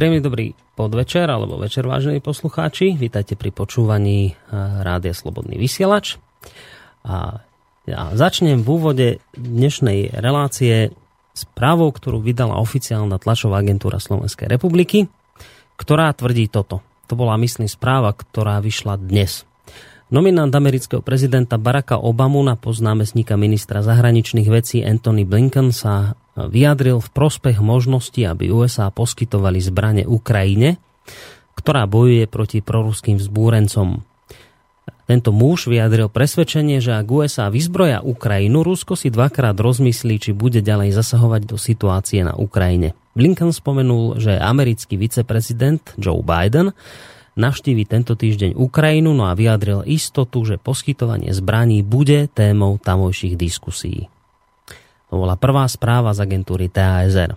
Príjemný dobrý podvečer alebo večer, vážení poslucháči. Vítajte pri počúvaní Rádia Slobodný vysielač. A ja začnem v úvode dnešnej relácie správou, ktorú vydala oficiálna tlačová agentúra Slovenskej republiky, ktorá tvrdí toto. To bola myslím správa, ktorá vyšla dnes. Nominant amerického prezidenta Baracka Obamu na post námestníka ministra zahraničných vecí Anthony Blinken sa vyjadril v prospech možnosti, aby USA poskytovali zbrane Ukrajine, ktorá bojuje proti proruským vzbúrencom. Tento muž vyjadril presvedčenie, že ak USA vyzbroja Ukrajinu, Rusko si dvakrát rozmyslí, či bude ďalej zasahovať do situácie na Ukrajine. Blinken spomenul, že americký viceprezident Joe Biden navštívi tento týždeň Ukrajinu, no a vyjadril istotu, že poskytovanie zbraní bude témou tamojších diskusí. To bola prvá správa z agentúry TASR.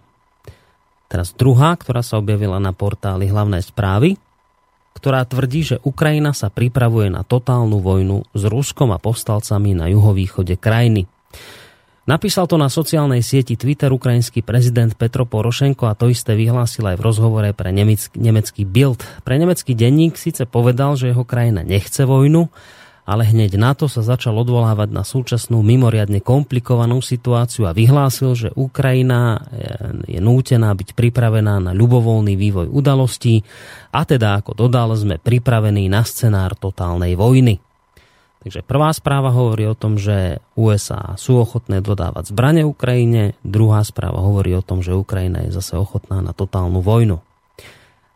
Teraz druhá, ktorá sa objavila na portáli Hlavné správy, ktorá tvrdí, že Ukrajina sa pripravuje na totálnu vojnu s Ruskom a povstalcami na juhovýchode krajiny. Napísal to na sociálnej sieti Twitter ukrajinský prezident Petro Porošenko a to isté vyhlásil aj v rozhovore pre nemecký Bild. Pre nemecký denník síce povedal, že jeho krajina nechce vojnu, ale hneď na to sa začal odvolávať na súčasnú mimoriadne komplikovanú situáciu a vyhlásil, že Ukrajina je nútená byť pripravená na ľubovoľný vývoj udalostí a teda, ako dodal, sme pripravení na scenár totálnej vojny. Takže prvá správa hovorí o tom, že USA sú ochotné dodávať zbrane Ukrajine, druhá správa hovorí o tom, že Ukrajina je zase ochotná na totálnu vojnu.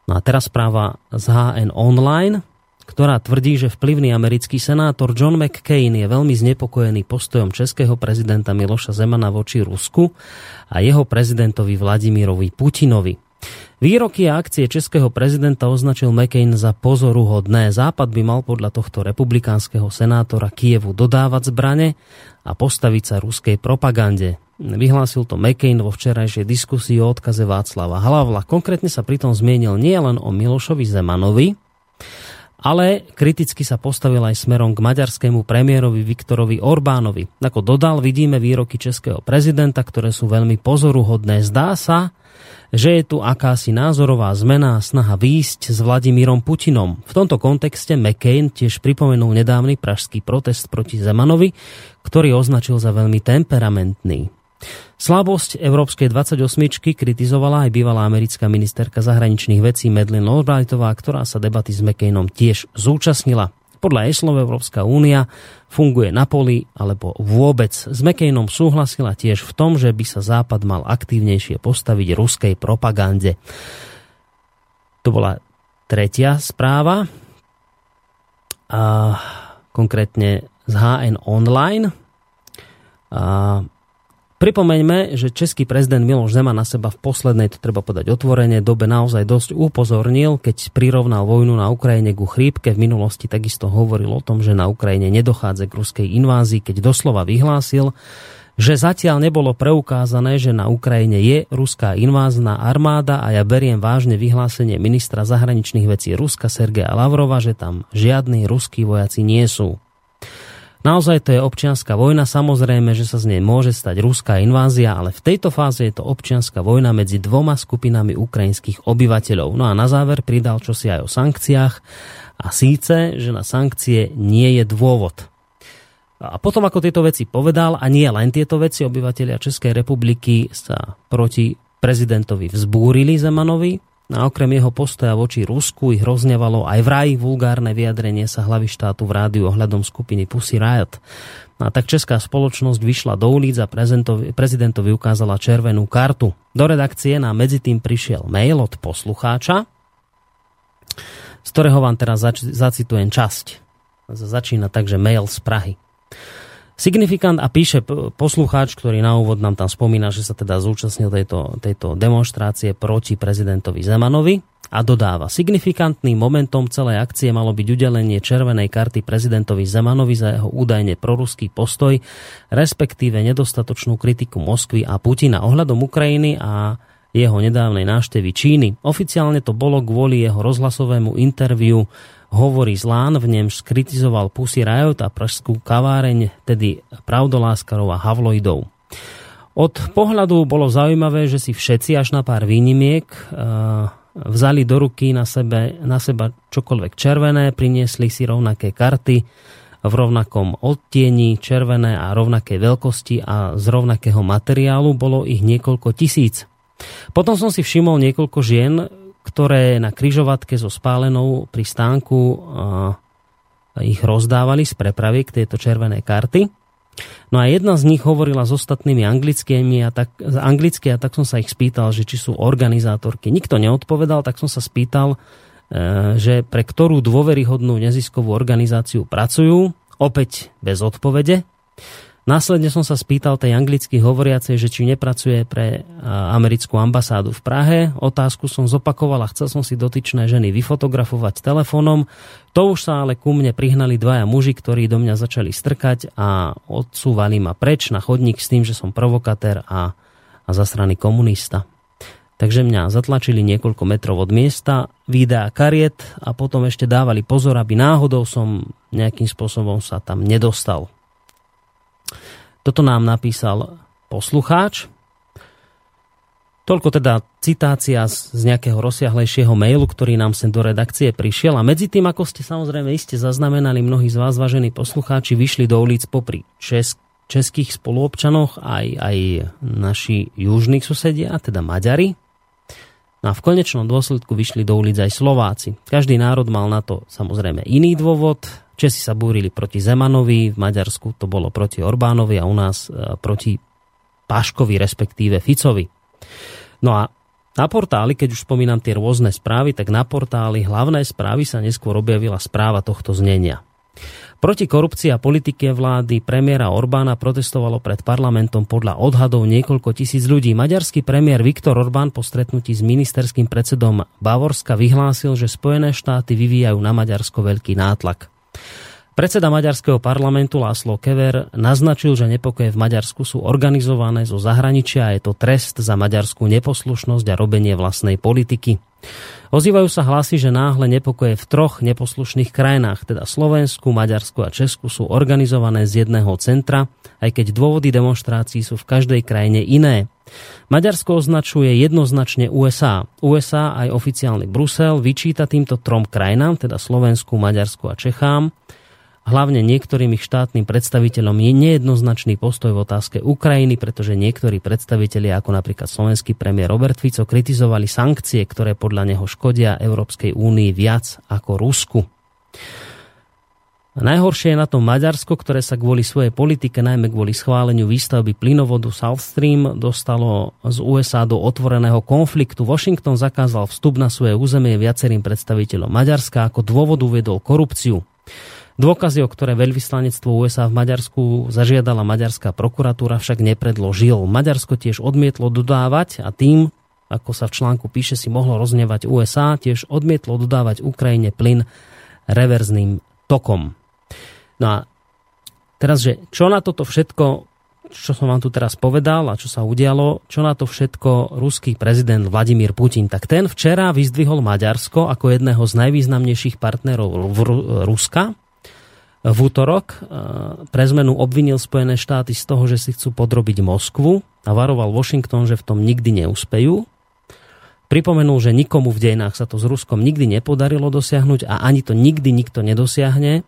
No a teraz správa z HN Online, ktorá tvrdí, že vplyvný americký senátor John McCain je veľmi znepokojený postojom českého prezidenta Miloša Zemana voči Rusku a jeho prezidentovi Vladimirovi Putinovi. Výroky a akcie českého prezidenta označil McCain za pozoruhodné. Západ by mal podľa tohto republikánskeho senátora Kyjevu dodávať zbrane a postaviť sa ruskej propagande. Vyhlásil to McCain vo včerajšej diskusii o odkaze Václava Havla. Konkrétne sa pritom zmienil nielen o Milošovi Zemanovi, ale kriticky sa postavil aj smerom k maďarskému premiérovi Viktorovi Orbánovi. Ako dodal, vidíme výroky českého prezidenta, ktoré sú veľmi pozoruhodné. Zdá sa, že je tu akási názorová zmena a snaha výjsť s Vladimírom Putinom. V tomto kontexte McCain tiež pripomenul nedávny pražský protest proti Zemanovi, ktorý označil za veľmi temperamentný. Slabosť Európskej 28-čky kritizovala aj bývalá americká ministerka zahraničných vecí Madeleine Albrightová, ktorá sa debaty s McCainom tiež zúčastnila. Podľa jej slov Európska únia funguje na poli alebo vôbec. S McCainom súhlasila tiež v tom, že by sa Západ mal aktívnejšie postaviť ruskej propagande. To bola tretia správa, a konkrétne z HN Online. Pripomeňme, že český prezident Miloš Zeman na seba v poslednej, to treba podať otvorene, dobe naozaj dosť upozornil, keď prirovnal vojnu na Ukrajine ku chrípke. V minulosti takisto hovoril o tom, že na Ukrajine nedochádza k ruskej invázii, keď doslova vyhlásil, že zatiaľ nebolo preukázané, že na Ukrajine je ruská invázna armáda a ja beriem vážne vyhlásenie ministra zahraničných vecí Ruska Sergeja Lavrova, že tam žiadni ruskí vojaci nie sú. Naozaj to je občianska vojna, samozrejme, že sa z nej môže stať ruská invázia, ale v tejto fáze je to občianska vojna medzi dvoma skupinami ukrajinských obyvateľov. No a na záver pridal čosi aj o sankciách, a síce, že na sankcie nie je dôvod. A potom, ako tieto veci povedal, a nie len tieto veci, obyvatelia Českej republiky sa proti prezidentovi vzbúrili Zemanovi, a okrem jeho postoja voči Rusku ich rozňavalo aj vraj vulgárne vyjadrenie sa hlavy štátu v rádiu ohľadom skupiny Pussy Riot. A tak česká spoločnosť vyšla do ulic a prezidentovi ukázala červenú kartu. Do redakcie nám medzitým prišiel mail od poslucháča, z ktorého vám teraz zacitujem časť. Začína takže mail z Prahy. Signifikant, a píše poslucháč, ktorý na úvod nám tam spomína, že sa teda zúčastnil tejto demonštrácie proti prezidentovi Zemanovi, a dodáva, signifikantným momentom celej akcie malo byť udelenie červenej karty prezidentovi Zemanovi za jeho údajne proruský postoj, respektíve nedostatočnú kritiku Moskvy a Putina ohľadom Ukrajiny a jeho nedávnej návštevy Číny. Oficiálne to bolo kvôli jeho rozhlasovému interviu Hovorí Zlán, v nemž skritizoval Pussy Riot a pražskú kaváreň, tedy pravdoláskarov a havloidov. Od pohľadu bolo zaujímavé, že si všetci až na pár výnimiek vzali do ruky na seba čokoľvek červené, priniesli si rovnaké karty v rovnakom odtieni, červené a rovnakej veľkosti a z rovnakého materiálu, bolo ich niekoľko tisíc. Potom som si všimol niekoľko žien, ktoré na križovatke so spálenou pri stánku ich rozdávali z prepravy k tejto červenej karty. No a jedna z nich hovorila s ostatnými anglicky a tak som sa ich spýtal, že či sú organizátorky. Nikto neodpovedal, tak som sa spýtal, že pre ktorú dôveryhodnú neziskovú organizáciu pracujú. Opäť bez odpovede. Následne som sa spýtal tej anglicky hovoriacej, že či nepracuje pre americkú ambasádu v Prahe. Otázku som zopakoval a chcel som si dotyčné ženy vyfotografovať telefónom. To už sa ale ku mne prihnali dvaja muži, ktorí do mňa začali strkať a odsúvali ma preč na chodník s tým, že som provokatér a zasraný komunista. Takže mňa zatlačili niekoľko metrov od miesta, videa kariet a potom ešte dávali pozor, aby náhodou som nejakým spôsobom sa tam nedostal. Toto nám napísal poslucháč. Toľko teda citácia z nejakého rozsiahlejšieho mailu, ktorý nám sem do redakcie prišiel. A medzi tým, ako ste samozrejme iste zaznamenali, mnohí z vás, vážení poslucháči, vyšli do ulic popri českých spoluobčanoch, aj naši južní susedia, teda Maďari. A v konečnom dôsledku vyšli do ulic aj Slováci. Každý národ mal na to samozrejme iný dôvod. Česi sa búrili proti Zemanovi, v Maďarsku to bolo proti Orbánovi a u nás proti Paškovi, respektíve Ficovi. No a na portáli, keď už spomínam tie rôzne správy, tak na portáli hlavné správy sa neskôr objavila správa tohto znenia. Proti korupcii a politike vlády premiéra Orbána protestovalo pred parlamentom podľa odhadov niekoľko tisíc ľudí. Maďarský premiér Viktor Orbán po stretnutí s ministerským predsedom Bavorska vyhlásil, že Spojené štáty vyvíjajú na Maďarsko veľký nátlak. Predseda maďarského parlamentu Láslo Kever naznačil, že nepokoje v Maďarsku sú organizované zo zahraničia a je to trest za maďarskú neposlušnosť a robenie vlastnej politiky. Ozývajú sa hlasy, že náhle nepokoje v troch neposlušných krajinách, teda Slovensku, Maďarsku a Česku, sú organizované z jedného centra, aj keď dôvody demonštrácií sú v každej krajine iné. Maďarsko označuje jednoznačne USA. USA aj oficiálny Brusel vyčíta týmto trom krajinám, teda Slovensku, Maďarsku a Čechám, hlavne niektorým ich štátnym predstaviteľom je nejednoznačný postoj v otázke Ukrajiny, pretože niektorí predstavitelia, ako napríklad slovenský premiér Robert Fico, kritizovali sankcie, ktoré podľa neho škodia Európskej únii viac ako Rusku. Najhoršie je na tom Maďarsko, ktoré sa kvôli svojej politike, najmä kvôli schváleniu výstavby plynovodu South Stream, dostalo z USA do otvoreného konfliktu. Washington zakázal vstup na svoje územie viacerým predstaviteľom Maďarska, ako dôvod uviedol korupciu. Dôkazy, o ktoré veľvyslanectvo USA v Maďarsku zažiadala maďarská prokuratúra, však nepredložil. Maďarsko tiež odmietlo dodávať a tým, ako sa v článku píše, si mohlo rozhnevať USA, tiež odmietlo dodávať Ukrajine plyn reverzným tokom. No a teraz, že čo na toto všetko, čo som vám tu teraz povedal a čo sa udialo, čo na to všetko ruský prezident Vladimír Putin, tak ten včera vyzdvihol Maďarsko ako jedného z najvýznamnejších partnerov Ruska. V útorok pre zmenu obvinil Spojené štáty z toho, že si chcú podrobiť Moskvu a varoval Washington, že v tom nikdy neúspejú. Pripomenul, že nikomu v dejinách sa to s Ruskom nikdy nepodarilo dosiahnuť a ani to nikdy nikto nedosiahne.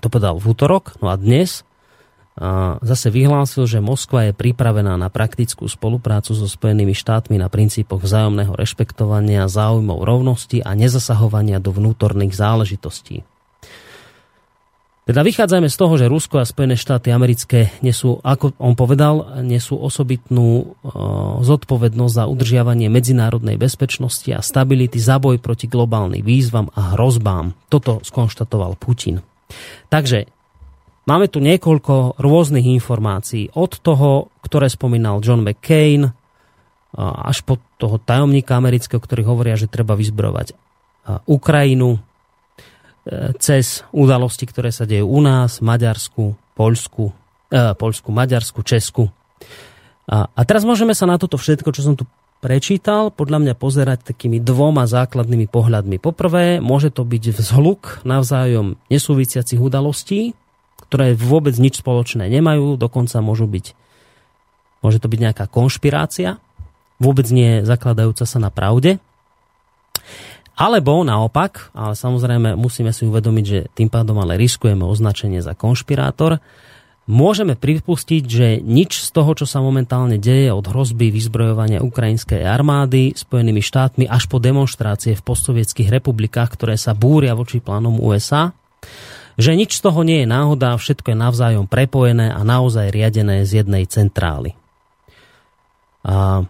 To povedal v útorok. No a dnes zase vyhlásil, že Moskva je pripravená na praktickú spoluprácu so Spojenými štátmi na princípoch vzájomného rešpektovania, záujmov rovnosti a nezasahovania do vnútorných záležitostí. Teda vychádzajme z toho, že Rusko a Spojené štáty americké nesú, ako on povedal, nesú osobitnú zodpovednosť za udržiavanie medzinárodnej bezpečnosti a stability, za boj proti globálnym výzvam a hrozbám. Toto skonštatoval Putin. Takže máme tu niekoľko rôznych informácií od toho, ktoré spomínal John McCain, až po toho tajomníka amerického, ktorý hovoria, že treba vyzbrojovať Ukrajinu, cez udalosti, ktoré sa dejú u nás, Maďarsku, Poľsku, Maďarsku, Česku. A teraz môžeme sa na toto všetko, čo som tu prečítal, podľa mňa pozerať takými dvoma základnými pohľadmi. Poprvé, môže to byť vzhluk navzájom nesúvisiacich udalostí, ktoré vôbec nič spoločné nemajú, dokonca môže to byť nejaká konšpirácia, vôbec nie zakladajúca sa na pravde. Alebo naopak, ale samozrejme musíme si uvedomiť, že tým pádom ale riskujeme označenie za konšpirátor, môžeme pripustiť, že nič z toho, čo sa momentálne deje od hrozby vyzbrojovania ukrajinskej armády Spojenými štátmi až po demonštrácie v postsovietských republikách, ktoré sa búria voči plánom USA, že nič z toho nie je náhoda, všetko je navzájom prepojené a naozaj riadené z jednej centrály. A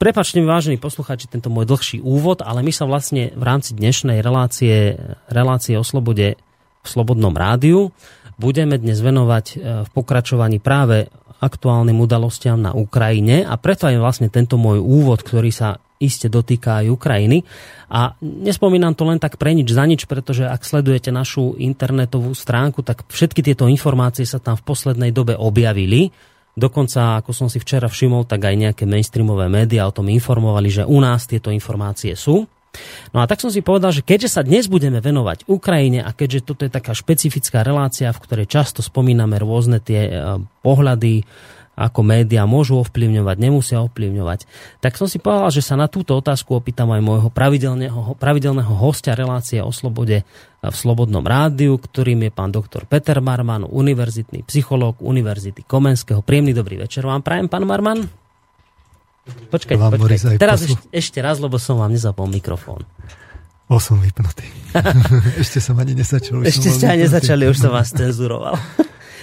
prepáčte mi, vážení poslucháči, tento môj dlhší úvod, ale my sa vlastne v rámci dnešnej relácie o slobode v Slobodnom rádiu budeme dnes venovať v pokračovaní práve aktuálnym udalostiam na Ukrajine, a preto aj vlastne tento môj úvod, ktorý sa iste dotýka aj Ukrajiny. A nespomínam to len tak pre nič za nič, pretože ak sledujete našu internetovú stránku, tak všetky tieto informácie sa tam v poslednej dobe objavili. Dokonca, ako som si včera všimol, tak aj nejaké mainstreamové médiá o tom informovali, že u nás tieto informácie sú. No a tak som si povedal, že keďže sa dnes budeme venovať Ukrajine a keďže toto je taká špecifická relácia, v ktorej často spomíname rôzne tie pohľady, ako médiá môžu ovplyvňovať, nemusia ovplyvňovať, tak som si povedal, že sa na túto otázku opýtam aj môjho pravidelného hostia relácie o slobode v Slobodnom rádiu, ktorým je pán doktor Peter Marman, univerzitný psychológ Univerzity Komenského. Príjemný dobrý večer vám prajem, pán Marman. Počkaj. Teraz ešte raz, lebo som vám nezapol mikrofón. Bol som vypnutý. Ešte som ani nezačal. Ešte ste ani nezačali, už som vás cenzuroval.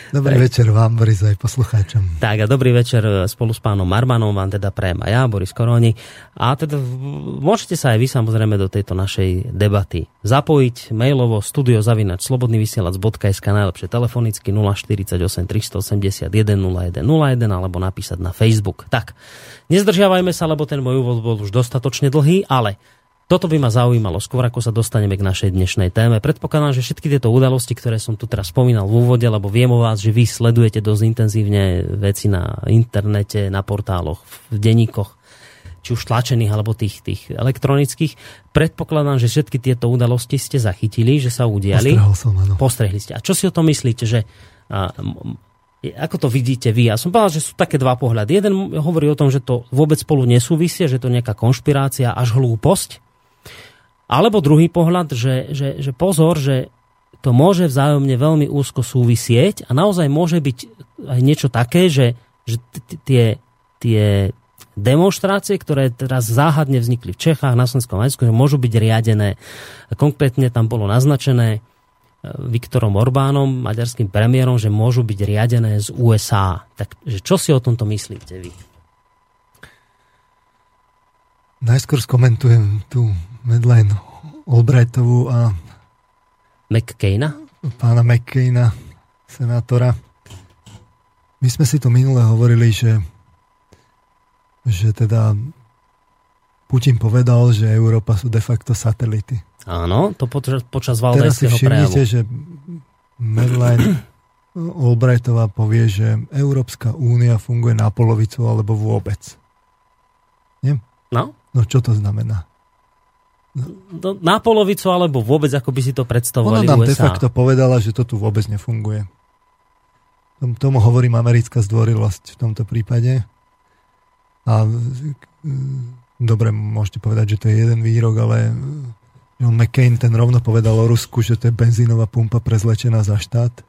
Dobrý večer vám, Boris, aj poslucháčom. Tak a dobrý večer spolu s pánom Marmanom vám teda prajem a ja, Boris Koroni. A teda môžete sa aj vy samozrejme do tejto našej debaty zapojiť mailovo studio@slobodnyvysielac.sk, najlepšie telefonicky 048 381 0101 alebo napísať na Facebook. Tak, nezdržiavajme sa, lebo ten môj úvod bol už dostatočne dlhý, ale toto by ma zaujímalo, skôr ako sa dostaneme k našej dnešnej téme. Predpokladám, že všetky tieto udalosti, ktoré som tu teraz spomínal v úvode, lebo viem o vás, že vy sledujete dosť intenzívne veci na internete, na portáloch, v denníkoch, či už tlačených, alebo tých elektronických. Predpokladám, že všetky tieto udalosti ste zachytili, že sa udiali. Postrehol som, áno. Postrehli ste. A čo si o tom myslíte, že ako to vidíte vy? Ja som povedal, že sú také dva pohľady. Jeden hovorí o tom, že to vôbec spolu nesúvisia, že to nejaká konšpirácia, až hlúposť. Alebo druhý pohľad, že pozor, že to môže vzájomne veľmi úzko súvisieť a naozaj môže byť aj niečo také, že tie demonštrácie, ktoré teraz záhadne vznikli v Čechách, na Slovensku, Maďarsku, že môžu byť riadené. Konkrétne tam bolo naznačené Viktorom Orbánom, maďarským premiérom, že môžu byť riadené z USA. Takže čo si o tomto myslíte vy? Najskôr skomentujem tú Madeleine Albrightovú a pána McCaina, senátora. My sme si to minule hovorili, že teda Putin povedal, že Európa sú de facto satelity. Áno, to počas Valdajského prejavu. Teraz si všimnite, že Madeleine Albrightová povie, že Európska únia funguje na polovicu alebo vôbec. Nie? No čo to znamená? No. Na polovicu alebo vôbec, ako by si to predstavovali USA. Ona nám de facto povedala, že to tu vôbec nefunguje. Tomu hovorím americká zdvorilosť v tomto prípade. A dobre, môžete povedať, že to je jeden výrok, ale John McCain ten rovno povedal o Rusku, že to je benzínová pumpa prezlečená za štát.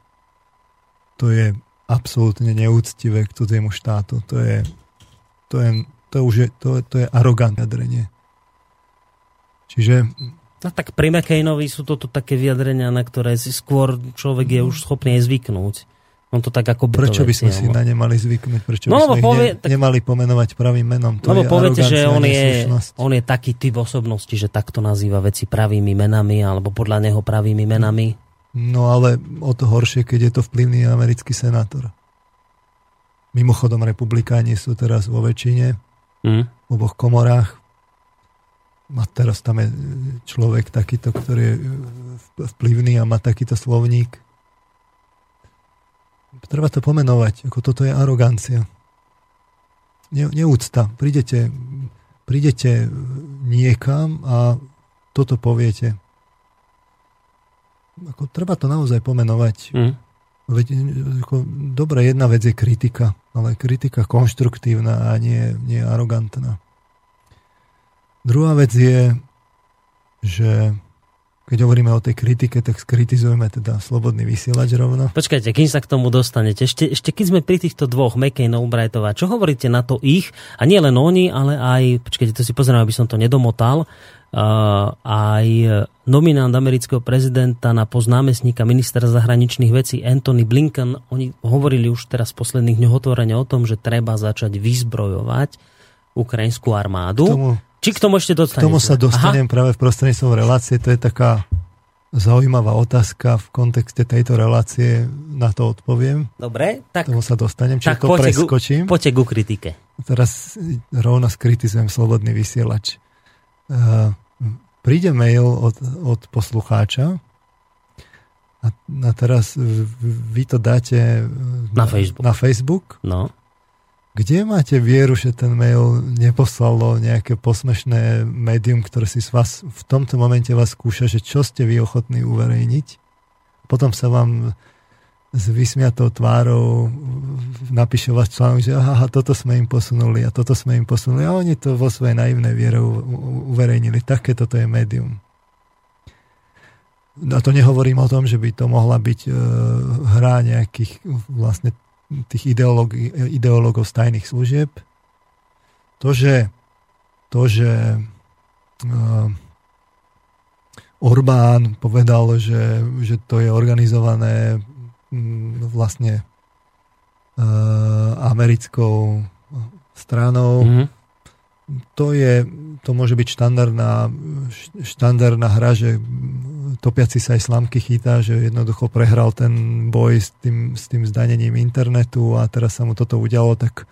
To je absolútne neúctivé k cudziemu štátu. To je arogantné vyjadrenie. Čiže no tak pri McCainovi sú toto také vyjadrenia, na ktoré si skôr človek je už schopný zvyknúť. On to tak ako prečo by sme si na ne mali zvyknúť? Prečo by sme nemali pomenovať pravým menom? To lebo poviete, že on je taký typ osobnosti, že takto nazýva veci pravými menami alebo podľa neho pravými menami. No ale o to horšie, keď je to vplyvný americký senátor. Mimochodom, republikáni sú teraz vo väčšine v oboch komorách. A teraz tam je človek takýto, ktorý je vplyvný a má takýto slovník. Treba to pomenovať, ako toto je arogancia. Neúcta. Prídete niekam a toto poviete. Ako, treba to naozaj pomenovať. Dobre, jedna vec je kritika, ale kritika konštruktívna a nie arogantná. Druhá vec je, že keď hovoríme o tej kritike, tak skritizujeme teda slobodný vysielač rovno. Počkajte, kým sa k tomu dostanete, ešte keď sme pri týchto dvoch, McCain a Albrightová, čo hovoríte na to ich, a nie len oni, ale aj, počkajte, to si pozerám, aby som to nedomotal, aj nominant amerického prezidenta na post námestníka ministra zahraničných vecí Anthony Blinken, oni hovorili už teraz v posledných dňoch otvorene o tom, že treba začať vyzbrojovať ukrajinskú armádu. Či k tomu ešte dostanete? K tomu sa dostanem práve v prostredníctvom relácie. To je taká zaujímavá otázka v kontexte tejto relácie. Na to odpoviem. Dobre, tak k tomu sa dostanem, čiže to preskočím. Poďte ku kritike. Teraz rovno skritizujem slobodný vysielač. Príde mail od poslucháča a teraz vy to dáte na Facebook. No. Kde máte vieru, že ten mail neposlalo nejaké posmešné médium, ktoré si z vás v tomto momente vás skúša, že čo ste vy ochotní uverejniť? Potom sa vám s vysmiatou tvárou napíše vás článok, že aha, toto sme im posunuli a toto sme im posunuli a oni to vo svojej naivnej viere uverejnili. Také toto je médium. A to nehovorím o tom, že by to mohla byť hra nejakých vlastne tých ideológov z tajných služieb. To, že Orbán povedal, že to je organizované vlastne americkou stranou, to môže byť štandardná hra, že topiaci sa aj slamky chytá, že jednoducho prehral ten boj s tým zdanením internetu a teraz sa mu toto udialo, tak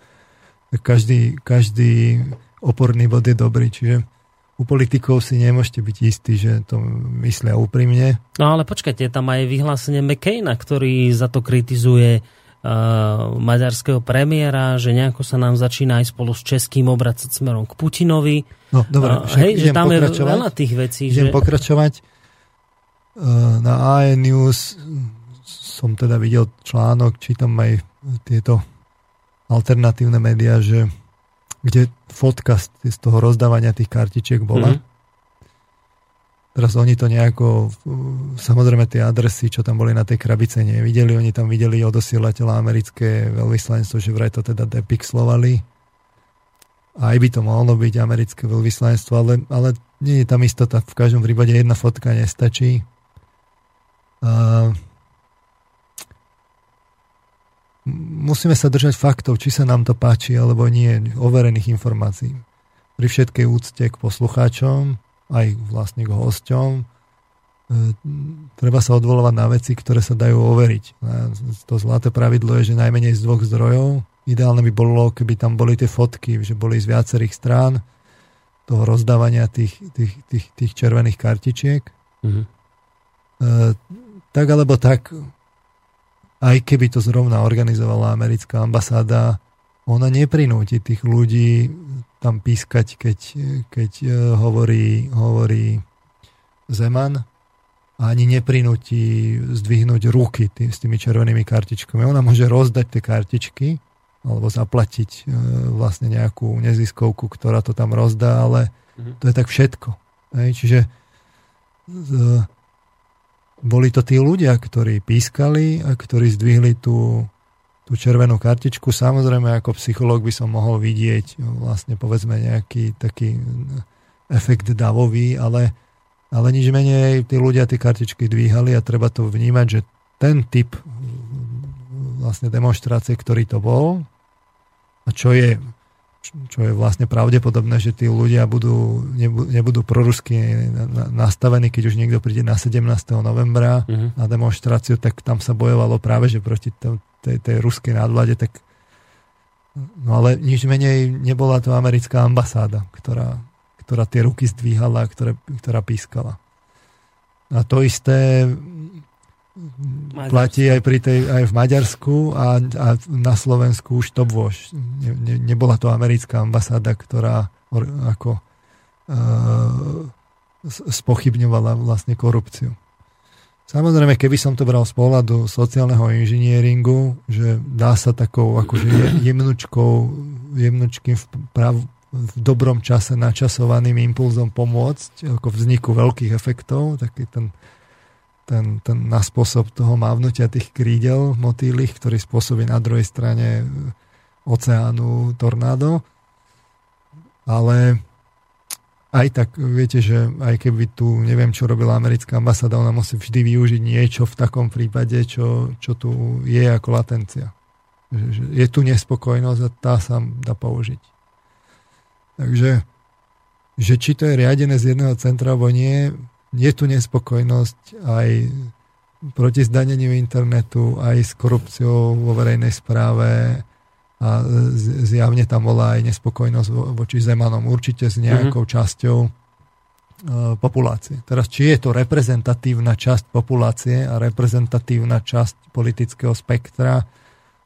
každý oporný bod je dobrý. Čiže u politikov si nemôžete byť istí, že to myslia úprimne. No ale počkajte, tam aj vyhlásenie McCaina, ktorý za to kritizuje maďarského premiéra, že nejako sa nám začína aj spolu s českým obracať smerom k Putinovi. No, dobre, že tam je veľa tých vecí. Idem pokračovať. Na AE News som teda videl článok, čítam aj tieto alternatívne médiá, že kde fotka z toho rozdávania tých kartičiek bola. Teraz oni to nejako, samozrejme tie adresy, čo tam boli na tej krabice, nevideli. Oni tam videli odosielateľa americké veľvyslanectvo, že vraj to teda depixlovali. Aj by to mohlo byť americké veľvyslanectvo, ale nie je tam istota. V každom prípade jedna fotka nestačí. Musíme sa držať faktov, či sa nám to páči, alebo nie, overených informácií. Pri všetkej úcte k poslucháčom, aj vlastne k hosťom. Treba sa odvolovať na veci, ktoré sa dajú overiť. To zlaté pravidlo je, že najmenej z dvoch zdrojov. Ideálne by bolo, keby tam boli tie fotky, že boli z viacerých strán toho rozdávania tých červených kartičiek. Tak alebo tak, aj keby to zrovna organizovala americká ambasáda, ona neprinúti tých ľudí tam pískať, keď hovorí Zeman, a ani neprinúti zdvihnúť ruky s tými červenými kartičkami. Ona môže rozdať tie kartičky alebo zaplatiť vlastne nejakú neziskovku, ktorá to tam rozdá, ale to je tak všetko. Čiže boli to tí ľudia, ktorí pískali a ktorí zdvihli tú červenú kartičku. Samozrejme, ako psychológ by som mohol vidieť vlastne povedzme nejaký taký efekt davový, ale nič menej tí ľudia tie kartičky dvíhali a treba to vnímať, že ten typ vlastne demonštrácie, ktorý to bol a čo je vlastne pravdepodobné, že tí ľudia nebudú prorusky nastavení, keď už niekto príde na 17. novembra na demonstráciu, tak tam sa bojovalo práve, že proti tej ruskej nadvláde, tak no ale nič menej nebola to americká ambasáda, ktorá tie ruky zdvíhala, ktorá pískala. A to isté platí aj v Maďarsku a na Slovensku už to bolo. Nebola to americká ambasáda, ktorá spochybňovala vlastne korupciu. Samozrejme, keby som to bral z pohľadu sociálneho inžinieringu, že dá sa takou akože jemnučkým v dobrom čase načasovaným impulzom pomôcť ako vzniku veľkých efektov, taký ten na spôsob toho mávnutia tých krídel motýlých, ktorý spôsobí na druhej strane oceánu tornádo. Ale aj tak, viete, že aj keby tu neviem, čo robila americká ambasáda, ona musí vždy využiť niečo v takom prípade, čo tu je ako latencia. Že je tu nespokojnosť a tá sa dá použiť. Takže, že či to je riadené z jedného centra, alebo nie, je tu nespokojnosť aj proti zdaneniu internetu, aj s korupciou vo verejnej správe, a zjavne tam bola aj nespokojnosť voči Zemanom, určite s nejakou časťou populácie. Teraz, či je to reprezentatívna časť populácie a reprezentatívna časť politického spektra,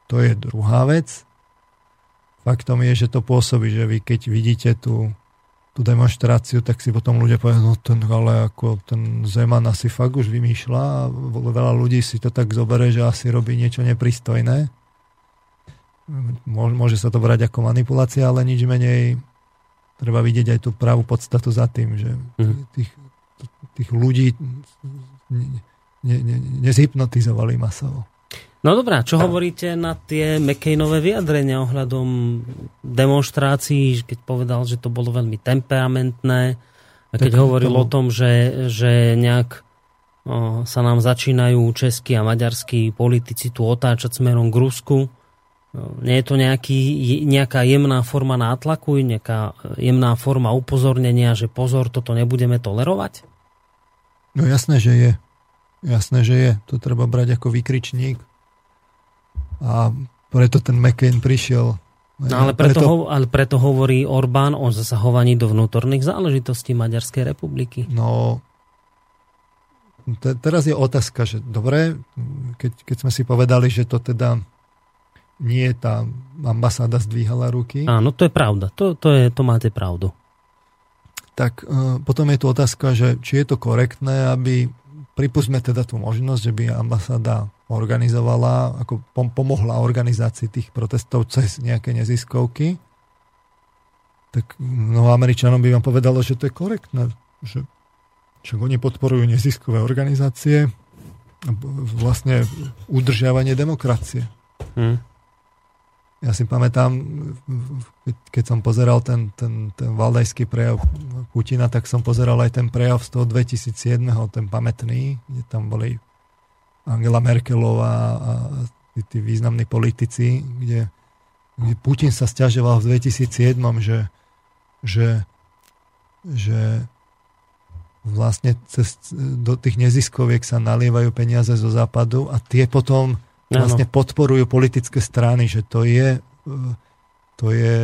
to je druhá vec. Faktom je, že to pôsobí, že vy keď vidíte tú demonštráciu, tak si potom ľudia povedia, no ten, ale ako ten Zeman asi fakt už vymýšľa a veľa ľudí si to tak zoberie, že asi robí niečo nepristojné. Môže sa to brať ako manipulácia, ale nič menej treba vidieť aj tú pravú podstatu za tým, že tých ľudí nezhypnotizovali masovo. No dobrá, čo hovoríte na tie McCainové vyjadrenia ohľadom demonštrácií, keď povedal, že to bolo veľmi temperamentné, a keď hovoril o tom, že nejak sa nám začínajú českí a maďarskí politici tu otáčať smerom k Rusku. Nie je to nejaká jemná forma nátlaku, nejaká jemná forma upozornenia, že pozor, toto nebudeme tolerovať? No jasné, že je. Jasné, že je. To treba brať ako výkričník. A preto ten McCain prišiel. No, ale preto hovorí Orbán o zasahovaní do vnútorných záležitostí Maďarskej republiky. No... Teraz je otázka, že dobre, keď sme si povedali, že to teda... nie tá ambasáda zdvíhala ruky. Áno, to je pravda. To máte pravdu. Tak potom je tu otázka, že či je to korektné, aby pripúsme teda tú možnosť, že by ambasáda organizovala, ako pomohla organizácii tých protestov cez nejaké neziskovky. Tak mnoho Američanom by vám povedalo, že to je korektné, že čo oni podporujú neziskové organizácie a vlastne udržiavanie demokracie. Ja si pamätám, keď som pozeral ten valdajský prejav Putina, tak som pozeral aj ten prejav z toho 2007, ten pamätný, kde tam boli Angela Merkelová a tí významní politici, kde Putin sa sťažoval v 2007, že vlastne do tých neziskoviek sa nalievajú peniaze zo západu a tie potom vlastne podporujú politické strany, že to je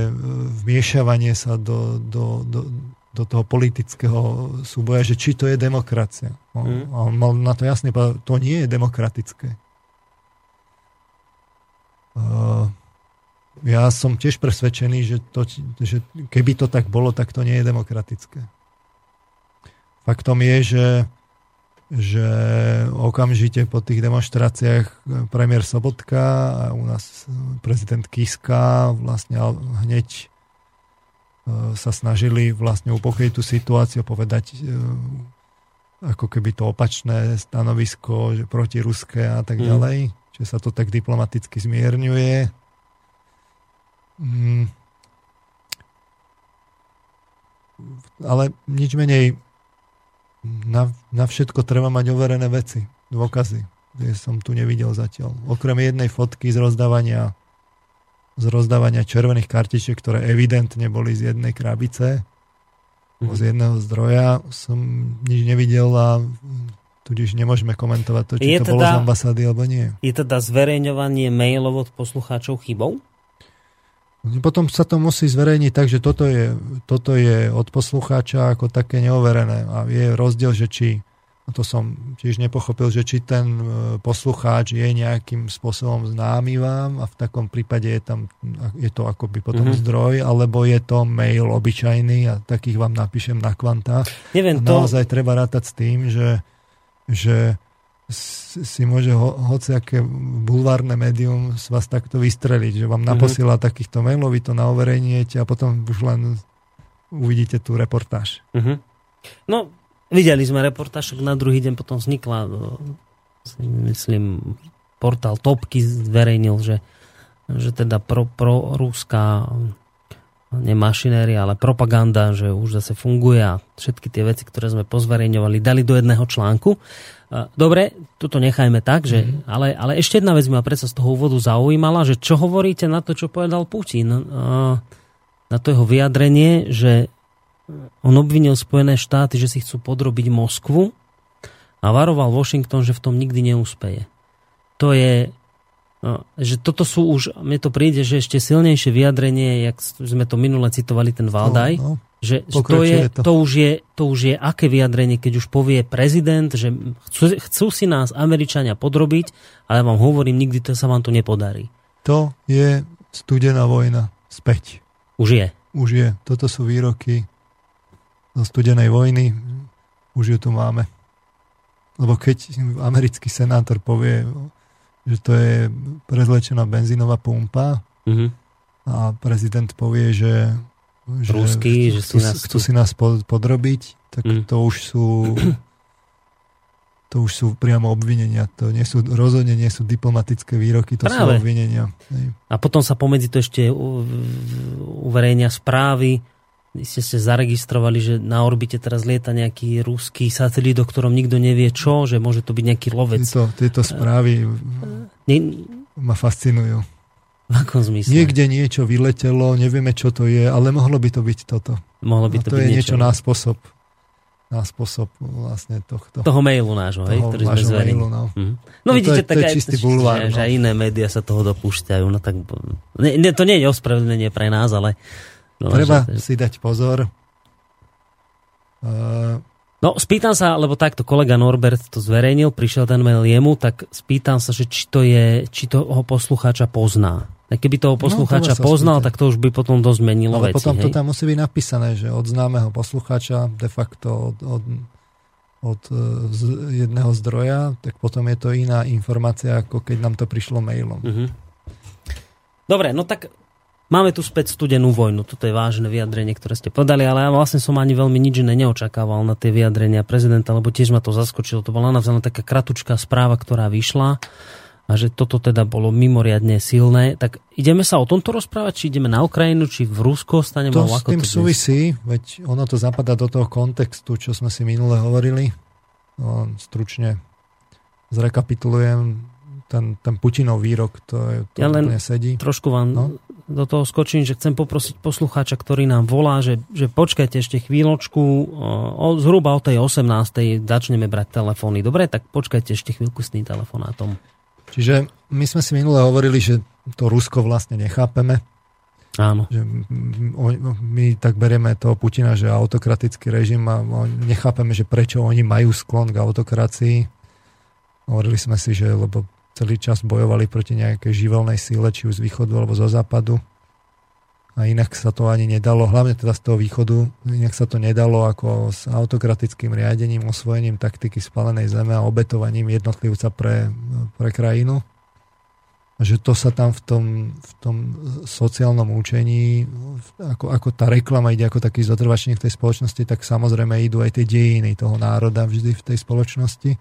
vmiešavanie sa do toho politického súboja, že či to je demokracia. On mal na to jasne povedať, to nie je demokratické. Ja som tiež presvedčený, že keby to tak bolo, tak to nie je demokratické. Faktom je, že okamžite po tých demonštráciách premiér Sobotka a u nás prezident Kiska vlastne hneď sa snažili vlastne upokojiť tú situáciu, povedať ako keby to opačné stanovisko, že proti ruské a tak ďalej, že sa to tak diplomaticky zmierňuje. Ale nič menej na všetko treba mať overené veci, dôkazy, ktoré som tu nevidel zatiaľ. Okrem jednej fotky z rozdávania červených kartičiek, ktoré evidentne boli z jednej krabice, z jedného zdroja, som nič nevidel a tudíž nemôžeme komentovať to, či to bolo z ambasády alebo nie. Je teda zverejňovanie mailov od poslucháčov chybou? Potom sa to musí zverejniť tak, že toto je od poslucháča ako také neoverené. A je rozdiel, že či, a to som tiež nepochopil, že či ten poslucháč je nejakým spôsobom známy vám a v takom prípade je to akoby potom zdroj, alebo je to mail obyčajný a takých vám napíšem na kvantách. Neviem, naozaj treba rátať s tým, že si môže hociaké bulvárne médium z vás takto vystreliť, že vám naposiela takýchto mailov, vy to naoverejniete a potom už len uvidíte tú reportáž. Uh-huh. No, videli sme reportáž, na druhý deň potom vznikla, myslím, portál Topky zverejnil, že teda prorúská nie mašinéria, ale propaganda, že už zase funguje a všetky tie veci, ktoré sme pozverejňovali, dali do jedného článku. Dobre, toto nechajme tak, že, ale ešte jedna vec ma predsa z toho úvodu zaujímala, že čo hovoríte na to, čo povedal Putin, na to jeho vyjadrenie, že on obvinil Spojené štáty, že si chcú podrobiť Moskvu a varoval Washington, že v tom nikdy neúspeje. To je, že toto sú už, mne to príde, že ešte silnejšie vyjadrenie, jak sme to minule citovali, ten Valdaj, že to už je aké vyjadrenie, keď už povie prezident, že chcú si nás Američania podrobiť, ale vám hovorím, nikdy to sa vám to nepodarí. To je studená vojna späť. Už je. Už je. Toto sú výroky zo studenej vojny. Už ju tu máme. Lebo keď americký senátor povie, že to je prezlečená benzínová pumpa a prezident povie, že Rusky, chcú si nás podrobiť, tak to už sú priamo obvinenia. To nie sú, rozhodne nie sú diplomatické výroky, to práve sú obvinenia. A potom sa pomedzi to ešte uverejnia správy. Ste zaregistrovali, že na orbite teraz lieta nejaký ruský satelit, o ktorom nikto nevie čo, že môže to byť nejaký lovec. Tieto správy ma fascinujú. V akom zmysle? Niekde niečo vyletelo, nevieme čo to je, ale mohlo by to byť toto. Mohlo by to byť niečo. To je niečo na spôsob vlastne tohto. Toho mailu nášho, hej? Toho nášho mailu, no. No vidíte, to je čistý bulvár. Že aj iné médiá sa toho dopúšťajú. No tak, to nie je ospravedlnenie pre nás, ale treba si dať pozor. No, spýtam sa, lebo takto kolega Norbert to zverejnil, prišiel ten mail jemu, tak spýtam sa, že či toho poslucháča pozná. A keby toho poslucháča poznal, tak to už by potom dosť menilo veci. Ale potom to tam musí byť napísané, že od známeho poslucháča, de facto od jedného zdroja, tak potom je to iná informácia, ako keď nám to prišlo mailom. Dobre, no tak máme tu späť studenú vojnu. Toto je vážne vyjadrenie, ktoré ste podali, ale ja vlastne som ani veľmi nič neočakával na tie vyjadrenia prezidenta, lebo tiež ma to zaskočilo. To bola navzájom taká kratučká správa, ktorá vyšla a že toto teda bolo mimoriadne silné. Tak ideme sa o tomto rozprávať? Či ideme na Ukrajinu, či v Rusko? To s tým súvisí, veď ono to zapadá do toho kontextu, čo sme si minule hovorili. No, stručne zrekapitulujem ten Putinov výrok, to ja len nesedí. Trošku vám do toho skočím, že chcem poprosiť poslucháča, ktorý nám volá, že počkajte ešte chvíľočku, zhruba o tej 18. začneme brať telefóny. Dobre, tak počkajte ešte chvíľku s tým telefonátom. Čiže my sme si minule hovorili, že to Rusko vlastne nechápeme. Áno. Že my tak berieme toho Putina, že autokratický režim, a nechápeme, že prečo oni majú sklon k autokracii. Hovorili sme si, že lebo celý čas bojovali proti nejakej živelnej síle, či už z východu, alebo zo západu. A inak sa to ani nedalo, hlavne teda z toho východu, inak sa to nedalo ako s autokratickým riadením, osvojením taktiky spálenej zeme a obetovaním jednotlivca pre krajinu. A že to sa tam v tom sociálnom účení, ako tá reklama ide ako taký zotrvačník v tej spoločnosti, tak samozrejme idú aj tie dejiny toho národa vždy v tej spoločnosti.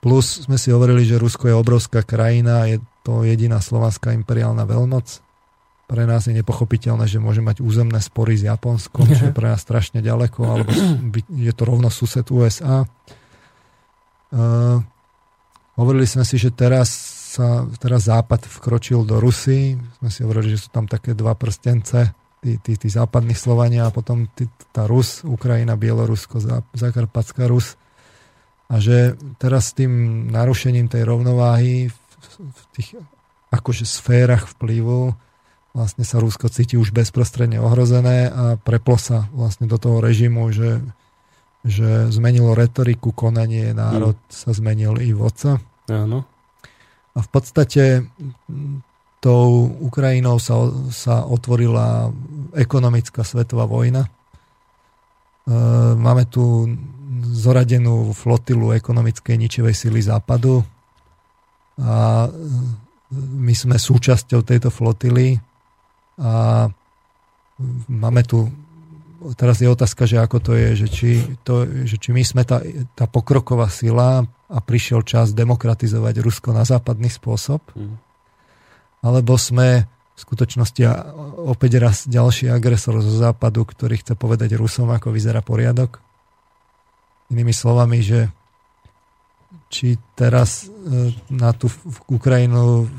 Plus sme si hovorili, že Rusko je obrovská krajina, je to jediná slovanská imperiálna veľmoc. Pre nás je nepochopiteľné, že môže mať územné spory s Japonskom, čo je pre nás strašne ďaleko, alebo je to rovno sused USA. Hovorili sme si, že teraz Západ vkročil do Rusy. Sme si hovorili, že sú tam také dva prstence, tí západní Slovania a potom tá Rus, Ukrajina, Bielorusko, Zakarpatská Rus. A že teraz s tým narušením tej rovnováhy v tých akože sférach vplyvu vlastne sa Rusko cíti už bezprostredne ohrozené a preplo sa vlastne do toho režimu, že zmenilo retoriku, konanie, národ sa zmenil i vodca. Áno. A v podstate tou Ukrajinou sa otvorila ekonomická svetová vojna. Máme tu zoradenú flotilu ekonomickej ničivej sily Západu a my sme súčasťou tejto flotily a máme tu teraz je otázka, že ako to je, že či my sme tá pokroková sila a prišiel čas demokratizovať Rusko na západný spôsob, alebo sme v skutočnosti opäť raz ďalší agresor zo západu, ktorý chce povedať Rusom, ako vyzerá poriadok. Inými slovami, že či teraz na tú Ukrajinu,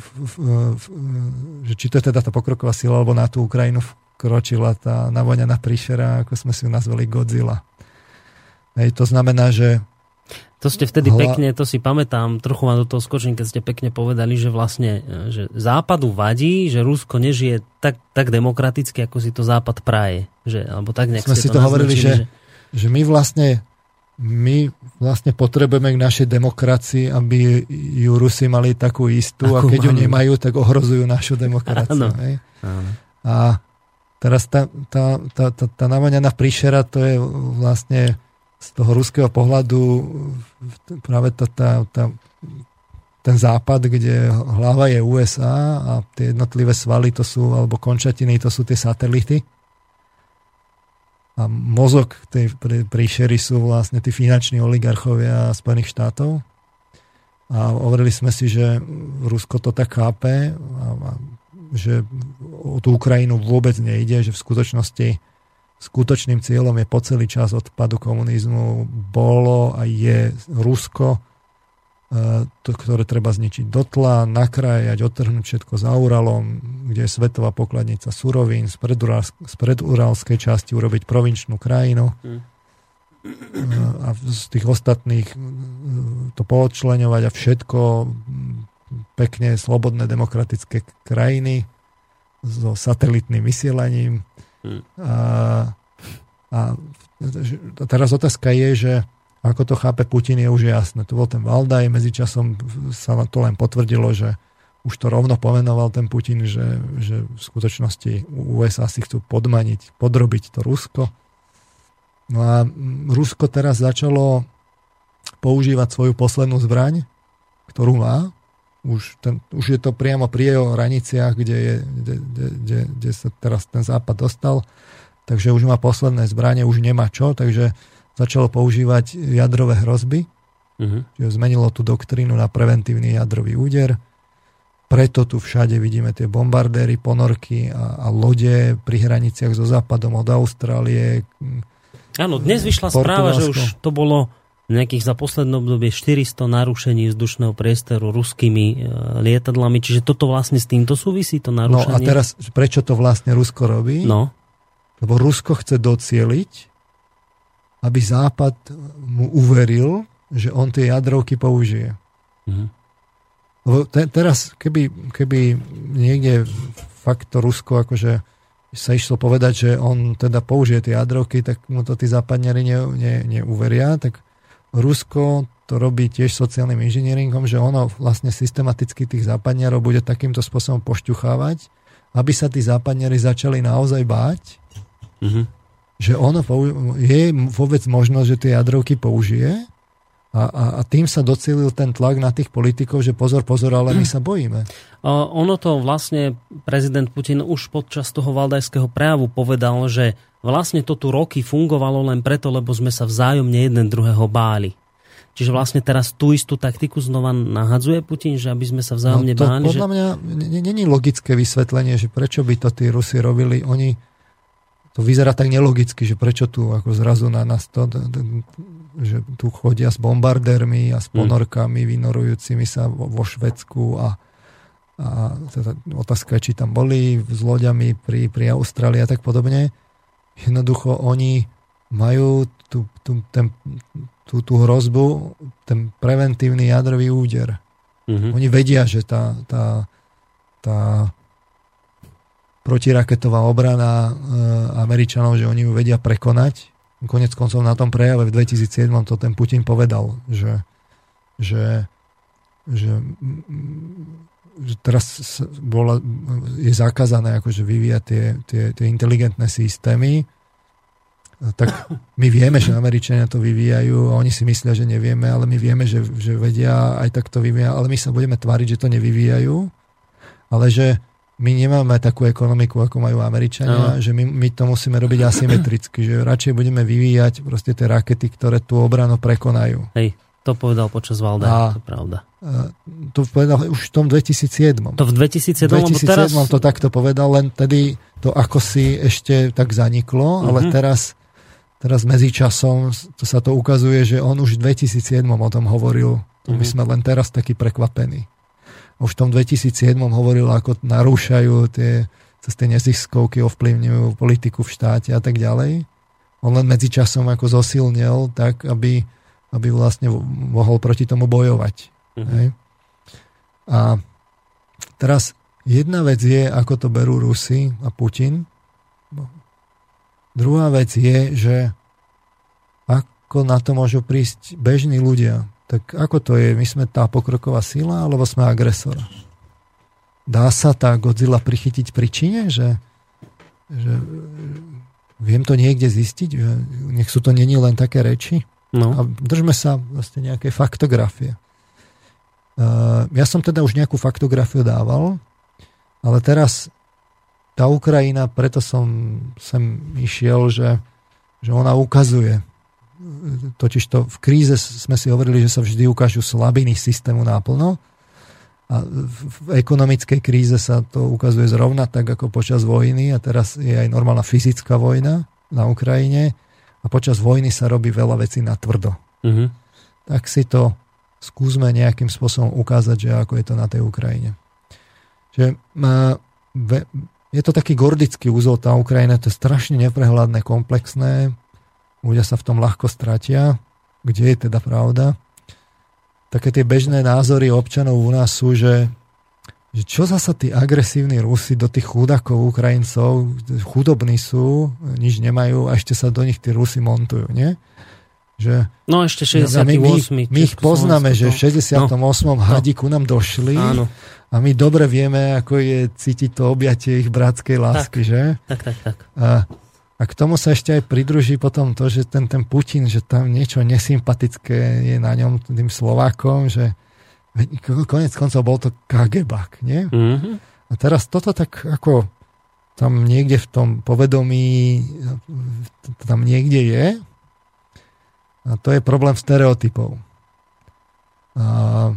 že či to je teda tá pokroková sila, alebo na tú Ukrajinu vkročila tá navoňaná príšera, ako sme si ju nazvali Godzilla. Hej, to znamená, že... To ste vtedy pekne, to si pamätám, trochu vám do toho skočím, keď ste pekne povedali, že vlastne že Západu vadí, že Rusko nežije tak demokraticky, ako si to Západ praje. Že, alebo tak nejak sme si to hovorili, že my vlastne potrebujeme k našej demokracii, aby ju Rusi mali takú istú a keď ju nemajú, tak ohrozujú našu demokraciu. Áno. A teraz tá navoňaná príšera, to je vlastne z toho ruského pohľadu práve ten západ, kde hlava je USA a tie jednotlivé svaly to sú, alebo končatiny, to sú tie satelity. A mozog tej príšery sú vlastne tí finanční oligarchovia Spojených štátov. A overili sme si, že Rusko to tak chápe, a že o tú Ukrajinu vôbec nejde, že v skutočnosti skutočným cieľom je po celý čas odpadu komunizmu bolo a je Rusko, to, ktoré treba zničiť dotla, nakrájať, odtrhnúť všetko za Uralom, kde je svetová pokladnica surovín, z preduralskej časti urobiť provinčnú krajinu a z tých ostatných to poodčleňovať a všetko pekne slobodné demokratické krajiny so satelitným vysielaním. A teraz otázka je, že ako to chápe Putin, je už jasné. Tu bol ten Valdaj, medzičasom sa to len potvrdilo, že už to rovno pomenoval ten Putin, že v skutočnosti USA si chcú podrobiť to Rusko. No a Rusko teraz začalo používať svoju poslednú zbraň, ktorú má. Už je to priamo pri jeho hraniciach, kde sa teraz ten západ dostal. Takže už má posledné zbranie, už nemá čo, takže začalo používať jadrové hrozby, čiže zmenilo tú doktrínu na preventívny jadrový úder. Preto tu všade vidíme tie bombardéry, ponorky a lode pri hraniciach so západom od Austrálie. Áno, dnes vyšla správa, že už to bolo nejakých za posledné obdobie 400 narušení vzdušného priestoru ruskými lietadlami, čiže toto vlastne s týmto súvisí, to narušenie. No a teraz, prečo to vlastne Rusko robí? No. Lebo Rusko chce docieliť, aby Západ mu uveril, že on tie jadrovky použije. Lebo teraz, keby niekde fakt to Rusko akože sa išlo povedať, že on teda použije tie jadrovky, tak mu to tí západňari neuveria, tak Rusko to robí tiež sociálnym inžinieringom, že ono vlastne systematicky tých západňarov bude takýmto spôsobom pošťuchávať, aby sa tí západňari začali naozaj báť, že ono je vôbec možnosť, že tie jadrovky použije a tým sa docílil ten tlak na tých politikov, že pozor, ale my sa bojíme. Ono to vlastne prezident Putin už počas toho valdajského prejavu povedal, že vlastne to tu roky fungovalo len preto, lebo sme sa vzájomne jeden druhého báli. Čiže vlastne teraz tú istú taktiku znova nahadzuje Putin, že aby sme sa vzájomne báli. Podľa mňa není logické vysvetlenie, že prečo by to tí Rusi robili. Oni to vyzerá tak nelogicky, že prečo tu ako zrazu na nás to, že tu chodia s bombardérmi a s ponorkami vynorujúcimi sa vo Švédsku a teda otázka je, či tam boli s loďami pri Austrálii a tak podobne. Jednoducho oni majú tú hrozbu, ten preventívny jadrový úder. Oni vedia, že tá protiraketová obrana Američanov, že oni ju vedia prekonať. Konec koncov na tom prejave v 2007 to ten Putin povedal, že teraz je zakázané akože vyvíjať tie inteligentné systémy. Tak my vieme, že Američania to vyvíjajú a oni si myslia, že nevieme, ale my vieme, že vedia, aj tak to vyvíjajú, ale my sa budeme tváriť, že to nevyvíjajú, ale že my nemáme takú ekonomiku, ako majú Američania, že my to musíme robiť asymetricky, že radšej budeme vyvíjať proste tie rakety, ktoré tú obranu prekonajú. Hej, to povedal počas Valda, to pravda. To povedal už v tom 2007. To v 2007, teraz... to takto povedal, len tedy to ako si ešte tak zaniklo, ale teraz medzičasom to sa to ukazuje, že on už v 2007 o tom hovoril. My sme len teraz takí prekvapení. Už v tom 2007 hovoril, ako narúšajú tie, cez tie neziskovky, ovplyvňujú politiku v štáte a tak ďalej. On len medzičasom ako zosilnil tak, aby vlastne mohol proti tomu bojovať. Hej? A teraz jedna vec je, ako to berú Rusi a Putin. Druhá vec je, že ako na to môžu prísť bežní ľudia. Tak ako to je? My sme tá pokroková sila, alebo sme agresor? Dá sa tá Godzilla prichytiť pri Číne? Že viem to niekde zistiť? Že nech sú to neni len také reči? No. A držme sa vlastne nejakej faktografie. Ja som teda už nejakú faktografiu dával, ale teraz tá Ukrajina, preto som išiel, že ona ukazuje. Totižto v kríze sme si hovorili, že sa vždy ukážu slabiny systému naplno a v ekonomickej kríze sa to ukazuje zrovna tak ako počas vojny a teraz je aj normálna fyzická vojna na Ukrajine a počas vojny sa robí veľa vecí na tvrdo. Tak si to skúsme nejakým spôsobom ukázať, že ako je to na tej Ukrajine. Že je to taký gordický úzol tá Ukrajina, to je strašne neprehľadné, komplexné. Ľudia sa v tom ľahko stratia, kde je teda pravda. Také tie bežné názory občanov u nás sú, že čo zasa tí agresívni Rusi do tých chudákov Ukrajincov, chudobní sú, nič nemajú a ešte sa do nich tí Rusi montujú, nie? Že, no ešte 68. My ich poznáme, že v 68. Hadiku nám došli. Áno. A my dobre vieme, ako je cítiť to objatie ich bratskej lásky, tak, že? Tak. A k tomu sa ešte aj pridruží potom to, že ten Putin, že tam niečo nesympatické je na ňom, tým Slovákom, že konec koncov bol to KGBák, nie? A teraz toto tak ako tam niekde v tom povedomí tam niekde je a to je problém stereotypov. A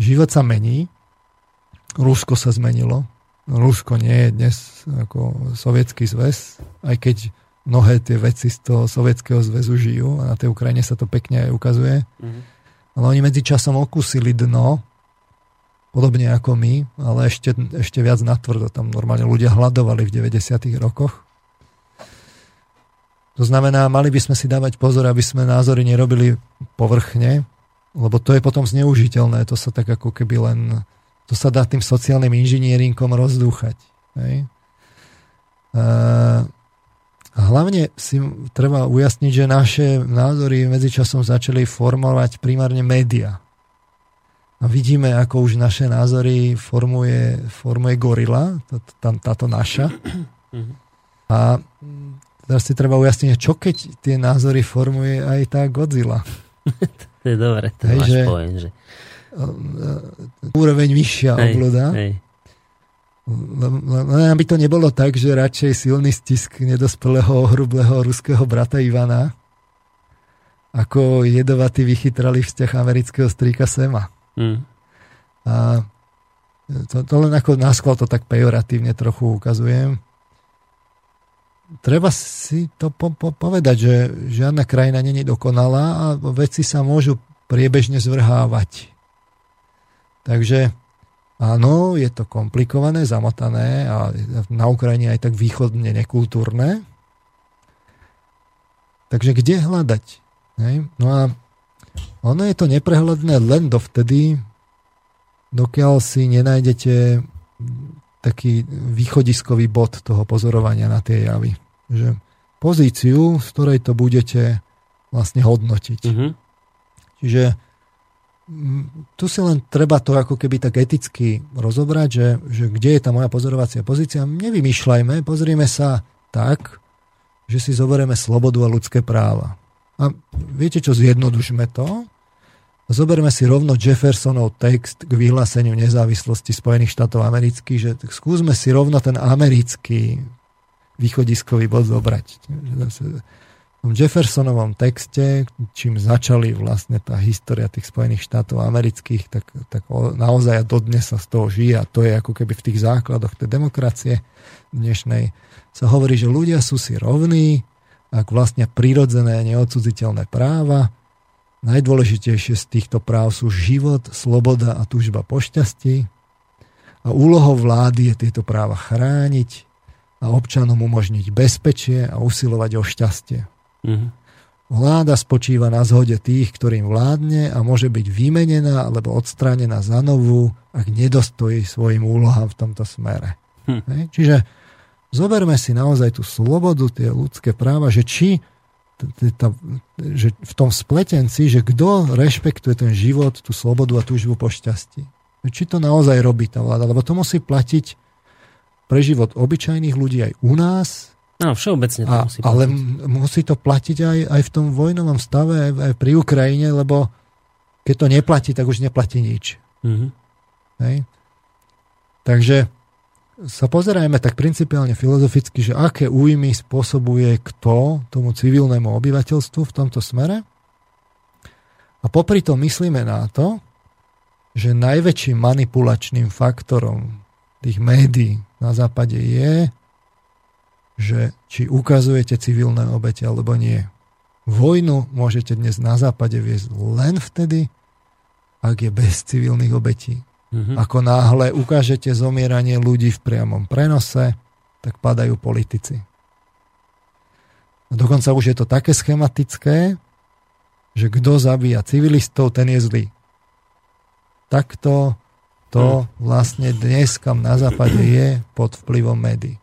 život sa mení, Rusko sa zmenilo, Rusko nie je dnes ako sovietský zväz, aj keď mnohé tie veci z toho sovietského zväzu žijú a na tej Ukrajine sa to pekne aj ukazuje. Ale oni medzičasom okúsili dno, podobne ako my, ale ešte viac natvrdo. Tam normálne ľudia hladovali v 90. rokoch. To znamená, mali by sme si dávať pozor, aby sme názory nerobili povrchne, lebo to je potom zneužiteľné. To sa tak ako keby len... To sa dá tým sociálnym inžinieringom rozdúchať. Hej? A hlavne si treba ujasniť, že naše názory medzičasom začali formovať primárne média. A vidíme, ako už naše názory formuje gorila, táto naša. A teraz si treba ujasniť, čo keď tie názory formuje aj tá Godzilla. To je dobré, to máš point, že... úroveň vyššia obľuda. Len aby to nebolo tak, že radšej silný stisk nedospelého, hrublého ruského brata Ivana ako jedovatý vychytrali vzťah amerického strýka Sema. A to len ako náskval to tak pejoratívne trochu ukazujem. Treba si to povedať, že žiadna krajina nie je dokonalá a veci sa môžu priebežne zvrhávať. Takže áno, je to komplikované, zamotané a na Ukrajine aj tak východne nekultúrne. Takže kde hľadať? Hej? No a ono je to neprehľadné len dovtedy, dokiaľ si nenájdete taký východiskový bod toho pozorovania na tie javy. Že pozíciu, z ktorej to budete vlastne hodnotiť. Čiže tu si len treba to ako keby tak eticky rozobrať, že kde je tá moja pozorovacia pozícia. Nevymýšľajme, pozrime sa tak, že si zoberieme slobodu a ľudské práva. A viete čo, zjednodušme to Zoberme si rovno Jeffersonov text k vyhláseniu nezávislosti Spojených štátov amerických, že skúsme si rovno ten americký východiskový bod zobrať. V Jeffersonovom texte, čím začali vlastne tá história tých Spojených štátov amerických, tak naozaj dodnes sa z toho žije a to je ako keby v tých základoch tej demokracie dnešnej. Sa hovorí, že ľudia sú si rovní, ak vlastne prirodzené neodcudziteľné práva. Najdôležitejšie z týchto práv sú život, sloboda a túžba po šťastí. A úlohou vlády je tieto práva chrániť a občanom umožniť bezpečie a usilovať o šťastie. Mhm. Vláda spočíva na zhode tých, ktorým vládne a môže byť vymenená alebo odstránená za novú, ak nedostojí svojim úlohám v tomto smere. Hm. Čiže zoberme si naozaj tú slobodu, tie ľudské práva, že či že v tom spletenci, že kto rešpektuje ten život, tú slobodu a túžbu po šťastí. Či to naozaj robí tá vláda, lebo to musí platiť pre život obyčajných ľudí aj u nás. No, všeobecne to musí platiť. Ale musí to platiť aj v tom vojnovom stave, aj pri Ukrajine, lebo keď to neplatí, tak už neplatí nič. Mm-hmm. Hej? Takže sa pozerajme tak principiálne filozoficky, že aké újmy spôsobuje kto tomu civilnému obyvateľstvu v tomto smere. A popri tom myslíme na to, že najväčším manipulačným faktorom tých médií na západe je, že či ukazujete civilné obete alebo nie. Vojnu môžete dnes na západe viesť len vtedy, ak je bez civilných obetí. Mm-hmm. Ako náhle ukážete zomieranie ľudí v priamom prenose, tak padajú politici. A dokonca už je to také schematické, že kto zabíja civilistov, ten je zlý. Takto to vlastne dnes, kam na západe je pod vplyvom médií.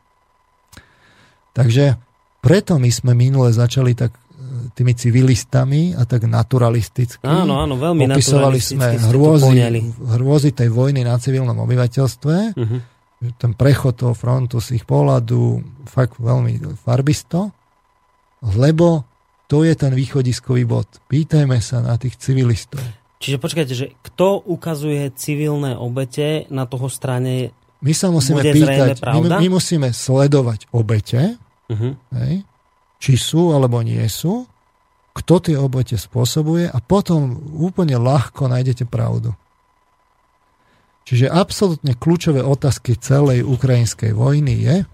Takže preto my sme minule začali tak tými civilistami a tak naturalisticky. Áno, veľmi opisovali naturalisticky sme hrôzy tej vojny na civilnom obyvateľstve. Uh-huh. Ten prechod toho frontu z ich pohľadu fakt veľmi farbisto, lebo to je ten východiskový bod. Pýtajme sa na tých civilistov. Čiže počkajte, že kto ukazuje civilné obete na toho strane. My sa musíme pýtať, my musíme sledovať obete, uh-huh. Hej, či sú alebo nie sú, kto tie obete spôsobuje a potom úplne ľahko nájdete pravdu. Čiže absolútne kľúčové otázky celej ukrajinskej vojny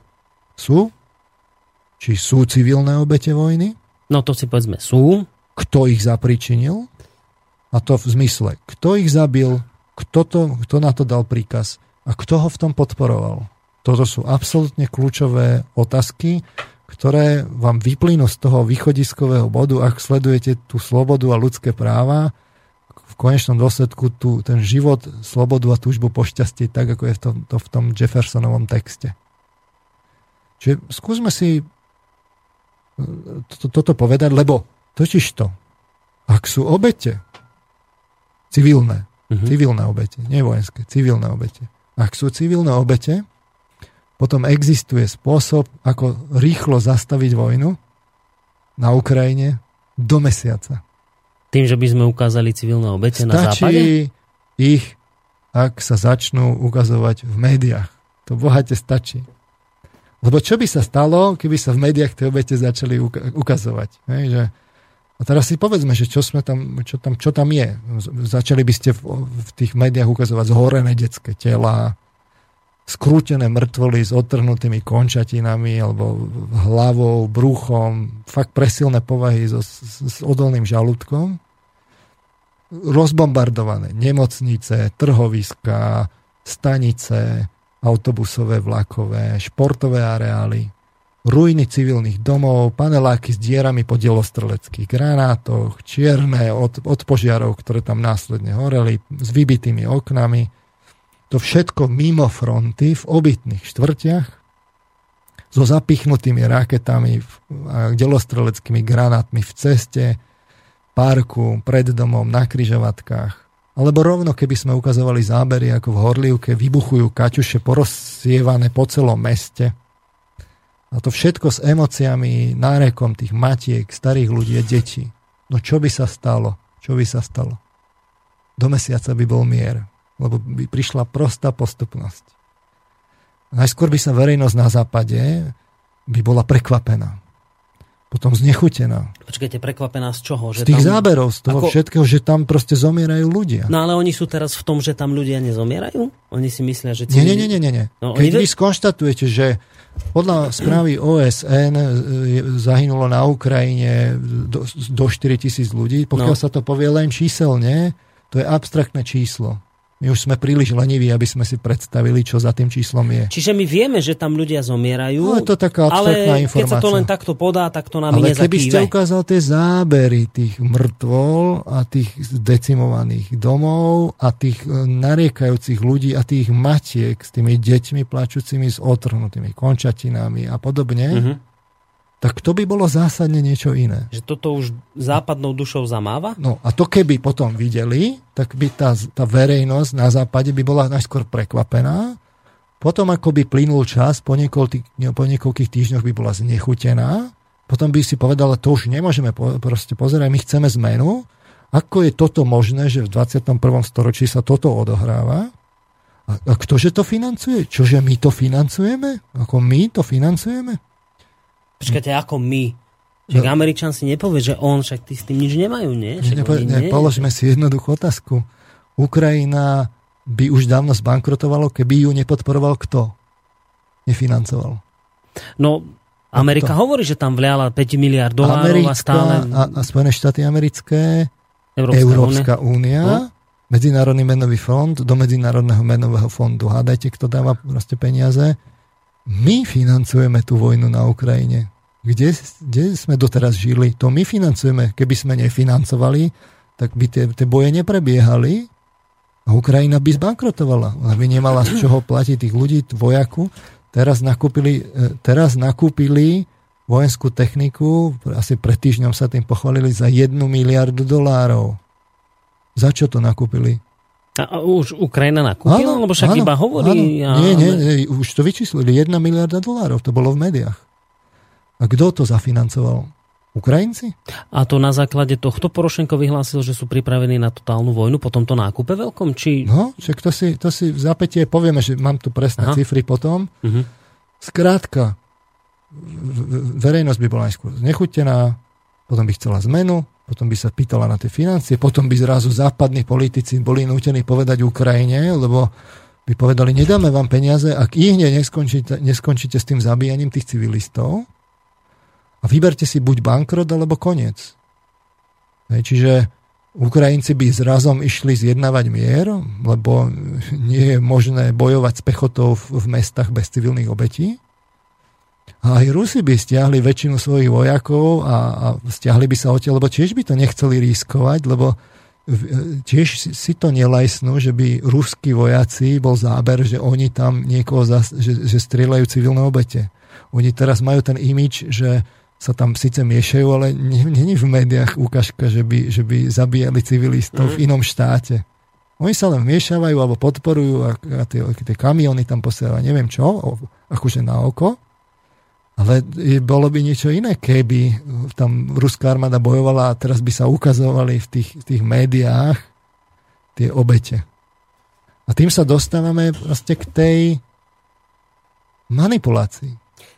či sú civilné obete vojny? No to si povedzme, sú. Kto ich zapričinil? A to v zmysle, kto ich zabil, kto na to dal príkaz, a kto ho v tom podporoval? Toto sú absolútne kľúčové otázky, ktoré vám vyplynú z toho východiskového bodu, ak sledujete tú slobodu a ľudské práva, v konečnom dôsledku ten život, slobodu a túžbu po šťastí, tak ako je v tom Jeffersonovom texte. Čiže skúsme si toto povedať, lebo totižto, ak sú obete civilné, uh-huh. Civilné obete, nie vojenské, civilné obete. Ak sú civilné obete, potom existuje spôsob, ako rýchlo zastaviť vojnu na Ukrajine do mesiaca. Tým, že by sme ukázali civilné obete na západe? Stačí ich, ak sa začnú ukazovať v médiách. To bohate stačí. Lebo čo by sa stalo, keby sa v médiách tie obete začali ukazovať? Hej, že a teraz si povedzme, že čo tam je. Začali by ste v tých médiách ukazovať zhorené detské tela, skrútené mŕtvoly s odtrhnutými končatinami alebo hlavou, bruchom, fakt presilné povahy s odolným žalúdkom. Rozbombardované nemocnice, trhoviska, stanice, autobusové, vlakové, športové areály. Ruiny civilných domov, paneláky s dierami po dielostreleckých granátoch, čierne od požiarov, ktoré tam následne horeli, s vybitými oknami. To všetko mimo fronty, v obytných štvrtiach, so zapichnutými raketami a dielostreleckými granátmi v ceste, parku, pred domom, na križovatkách. Alebo rovno, keby sme ukazovali zábery, ako v Horlivke vybuchujú kaťuše porozsievané po celom meste. A to všetko s emóciami, nárekom tých matiek, starých ľudí a detí. No čo by sa stalo? do mesiaca by bol mier, lebo by prišla prostá postupnosť. Najskôr by sa verejnosť na západe by bola prekvapená. Potom znechutená. Počkajte, prekvapená z čoho? Že z tých tam... záberov, z toho všetkého, že tam proste zomierajú ľudia. No ale oni sú teraz v tom, že tam ľudia nezomierajú? Oni si myslia, že... Nie. No, keď vy skonštatujete, že podľa správy OSN zahynulo na Ukrajine do 4 000 ľudí, pokiaľ sa to povie len číselne, to je abstraktné číslo. My už sme príliš leniví, aby sme si predstavili, čo za tým číslom je. Čiže my vieme, že tam ľudia zomierajú, no, je to taká abstraktná informácia. Ale keď sa to len takto podá, tak to nám nezakýve. Ale keby ste ukázal tie zábery tých mŕtvol a tých decimovaných domov a tých nariekajúcich ľudí a tých matiek s tými deťmi plačúcimi, s otrhnutými končatinami a podobne, tak to by bolo zásadne niečo iné. Že toto už západnou dušou zamáva? No a to keby potom videli, tak by tá verejnosť na západe by bola najskôr prekvapená, potom ako by plynul čas, po niekoľkých týždňoch by bola znechutená, potom by si povedala, to už nemôžeme proste pozerať, my chceme zmenu, ako je toto možné, že v 21. storočí sa toto odohráva? A ktože to financuje? Čože my to financujeme? Ako my to financujeme? Počkajte, ako my. Však Američan si nepovie, že on, však tí s tým nič nemajú, nie? Položme si jednoduchú otázku. Ukrajina by už dávno zbankrotovalo, keby ju nepodporoval kto? Nefinancoval. No, Amerika hovorí, že tam vliala $5 miliárd a stále... A Spojené štáty americké, Európska únia, Medzinárodný menový fond, do Medzinárodného menového fondu. Hádajte, kto dáva proste peniaze. My financujeme tú vojnu na Ukrajine. Kde sme doteraz žili? To my financujeme. Keby sme nefinancovali, tak by tie boje neprebiehali a Ukrajina by zbankrotovala. Ona by nemala z čoho platiť tých ľudí, vojaku. Teraz nakúpili vojenskú techniku, asi pred týždňom sa tým pochválili, za $1 miliárd. Za čo to nakúpili? A už Ukrajina nakúpila, lebo však iba hovorí... Áno. Nie, už to vyčíslili. $1 miliárd, to bolo v médiách. A kto to zafinancoval? Ukrajinci? A to na základe tohto Porošenko vyhlásil, že sú pripravení na totálnu vojnu po tomto nákupe veľkom? Či... No, však to si v zápätie povieme, že mám tu presné cifry potom. Skrátka, verejnosť by bola najskôr znechutená, potom by chcela zmenu, potom by sa pýtala na tie financie, potom by zrazu západní politici boli nútení povedať Ukrajine, lebo by povedali, nedáme vám peniaze, ak ihne neskončíte s tým zabíjaním tých civilistov a vyberte si buď bankrot, alebo koniec. Čiže Ukrajinci by zrazom išli zjednávať mier, lebo nie je možné bojovať s pechotou v mestách bez civilných obetí. A aj Rusi by stiahli väčšinu svojich vojakov a stiahli by sa odtiaľ, lebo tiež by to nechceli riskovať, lebo tiež si to nelajsnú, že by ruskí vojaci bol záber, že oni tam že strieľajú civilné obete. Oni teraz majú ten imič, že sa tam síce miešajú, ale nie je v médiách ukážka, že by zabíjali civilistov v inom štáte. Oni sa len miešavajú alebo podporujú a tie kamiony tam posielajú, neviem čo, akože na oko. Ale bolo by niečo iné, keby tam ruská armáda bojovala a teraz by sa ukazovali v tých médiách tie obete. A tým sa dostávame proste k tej manipulácii.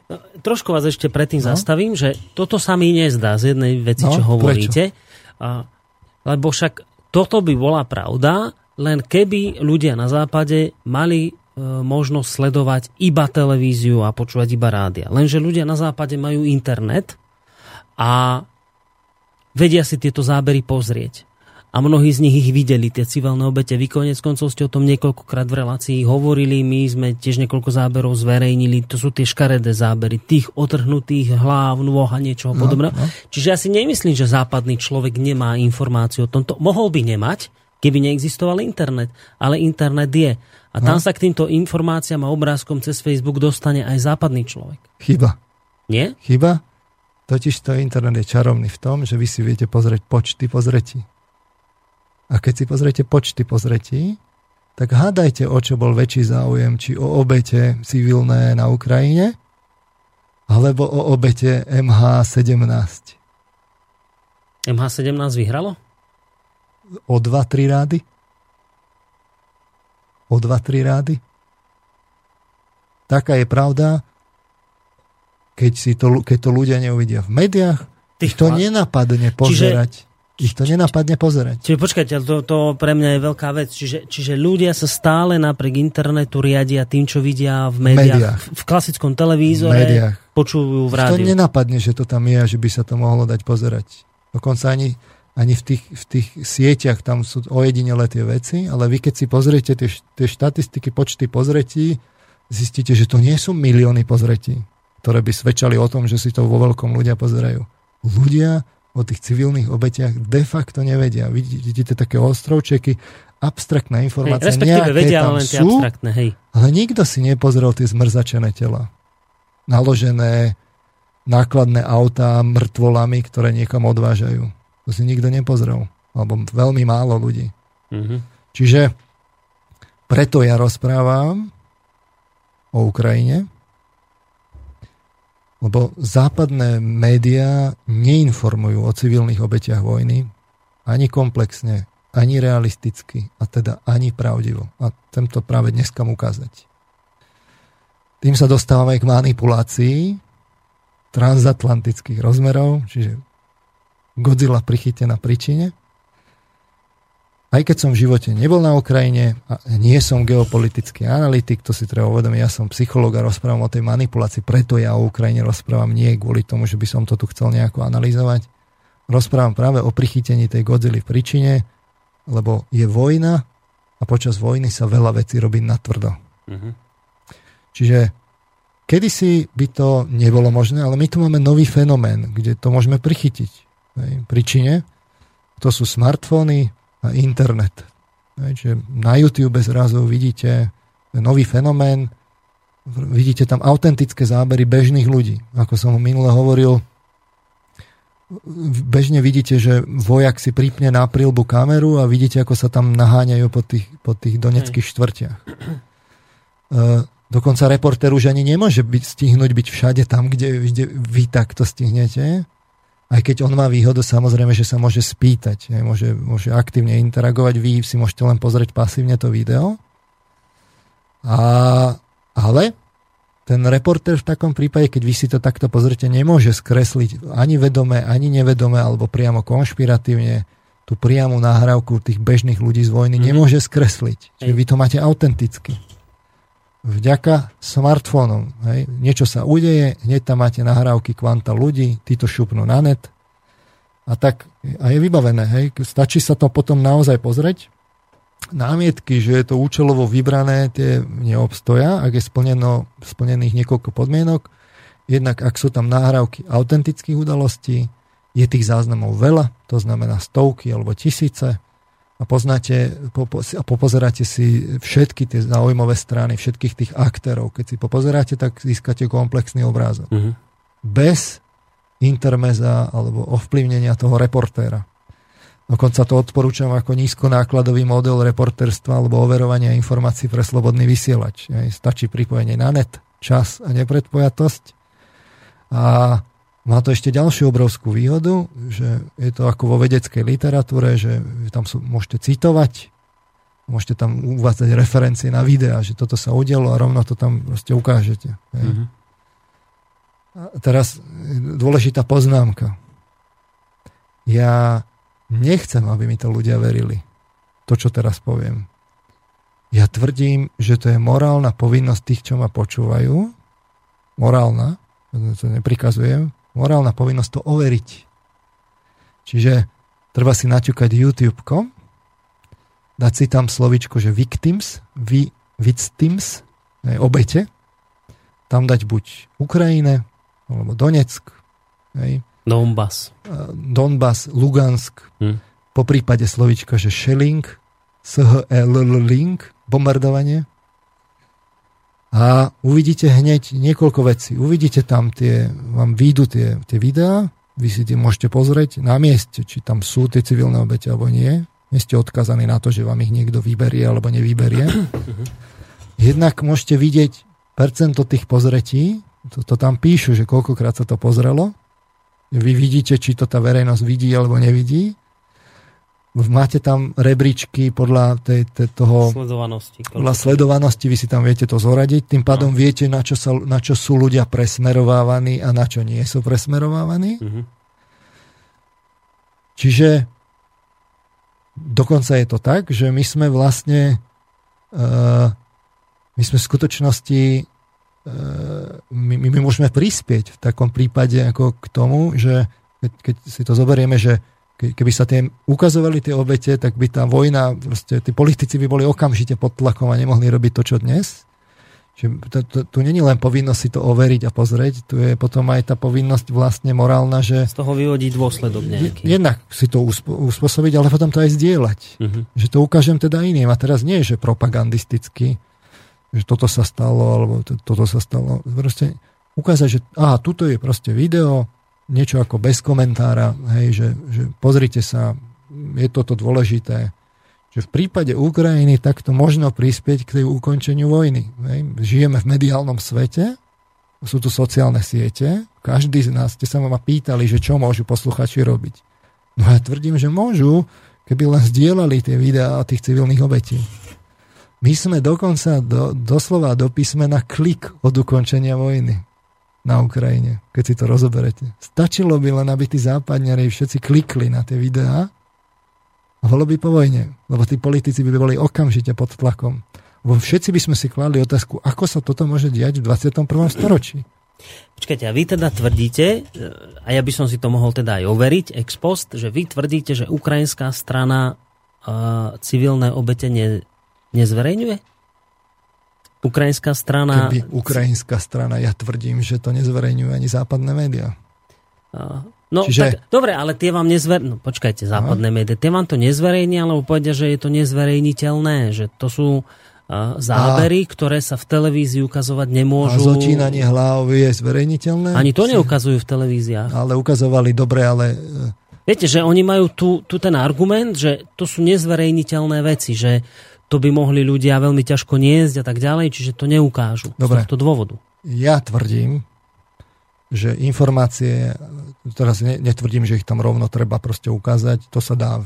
No, trošku vás ešte predtým zastavím, že toto sa mi nezdá z jednej veci, čo hovoríte. Lebo však toto by bola pravda, len keby ľudia na západe mali možnosť sledovať iba televíziu a počúvať iba rádia. Lenže ľudia na západe majú internet a vedia si tieto zábery pozrieť. A mnohí z nich ich videli, tie civilné obete. Vy konec koncov ste o tom niekoľkokrát v relácii hovorili, my sme tiež niekoľko záberov zverejnili, to sú tie škaredé zábery, tých otrhnutých hlav, nôh a niečoho podobného. Čiže ja si nemyslím, že západný človek nemá informáciu o tomto. Mohol by nemať, keby neexistoval internet, ale internet je. A tam sa k týmto informáciám a obrázkom cez Facebook dostane aj západný človek. Chyba. Nie? Chyba. Totiž to internet je čarovný v tom, že vy si viete pozrieť počty pozretí. A keď si pozriete počty pozretí, tak hádajte, o čo bol väčší záujem, či o obete civilné na Ukrajine, alebo o obete MH17. MH17 vyhralo? O 2-3 rády. o 2-3 rády? Taká je pravda, keď to ľudia neuvidia v médiách, ich to nenapadne pozerať. Čiže počkajte, to pre mňa je veľká vec. Čiže ľudia sa stále napriek internetu riadia tým, čo vidia v médiách. V klasickom televízore, médiách. Počujú v rádiu. To nenapadne, že to tam je a že by sa to mohlo dať pozerať. Dokonca ani v tých sieťach tam sú ojedinelé tie veci, ale vy keď si pozriete tie štatistiky, počty pozretí, zistíte, že to nie sú milióny pozretí, ktoré by svedčali o tom, že si to vo veľkom ľudia pozerajú. Ľudia o tých civilných obetiach de facto nevedia. Vidíte také ostrovčeky, abstraktné informácie, nejaké vedia, tam sú, ale nikto si nepozrel tie zmrzačené tela. Naložené nákladné autá mŕtvolami, ktoré niekam odvážajú. To si nikto nepozrel. Alebo veľmi málo ľudí. Mm-hmm. Čiže preto ja rozprávam o Ukrajine, lebo západné médiá neinformujú o civilných obetiach vojny ani komplexne, ani realisticky, a teda ani pravdivo. A chcem to práve dneska ukázať. Tým sa dostávame k manipulácii transatlantických rozmerov, čiže Godzilla prichytená pri Číne. Aj keď som v živote nebol na Ukrajine a nie som geopolitický analytik, to si treba uvedomiť, ja som psychológ a rozprávam o tej manipulácii, preto ja o Ukrajine rozprávam, nie kvôli tomu, že by som to tu chcel nejako analyzovať. Rozprávam práve o prichytení tej Godzily v príčine, lebo je vojna a počas vojny sa veľa vecí robí natvrdo. Mhm. Čiže kedysi by to nebolo možné, ale my tu máme nový fenomén, kde to môžeme prichytiť. Príčine to sú smartfóny a internet. Čiže na YouTube zrazu vidíte nový fenomén, vidíte tam autentické zábery bežných ľudí. Ako som minule hovoril, bežne vidíte, že vojak si pripne na prílbu kameru a vidíte, ako sa tam naháňajú po tých doneckých štvrtiach. Dokonca reportér už ani nemôže stihnúť byť všade tam, kde vy takto stihnete. Aj keď on má výhodu, samozrejme, že sa môže spýtať, môže aktívne interagovať, vy si môžete len pozrieť pasívne to video. Ale ten reportér v takom prípade, keď vy si to takto pozrite, nemôže skresliť ani vedome, ani nevedome, alebo priamo konšpiratívne tú priamu nahrávku tých bežných ľudí z vojny nemôže skresliť. Čiže vy to máte autenticky. Vďaka smartfónom. Hej. Niečo sa udeje, hneď tam máte nahrávky kvanta ľudí, tí to šupnú na net a tak a je vybavené. Hej. Stačí sa to potom naozaj pozrieť. Námietky, že je to účelovo vybrané, tie neobstoja, ak je splnených niekoľko podmienok. Jednak, ak sú tam nahrávky autentických udalostí, je tých záznamov veľa, to znamená stovky alebo tisíce, a popozeráte si všetky tie zaujímavé strany, všetkých tých aktérov. Keď si popozeráte, tak získate komplexný obrázok. Mm-hmm. Bez intermeza alebo ovplyvnenia toho reportéra. Dokonca to odporúčam ako nízkonákladový model reportérstva alebo overovania informácií pre slobodný vysielač. Stačí pripojenie na net, čas a nepredpojatosť. A má to ešte ďalšiu obrovskú výhodu, že je to ako vo vedeckej literatúre, že tam môžete citovať, môžete tam uvádzať referencie na videá, že toto sa udialo a rovno to tam proste ukážete. Mm-hmm. A teraz dôležitá poznámka. Ja nechcem, aby mi to ľudia verili. To, čo teraz poviem. Ja tvrdím, že to je morálna povinnosť tých, čo ma počúvajú. Morálna, to neprikazujem. Morálna povinnosť to overiť. Čiže treba si naťukať YouTube.com, dať si tam slovičko, že victims, obete, tam dať buď Ukrajine, alebo Donetsk, Donbas, Lugansk, po prípade slovička, že shelling, bombardovanie, a uvidíte hneď niekoľko vecí. Uvidíte tam vám výjdu tie videá, vy si tie môžete pozrieť na mieste, či tam sú tie civilné obete, alebo nie. Nie ste odkazaní na to, že vám ich niekto vyberie, alebo nevyberie. Jednak môžete vidieť percento tých pozretí, to tam píšu, že koľkokrát sa to pozrelo. Vy vidíte, či to tá verejnosť vidí, alebo nevidí. Máte tam rebríčky podľa toho sledovanosti. Podľa sledovanosti vy si tam viete to zoradiť. Tým pádom viete, na čo sú ľudia presmerovávaní a na čo nie sú presmerovávaní. Uh-huh. Čiže dokonca je to tak, že my sme vlastne v skutočnosti my môžeme prispieť v takom prípade ako k tomu, že keď si to zoberieme, že keby sa tým ukazovali tie obete, tak by tá vojna, tí politici by boli okamžite pod tlakom a nemohli robiť to, čo dnes. Čiže tu není len povinnosť si to overiť a pozrieť, tu je potom aj tá povinnosť vlastne morálna, že... Z toho vyvodiť dôsledok nejaký. Jednak si to uspôsobiť, ale potom to aj zdieľať. Uh-huh. Že to ukážem teda iným. A teraz nie, že propagandisticky, že toto sa stalo, alebo toto sa stalo. Proste ukázať, že tuto je proste video, niečo ako bez komentára, hej, že pozrite sa, je toto dôležité. Že v prípade Ukrajiny takto možno prispieť k tej ukončeniu vojny. Hej. Žijeme v mediálnom svete, sú tu sociálne siete, každý z nás, ste sa ma pýtali, že čo môžu posluchači robiť. No ja tvrdím, že môžu, keby len zdieľali tie videá tých civilných obetí. My sme dokonca doslova do písmena klik od ukončenia vojny na Ukrajine, keď si to rozoberete. Stačilo by len, aby tí západňari všetci klikli na tie videá a bolo by po vojne, lebo tí politici by boli okamžite pod tlakom. Lebo všetci by sme si kladli otázku, ako sa toto môže diať v 21. storočí. Počkajte, a vy teda tvrdíte, a ja by som si to mohol teda aj overiť ex post, že vy tvrdíte, že ukrajinská strana civilné obete nezverejňuje? Ukrajinská strana... Keby ukrajinská strana, ja tvrdím, že to nezverejňujú ani západné médiá. No, tak, dobre, ale tie vám nezverejnia... No, počkajte, západné médiá, tie vám to nezverejnia, alebo povedia, že je to nezverejniteľné, že to sú zábery, ktoré sa v televízii ukazovať nemôžu. A zotínanie hlav je zverejniteľné? Ani to neukazujú v televíziách. Ale ukazovali, dobre, ale... Viete, že oni majú tu ten argument, že to sú nezverejniteľné veci, že to by mohli ľudia veľmi ťažko niesť a tak ďalej, čiže to neukážu. Dobre. Z tohto dôvodu. Ja tvrdím, že informácie, teraz netvrdím, že ich tam rovno treba proste ukázať, to sa dá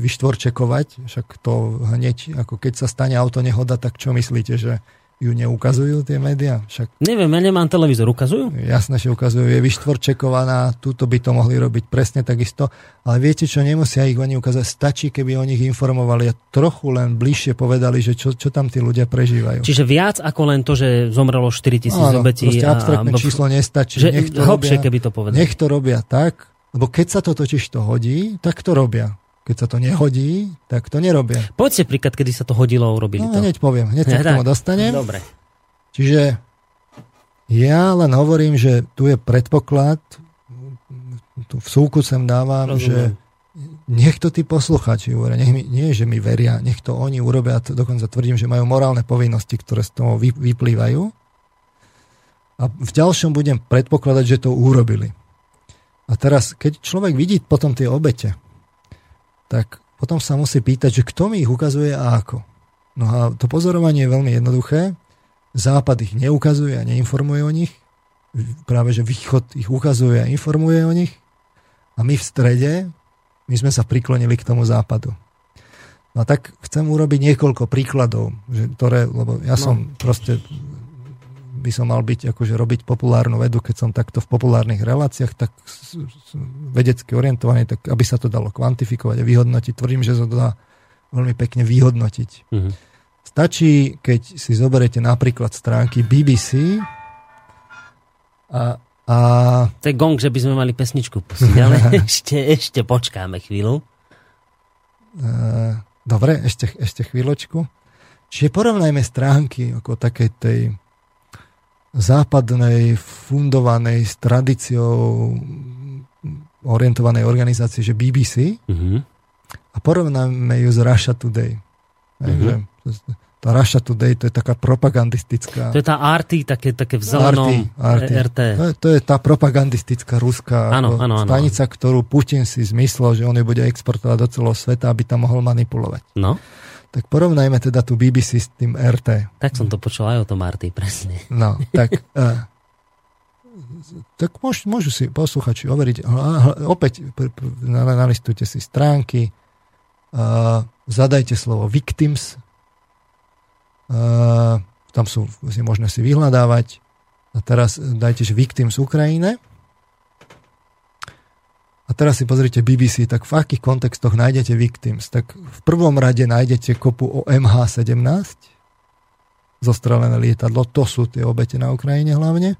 vyštvorčekovať, však to hneď, ako keď sa stane autonehoda, tak čo myslíte, že ju neukazujú tie médiá? Však... Neviem, ja nemám televízor, ukazujú? Jasné, že ukazujú, je vyštvorčekovaná, túto by to mohli robiť presne takisto, ale viete čo, nemusia ich oni ukázať, stačí, keby o nich informovali a trochu len bližšie povedali, že čo tam tí ľudia prežívajú. Čiže viac ako len to, že zomrelo 4000 obetí. Proste abstraktné číslo nestačí. Že nech to robia, keby to povedali. Nech to robia tak, lebo keď sa to totiž to hodí, tak to robia. Keď sa to nehodí, tak to nerobia. Poďte príklad, kedy sa to hodilo a urobili to. Hneď poviem, hneď sa k tomu dostanem. Dobre. Čiže ja len hovorím, že tu je predpoklad, tu v súku sem dávam, rozumiem, že nech to tí posluchači uveria, nie že mi veria, nech to oni urobia, dokonca tvrdím, že majú morálne povinnosti, ktoré z toho vyplývajú. A v ďalšom budem predpokladať, že to urobili. A teraz, keď človek vidí potom tie obete, tak potom sa musí pýtať, že kto mi ich ukazuje a ako. No a to pozorovanie je veľmi jednoduché. Západ ich neukazuje a neinformuje o nich. Práve, že Východ ich ukazuje a informuje o nich. A my v strede, my sme sa priklonili k tomu Západu. No a tak chcem urobiť niekoľko príkladov, lebo ja som proste, by som mal byť, akože robiť populárnu vedu, keď som takto v populárnych reláciách, tak vedecky orientovaný, tak aby sa to dalo kvantifikovať a vyhodnotiť. Tvrdím, že sa to dá veľmi pekne vyhodnotiť. Uh-huh. Stačí, keď si zoberete napríklad stránky BBC a... To je gong, že by sme mali pesničku pustiť, ale ešte počkáme chvíľu. Dobre, ešte chvíľočku. Čiže porovnajme stránky ako takej tej západnej, fundovanej s tradíciou orientovanej organizácie, že BBC, uh-huh, a porovnáme ju s Russia Today. Uh-huh. Tá Russia Today, to je taká propagandistická... To je tá RT, také v zelenom RT. To je tá propagandistická ruská stanica, ktorú Putin si zmyslel, že on ju bude exportovať do celého sveta, aby tam mohol manipulovať. No. Tak porovnajme teda tú BBC s tým RT. Tak som to počul aj o tom RT, presne. No, tak tak môžu si posluchači overiť. Opäť nalistujte si stránky, zadajte slovo victims, tam sú možné si vyhľadávať, a teraz dajte victims Ukrajine a teraz si pozrite BBC, tak v akých kontextoch nájdete victims, tak v prvom rade nájdete kopu o MH17, zostrelené lietadlo, to sú tie obete na Ukrajine hlavne.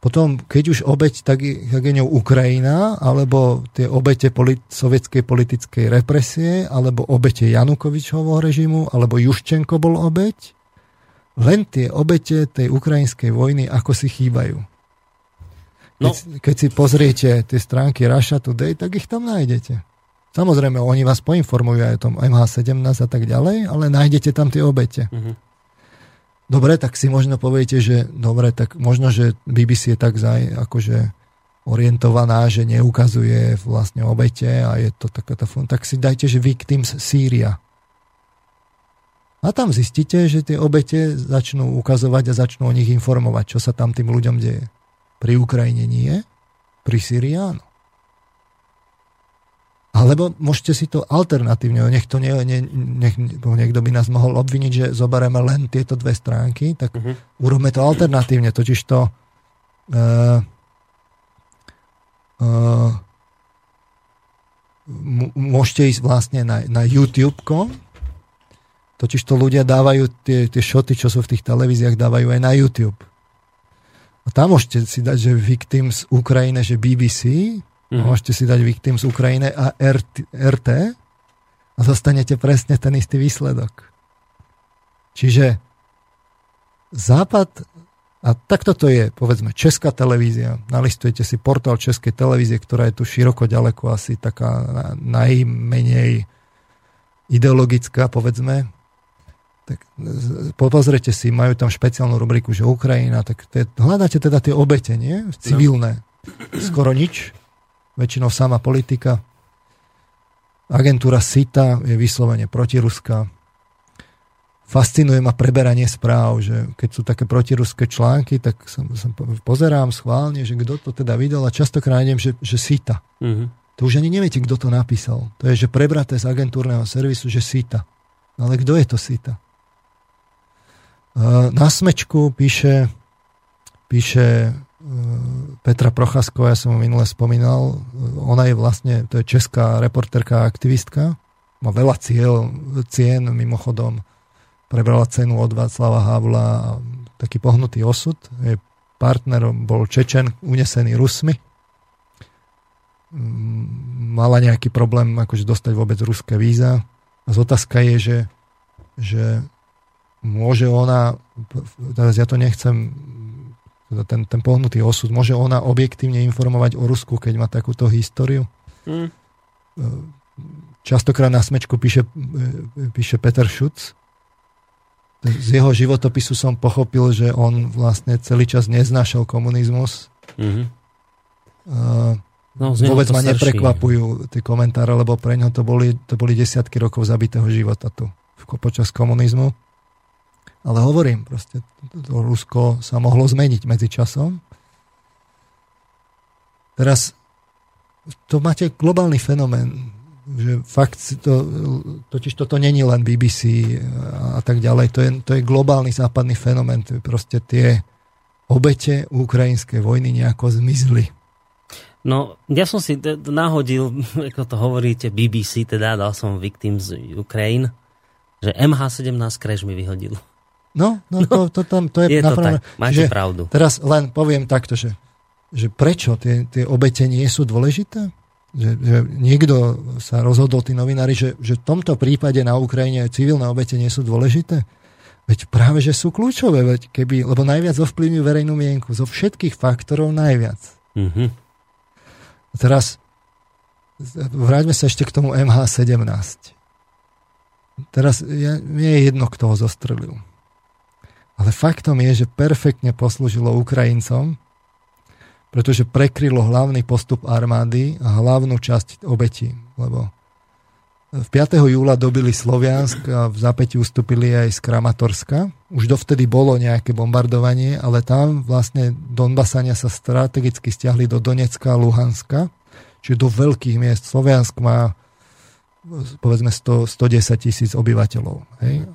Potom, keď už obeť, tak je ňou Ukrajina, alebo tie obete sovietskej politickej represie, alebo obete Janukovičovho režimu, alebo Juščenko bol obeť. Len tie obete tej ukrajinskej vojny, ako si chýbajú. Keď si pozriete tie stránky Russia Today, tak ich tam nájdete. Samozrejme, oni vás poinformujú aj o tom MH17 a tak ďalej, ale nájdete tam tie obete. Mhm. Dobre, tak si možno poviete, že dobre, tak možno, že BBC je tak akože orientovaná, že neukazuje vlastne obete a je to taká tá fun. Tak si dajte, že victims Syria. A tam zistíte, že tie obete začnú ukazovať a začnú o nich informovať, čo sa tam tým ľuďom deje. Pri Ukrajine nie, pri Syrii áno. Alebo môžete si to alternatívne, niekto by nás mohol obviniť, že zoberieme len tieto dve stránky, tak urobme to alternatívne, totiž to môžete ísť vlastne na YouTube.com, totiž to ľudia dávajú tie šoty, čo sú v tých televíziách, dávajú aj na YouTube. A tam môžete si dať, že victim z Ukrajine, že BBC, môžete si dať victim z Ukrajine a RT a dostanete presne ten istý výsledok. Čiže Západ, a takto to je, povedzme, Česká televízia, nalistujete si portál Českej televízie, ktorá je tu široko ďaleko asi taká najmenej ideologická, povedzme. Tak pozrite si, majú tam špeciálnu rubriku, že Ukrajina, tak hľadáte teda tie obete, nie? Civilné. Skoro nič. Väčšinou sama politika. Agentúra SITA je vyslovene protiruská. Fascinuje ma preberanie správ, že keď sú také protiruské články, tak pozerám schválne, že kto to teda videl a častokrát nájdem, že SITA. To už ani neviete, kto to napísal. To je, že prebraté z agentúrneho servisu, že SITA. Ale kto je to SITA? Na smečku píše Petra Procházková, ja som ju minule spomínal, ona je vlastne, to je česká reportérka a aktivistka, má veľa cien, mimochodom prebrala cenu od Václava Havla a taký pohnutý osud, jej partnerom bol Čečen, unesený Rusmi, mala nejaký problém akože dostať vôbec ruské víza a otázka je, že môže ona, teraz ja to nechcem, ten pohnutý osud, môže ona objektívne informovať o Rusku, keď má takúto históriu? Častokrát na smečku píše Peter Šuc. Z jeho životopisu som pochopil, že on vlastne celý čas neznášal komunizmus. Vôbec ma neprekvapujú tie komentáre, lebo pre ňo to boli desiatky rokov zabitého života tu počas komunizmu. Ale hovorím, proste to Rusko sa mohlo zmeniť medzičasom. Teraz to máte globálny fenomén, že fakt totiž toto není len BBC a tak ďalej, to je globálny západný fenomén, proste tie obete ukrajinskej vojny nejako zmizli. No, ja som si nahodil, ako to hovoríte, BBC, teda dal som victim z Ukrajine, že MH17 crash mi vyhodil. No, to je napravda. Máte pravdu. Teraz len poviem takto, že prečo tie obete nie sú dôležité? Že niekto sa rozhodol, tí novinári, že v tomto prípade na Ukrajine civilné obete nie sú dôležité? Veď práve, že sú kľúčové, lebo najviac ovplyvňujú verejnú mienku. Zo všetkých faktorov najviac. A teraz vráťme sa ešte k tomu MH17. Teraz mne je jedno, kto ho zostrelil. Ale faktom je, že perfektne poslúžilo Ukrajincom, pretože prekrylo hlavný postup armády a hlavnú časť obetí. Lebo 5. júla dobili Sloviansk a v zápäti ustúpili aj z Kramatorska. Už dovtedy bolo nejaké bombardovanie, ale tam vlastne Donbasania sa strategicky stiahli do Donecka a Luhanska, čiže do veľkých miest. Sloviansk má povedzme 110 tisíc obyvateľov. Hej?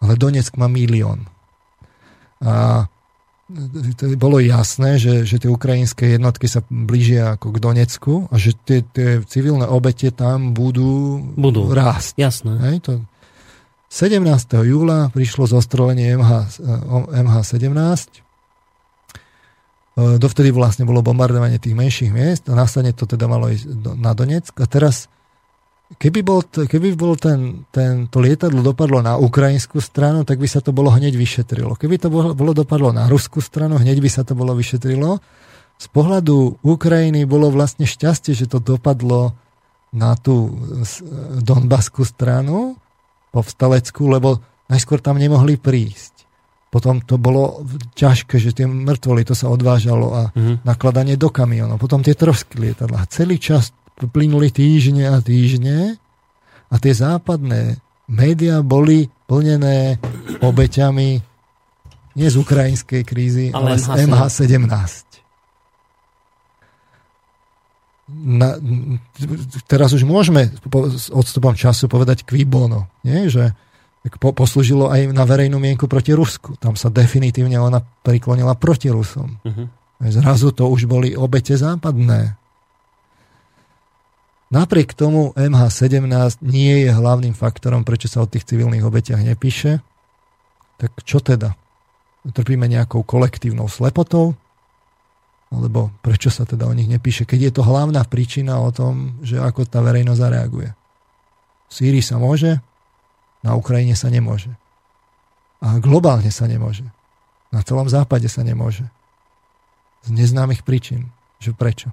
Ale Donetsk má 1 milión. A bolo jasné, že tie ukrajinské jednotky sa blížia ako k Donecku a že tie civilné obete tam budú rásť. Jasné. Hej, to 17. júla prišlo zostrelenie MH17. Dovtedy vlastne bolo bombardovanie tých menších miest a následne to teda malo ísť na Donetsk. A teraz, keby bol to lietadlo dopadlo na ukrajinskú stranu, tak by sa to bolo hneď vyšetrilo. Keby to bolo dopadlo na ruskú stranu, hneď by sa to bolo vyšetrilo. Z pohľadu Ukrajiny bolo vlastne šťastie, že to dopadlo na tú Donbaskú stranu, povstaleckú, lebo najskôr tam nemohli prísť. Potom to bolo ťažké, že tie mŕtvoly, to sa odvážalo a nakladanie do kamionov. Potom tie trosky lietadla. Celý čas plynuli týždne a týždne a tie západné médiá boli plnené obeťami nie z ukrajinskej krízy, ale z MH17. Teraz už môžeme s odstupom času povedať cui bono, nie? Že poslúžilo aj na verejnú mienku proti Rusku. Tam sa definitívne ona priklonila proti Rusom. Zrazu to už boli obete západné. Napriek tomu MH17 nie je hlavným faktorom, prečo sa o tých civilných obetiach nepíše. Tak čo teda? Trpíme nejakou kolektívnou slepotou? Alebo prečo sa teda o nich nepíše? Keď je to hlavná príčina o tom, že ako tá verejnosť zareaguje. V Sýrii sa môže, na Ukrajine sa nemôže. A globálne sa nemôže. Na celom západe sa nemôže. Z neznámych príčin. Že prečo?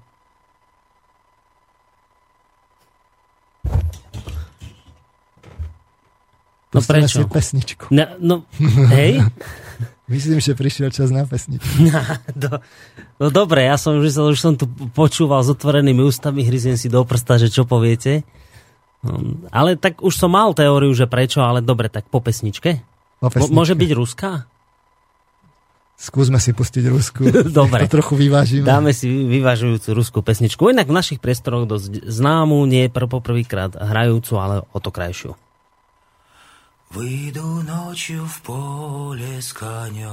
No prečo? Pesničku. No, hej? Myslím, že prišiel čas na pesničku. No dobre, ja som myslel, že som tu počúval s otvorenými ústami, hryziem si do prsta, že čo poviete. Ale tak už som mal teóriu, že prečo, ale dobre, tak po pesničke? Môže byť ruská? Skúsme si pustiť rusku. Dobre. To trochu vyvážime. Dáme si vyvážujúcu ruskú pesničku. Inak v našich priestoroch dosť známu, nie poprvýkrát hrajúcu, ale o to krajšiu. Выйду ночью в поле с конем.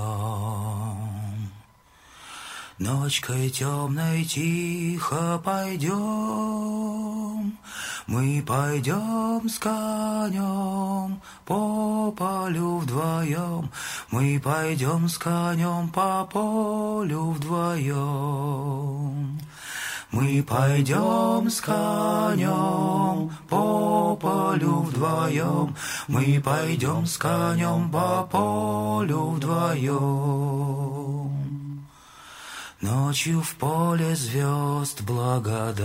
Ночкой темной тихо пойдем. Мы пойдем с конем по полю вдвоем. Мы пойдем с конем по полю вдвоем. Мы пойдем с конем по полю вдвоем. Мы пойдем с конем по полю вдвоем. Ночью в поле звезд благодать.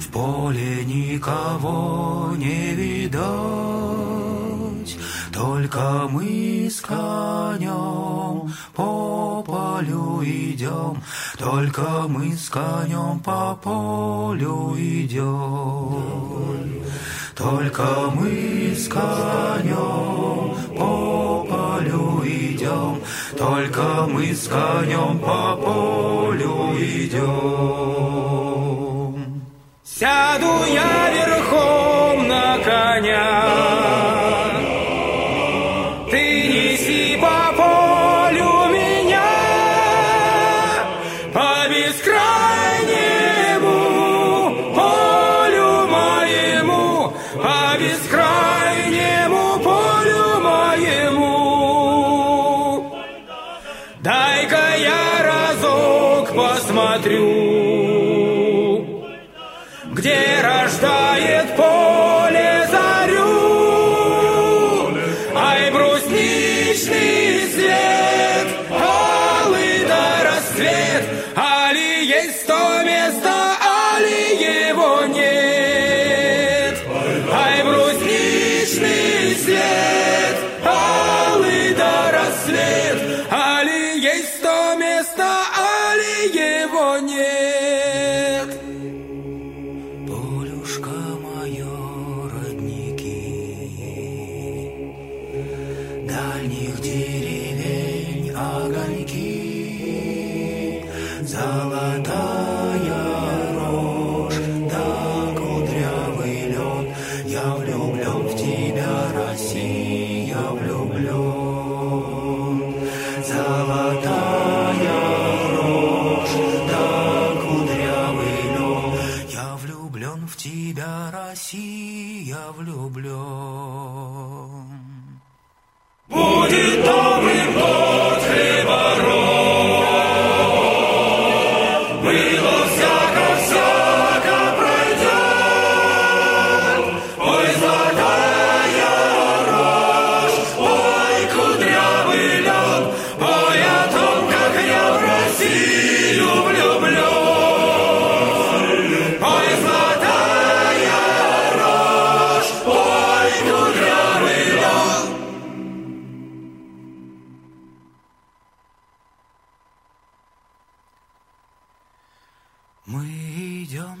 В поле никого не видать. Только мы с конем по полю идем, только мы с конем по полю идем, только мы с конем по полю идем, только мы с конем по полю идем. Сяду я верхом на коня. Золотая рожь, да кудря.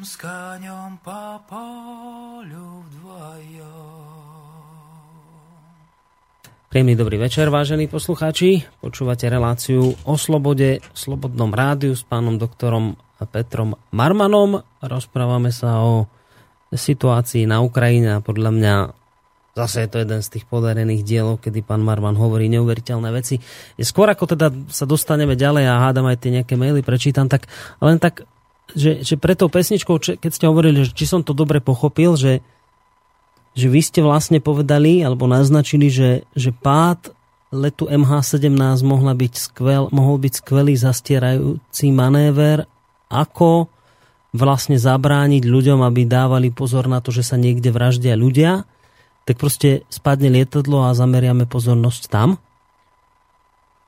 с конем по полю вдвоем. Príjemný dobrý večer, vážení poslucháči. Počúvate reláciu O slobode v Slobodnom rádiu s pánom doktorom Petrom Marmanom. Rozprávame sa o situácii na Ukrajine a podľa mňa zase je to jeden z tých podarených dielov, kedy pán Marman hovorí neuveriteľné veci. Skôr ako teda sa dostaneme ďalej a hádam aj tie nejaké maily, prečítam, tak len tak, že pre tou pesničkou, keď ste hovorili, že či som to dobre pochopil, že vy ste vlastne povedali, alebo naznačili, že pád letu MH17 mohol byť skvelý zastierajúci manéver, ako vlastne zabrániť ľuďom, aby dávali pozor na to, že sa niekde vraždia ľudia, tak proste spadne lietadlo a zameriame pozornosť tam?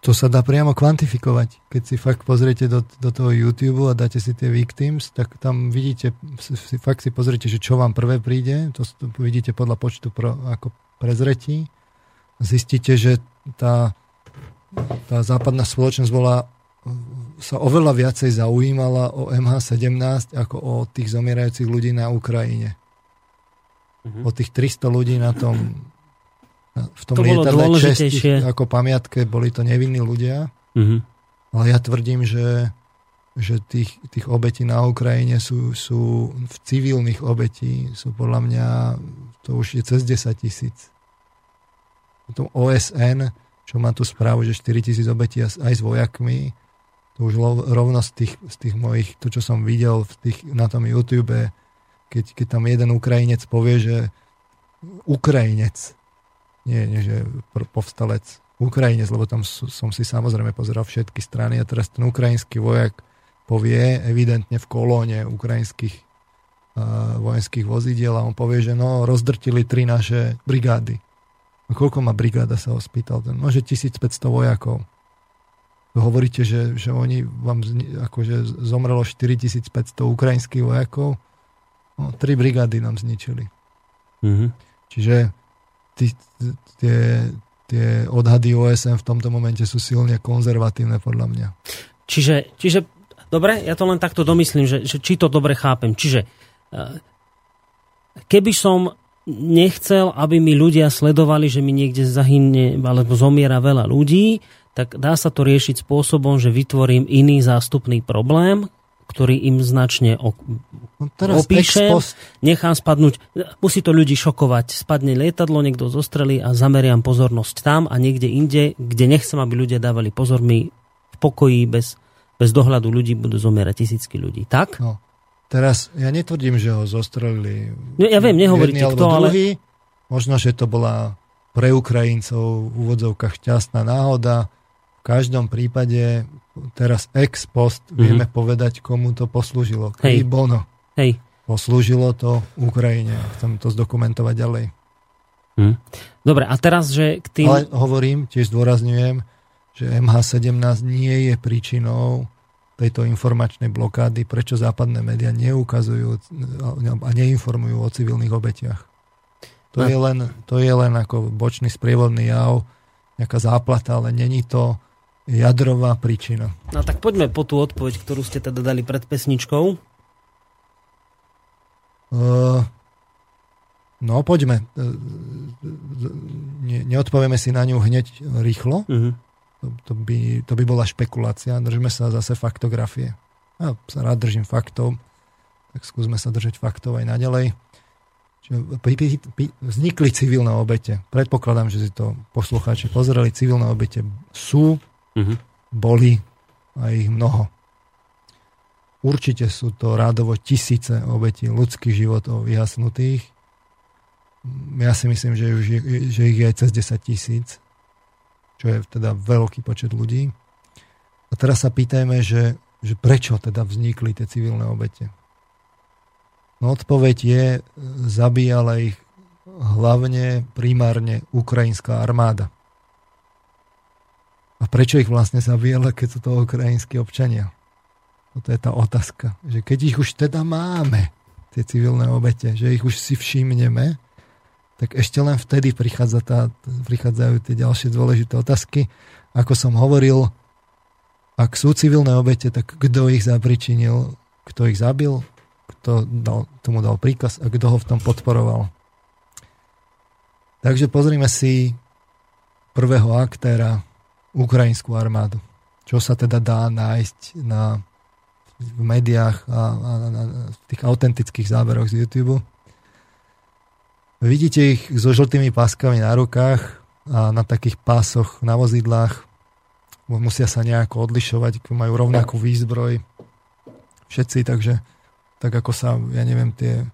To sa dá priamo kvantifikovať. Keď si fakt pozriete do toho YouTube a dáte si tie victims, tak tam vidíte, fakt si pozriete, že čo vám prvé príde, to vidíte podľa počtu ako prezretí. Zistíte, že tá západná spoločnosť sa oveľa viacej zaujímala o MH17 ako o tých zomierajúcich ľudí na Ukrajine. O tých 300 ľudí v tom lietadle čestí ako pamiatke, boli to nevinní ľudia. Uh-huh. Ale ja tvrdím, že tých obetí na Ukrajine sú v civilných obetí, sú podľa mňa, to už je cez 10 000. Potom OSN, čo má tu správu, že 4 000 obetí aj s vojakmi, to už rovno z tých mojich, to čo som videl na tom YouTube, keď tam jeden Ukrajinec povie, že Ukrajinec, nie že povstalec, Ukrajinec, lebo tam som si samozrejme pozeral všetky strany a teraz ten ukrajinský vojak povie evidentne v kolóne ukrajinských vojenských vozidiel a on povie, že no, rozdrtili 3 naše brigády. A koľko má brigáda, sa ho spýtal ten? No, že 1500 vojakov. Hovoríte, že oni vám akože zomrelo 4500 ukrajinských vojakov. No, 3 brigády nám zničili. Uh-huh. Čiže tie odhady OSN v tomto momente sú silne konzervatívne podľa mňa. Čiže dobre, ja to len takto domyslím, že či to dobre chápem. Čiže keby som nechcel, aby mi ľudia sledovali, že mi niekde zahynie alebo zomiera veľa ľudí, tak dá sa to riešiť spôsobom, že vytvorím iný zástupný problém, ktorý im značne opíšem, nechám spadnúť, musí to ľudí šokovať, spadne lietadlo, niekto zostrelí a zameriam pozornosť tam a niekde inde, kde nechcem, aby ľudia dávali pozor, mi v pokoji bez dohľadu ľudí budú zomierať tisícky ľudí, tak? No, teraz ja netvrdím, že ho zostrelili. No, ja viem, nehovoríte kto, ale druhý. Možno, že to bola pre Ukrajincov v úvodzovkách šťastná náhoda. V každom prípade teraz ex post vieme povedať, komu to poslúžilo. Hej. Bono. Hej. Poslúžilo to Ukrajine. Chcem to zdokumentovať ďalej. Hm. Dobre, a teraz, že k tým... Ale hovorím, tiež zdôrazňujem, že MH17 nie je príčinou tejto informačnej blokády, prečo západné médiá neukazujú a neinformujú o civilných obetiach. To je len ako bočný sprievodný jav, nejaká záplata, ale není to jadrová príčina. No tak poďme po tú odpoveď, ktorú ste teda dali pred pesničkou. No poďme. Neodpovieme si na ňu hneď rýchlo. Uh-huh. To by bola špekulácia. Držme sa zase faktografie. Ja sa rád držím faktov. Tak skúsme sa držať faktov aj naďalej. Vznikli civilné obete. Predpokladám, že si to poslucháči pozreli. Civilné obete sú... Uh-huh. Boli a ich mnoho. Určite sú to rádovo tisíce obetí ľudských životov vyhasnutých. Ja si myslím, že ich je aj cez 10 000, čo je teda veľký počet ľudí. A teraz sa pýtajme, že prečo teda vznikli tie civilné obete. No odpoveď je, zabíjala ich hlavne, primárne ukrajinská armáda. A prečo ich vlastne zabíjala, keď sú to ukrajinskí občania? To je tá otázka. Že keď ich už teda máme, tie civilné obete, že ich už si všimneme, tak ešte len vtedy prichádzajú tie ďalšie dôležité otázky. Ako som hovoril, ak sú civilné obete, tak kto ich zapričinil, kto ich zabil, kto tomu dal príkaz a kto ho v tom podporoval. Takže pozrime si prvého aktéra, ukrajinskú armádu. Čo sa teda dá nájsť v médiách a v tých autentických záberoch z YouTube. Vidíte ich so žltými páskami na rukách a na takých pásoch na vozidlách. Musia sa nejako odlišovať, majú rovnakú výzbroj. Všetci, takže tak ako sa, ja neviem, tie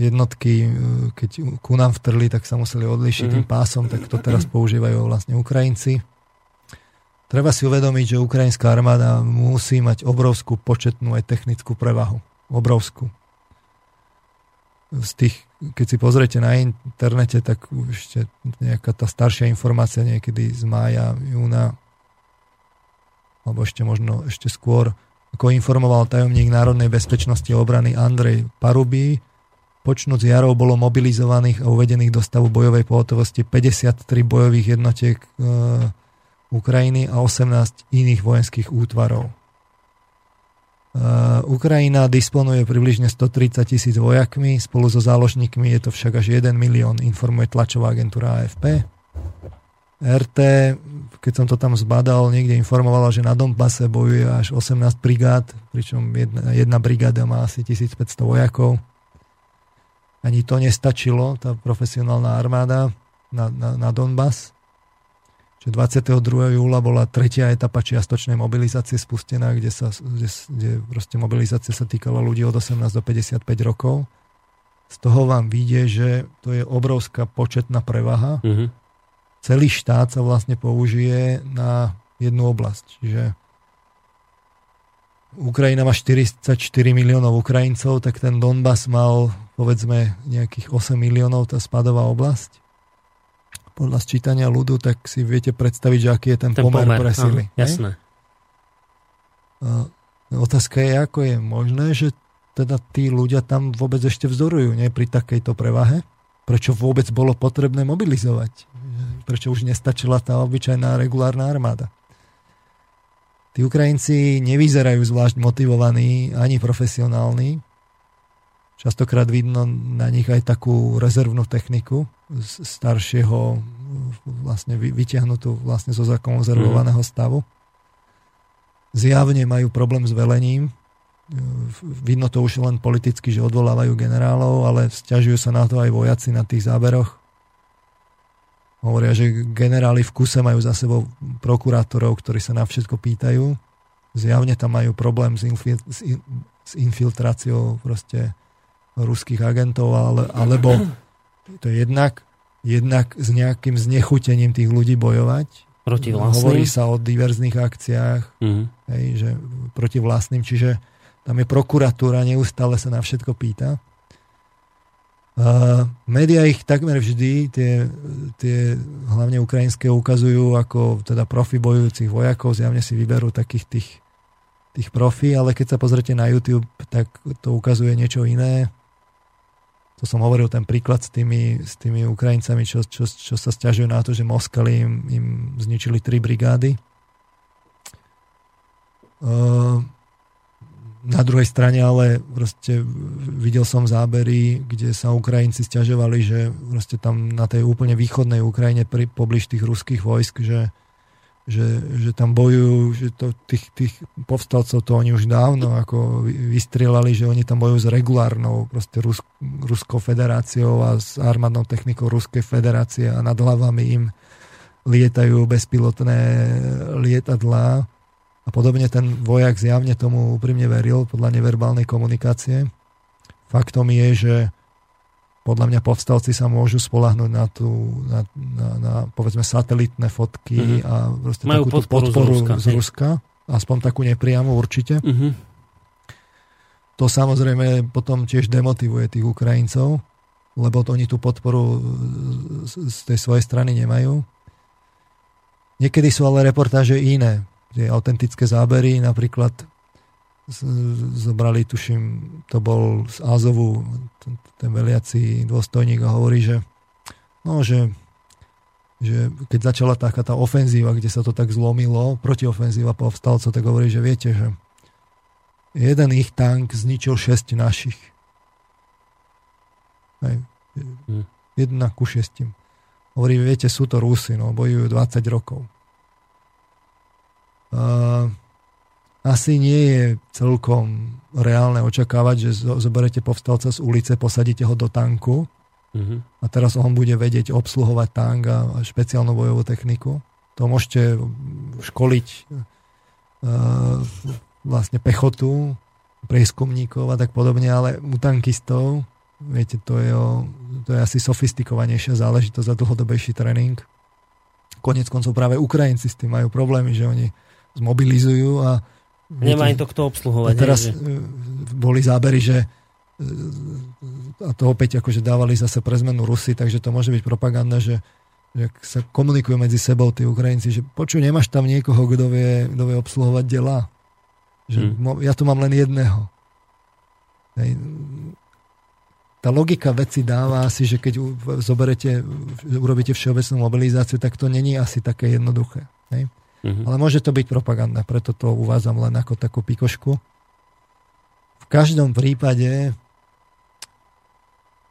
jednotky, keď ku nám vtrli, tak sa museli odlišiť tým pásom, tak to teraz používajú vlastne Ukrajinci. Treba si uvedomiť, že ukrajinská armáda musí mať obrovskú početnú aj technickú prevahu. Obrovskú. Z tých, keď si pozriete na internete, tak ešte nejaká tá staršia informácia niekedy z mája, júna, alebo ešte možno ešte skôr, ako informoval tajomník Národnej bezpečnosti a obrany Andrej Parubí, počnúc jarou bolo mobilizovaných a uvedených do stavu bojovej pohotovosti 53 bojových jednotiek Ukrajiny a 18 iných vojenských útvarov. Ukrajina disponuje približne 130,000 vojakmi, spolu so záložníkmi je to však až 1,000,000, informuje tlačová agentúra AFP. RT, keď som to tam zbadal, niekde informovala, že na Donbase bojuje až 18 brigád, pričom jedna brigáda má asi 1500 vojakov. Ani to nestačilo, tá profesionálna armáda na Donbas. 22. júla bola tretia etapa čiastočnej mobilizácie spustená, kde proste mobilizácia sa týkala ľudí od 18 do 55 rokov. Z toho vám vyjde, že to je obrovská početná prevaha. Mm-hmm. Celý štát sa vlastne použije na jednu oblasť. Čiže Ukrajina má 44 miliónov Ukrajincov, tak ten Donbas mal povedzme nejakých 8 miliónov, tá spadová oblasť. Podľa sčítania ľudu, tak si viete predstaviť, že aký je ten pomer pre sily. Jasné. Otázka je, ako je možné, že teda tí ľudia tam vôbec ešte vzdorujú, nie? Pri takejto prevahe. Prečo vôbec bolo potrebné mobilizovať? Prečo už nestačila tá obyčajná regulárna armáda? Tí Ukrajinci nevyzerajú zvlášť motivovaní, ani profesionálni. Častokrát vidno na nich aj takú rezervnú techniku, staršieho vlastne vytiahnutú vlastne zo zakonzervovaného stavu. Zjavne majú problém s velením. Vidno to už len politicky, že odvolávajú generálov, ale sťažujú sa na to aj vojaci na tých záberoch. Hovoria, že generáli v kuse majú za sebou prokurátorov, ktorí sa na všetko pýtajú. Zjavne tam majú problém s infiltráciou proste ruských agentov, alebo to je jednak s nejakým znechutením tých ľudí bojovať. Proti vlastným. Hovorí sa o diverzných akciách, hej, že proti vlastným, čiže tam je prokuratúra, neustále sa na všetko pýta. Média ich takmer vždy, tie hlavne ukrajinské, ukazujú ako teda profi bojujúcich vojakov, zjavne si vyberú takých tých profi, ale keď sa pozrete na YouTube, tak to ukazuje niečo iné. To som hovoril, ten príklad s tými Ukrajincami, čo sa sťažujú na to, že Moskali im zničili 3 brigády. Na druhej strane ale proste videl som zábery, kde sa Ukrajinci sťažovali, že proste tam na tej úplne východnej Ukrajine poblíž tých ruských vojsk, že tam bojujú, že to, tých povstalcov to oni už dávno ako vystrieľali, že oni tam bojujú s regulárnou proste Ruskou federáciou a s armádnou technikou Ruskej federácie a nad hlavami im lietajú bezpilotné lietadlá a podobne. Ten vojak zjavne tomu úprimne veril podľa neverbálnej komunikácie. Faktom je, že podľa mňa povstalci sa môžu spolahnuť na povedzme satelitné fotky a proste majú takú podporu z Ruska. Aspoň takú nepriamu určite. To samozrejme potom tiež demotivuje tých Ukrajincov, lebo oni tú podporu z tej svojej strany nemajú. Niekedy sú ale reportáže iné. Tie autentické zábery, napríklad zobrali, tuším, to bol z Azovu ten veliaci dôstojník a hovorí, že keď začala taká tá ofenzíva, kde sa to tak zlomilo, protiofenzíva povstalcov, tak hovorí, že viete, že jeden ich tank zničil 6 našich. Hej. 1:6. Hovorím, viete, sú to Rusy, no, bojujú 20 rokov. Asi nie je celkom reálne očakávať, že zoberete povstalca z ulice, posadíte ho do tanku a teraz on bude vedieť obsluhovať tank a špeciálnu bojovú techniku. To môžete školiť vlastne pechotu, prieskumníkov a tak podobne, ale u tankistov, viete, to je asi sofistikovanejšia záležitosť a dlhodobejší tréning. Koniec koncov práve Ukrajinci s tým majú problémy, že oni zmobilizujú a nemá im to kto obsluhovať. A teraz boli zábery, že a to opäť akože dávali zase pre zmenu Rusy, takže to môže byť propaganda, že sa komunikujú medzi sebou tí Ukrajinci, že počuj, nemáš tam niekoho, kto vie obsluhovať dela. Že ja tu mám len jedného. Tá logika veci dáva asi, že keď urobíte všeobecnú mobilizáciu, tak to není asi také jednoduché. Hej? Ale môže to byť propaganda, preto to uvádzam len ako takú pikošku. V každom prípade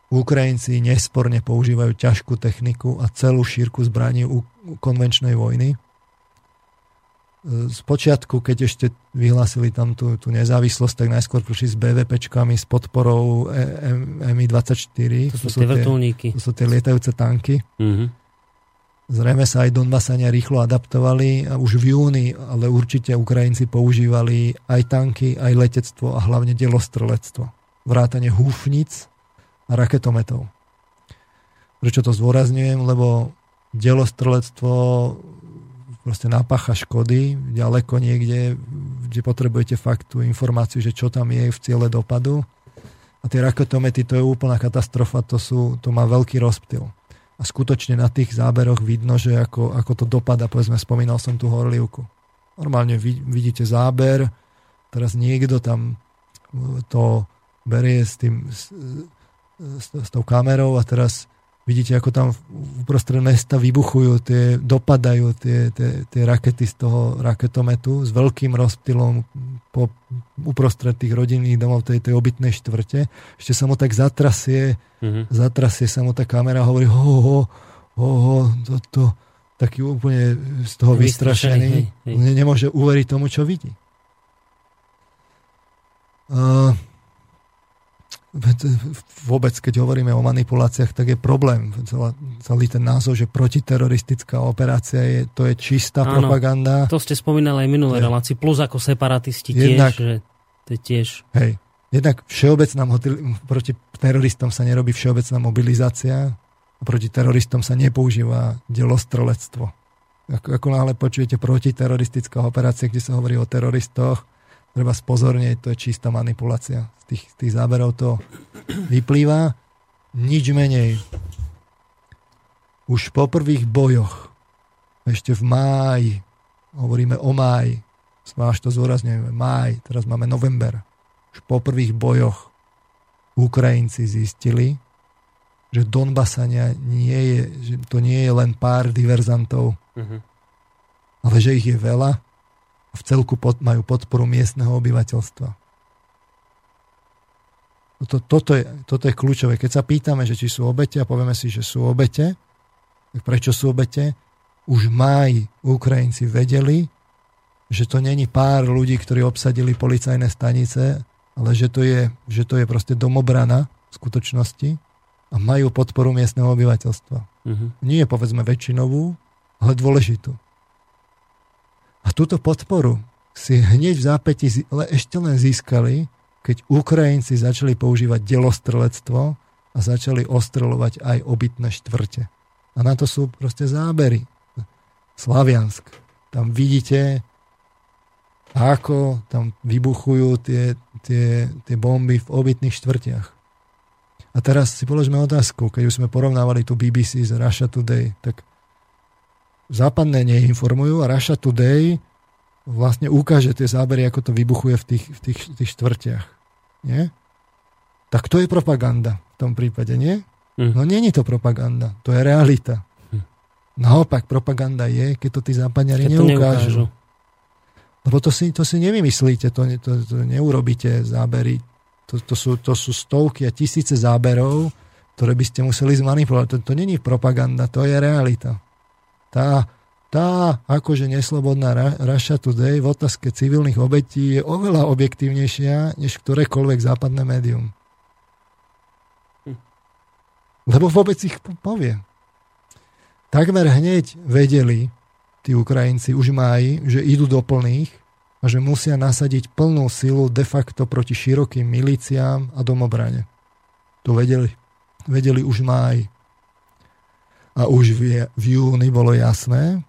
Ukrajinci nesporne používajú ťažkú techniku a celú šírku zbraní konvenčnej vojny. Spočiatku, keď ešte vyhlásili tam tú nezávislosť, tak najskôr prišli s BVPčkami, s podporou Mi-24. To sú tie vrtuľníky. To sú tie lietajúce tanky. Zrejme sa aj Donbasania rýchlo adaptovali a už v júni, ale určite Ukrajinci používali aj tanky, aj letectvo a hlavne delostrelectvo. Vrátane húfnic a raketometov. Prečo to zdôrazňujem? Lebo delostrelectvo proste napácha škody ďaleko niekde, kde potrebujete fakt tú informáciu, že čo tam je v ciele dopadu. A tie raketomety, to je úplná katastrofa, to má veľký rozptyl. A skutočne na tých záberoch vidno, že ako to dopadá, povedzme, spomínal som tú Horlivku. Normálne vidíte záber, teraz niekto tam to berie s tou kamerou a teraz vidíte, ako tam uprostred mesta vybuchujú, dopadajú tie rakety z toho raketometu s veľkým rozptylom uprostred tých rodinných domov tej obytnej štvrte. Ešte sa mu tak zatrasie sa mu tá kamera a hovorí taký úplne z toho vystrašený. Nemôže uveriť tomu, čo vidí. Vôbec, keď hovoríme o manipuláciách, tak je problém. Celý ten názov, že protiteroristická operácia to je čistá propaganda. To ste spomínali aj minulé relácii, plus ako separatisti jednak, tiež. Že to je tiež. Hej, jednak všeobecná proti teroristom sa nerobí všeobecná mobilizácia a proti teroristom sa nepoužíva delostrelectvo. Ako náhle počujete protiteroristická operácia, kde sa hovorí o teroristoch, treba spozornieť, to je čistá manipulácia. Z tých záberov to vyplýva. Nič menej. Už po prvých bojoch, ešte v máji, hovoríme o máji, zvlášť to zdôrazňujeme, máj, teraz máme november. Už po prvých bojoch Ukrajinci zistili, že Donbasania že to nie je len pár diverzantov, ale že ich je veľa. V celku majú podporu miestneho obyvateľstva. Toto je kľúčové. Keď sa pýtame, že či sú obete a povieme si, že sú obete, tak prečo sú obete? Už máj Ukrajinci vedeli, že to není pár ľudí, ktorí obsadili policajné stanice, ale že to je proste domobrana v skutočnosti a majú podporu miestneho obyvateľstva. Nie, povedzme, väčšinovú, ale dôležitú. A túto podporu si hneď v zápäti ešte len získali, keď Ukrajinci začali používať delostrelectvo a začali ostreľovať aj obytné štvrte. A na to sú proste zábery. Slaviansk. Tam vidíte, ako tam vybuchujú tie bomby v obytných štvrtiach. A teraz si položme otázku, keď už sme porovnávali tú BBC s Russia Today, tak západné neinformujú a Russia Today vlastne ukáže tie zábery, ako to vybuchuje v tých štvrtiach. Nie? Tak to je propaganda v tom prípade, nie? No nie je to propaganda, to je realita. Naopak, propaganda je, keď to tí západňari neukážu. Lebo to si nevymyslíte, to neurobíte zábery. To sú stovky a tisíce záberov, ktoré by ste museli zmanipulovať. To není propaganda, to je realita. Tá akože neslobodná Russia Today v otázke civilných obetí je oveľa objektívnejšia než ktorékoľvek západné médium. Lebo vôbec ich povie. Takmer hneď vedeli tí Ukrajinci už máji, že idú do plných a že musia nasadiť plnú silu de facto proti širokým milíciám a domobrane. To vedeli už máji. A už v júni bolo jasné,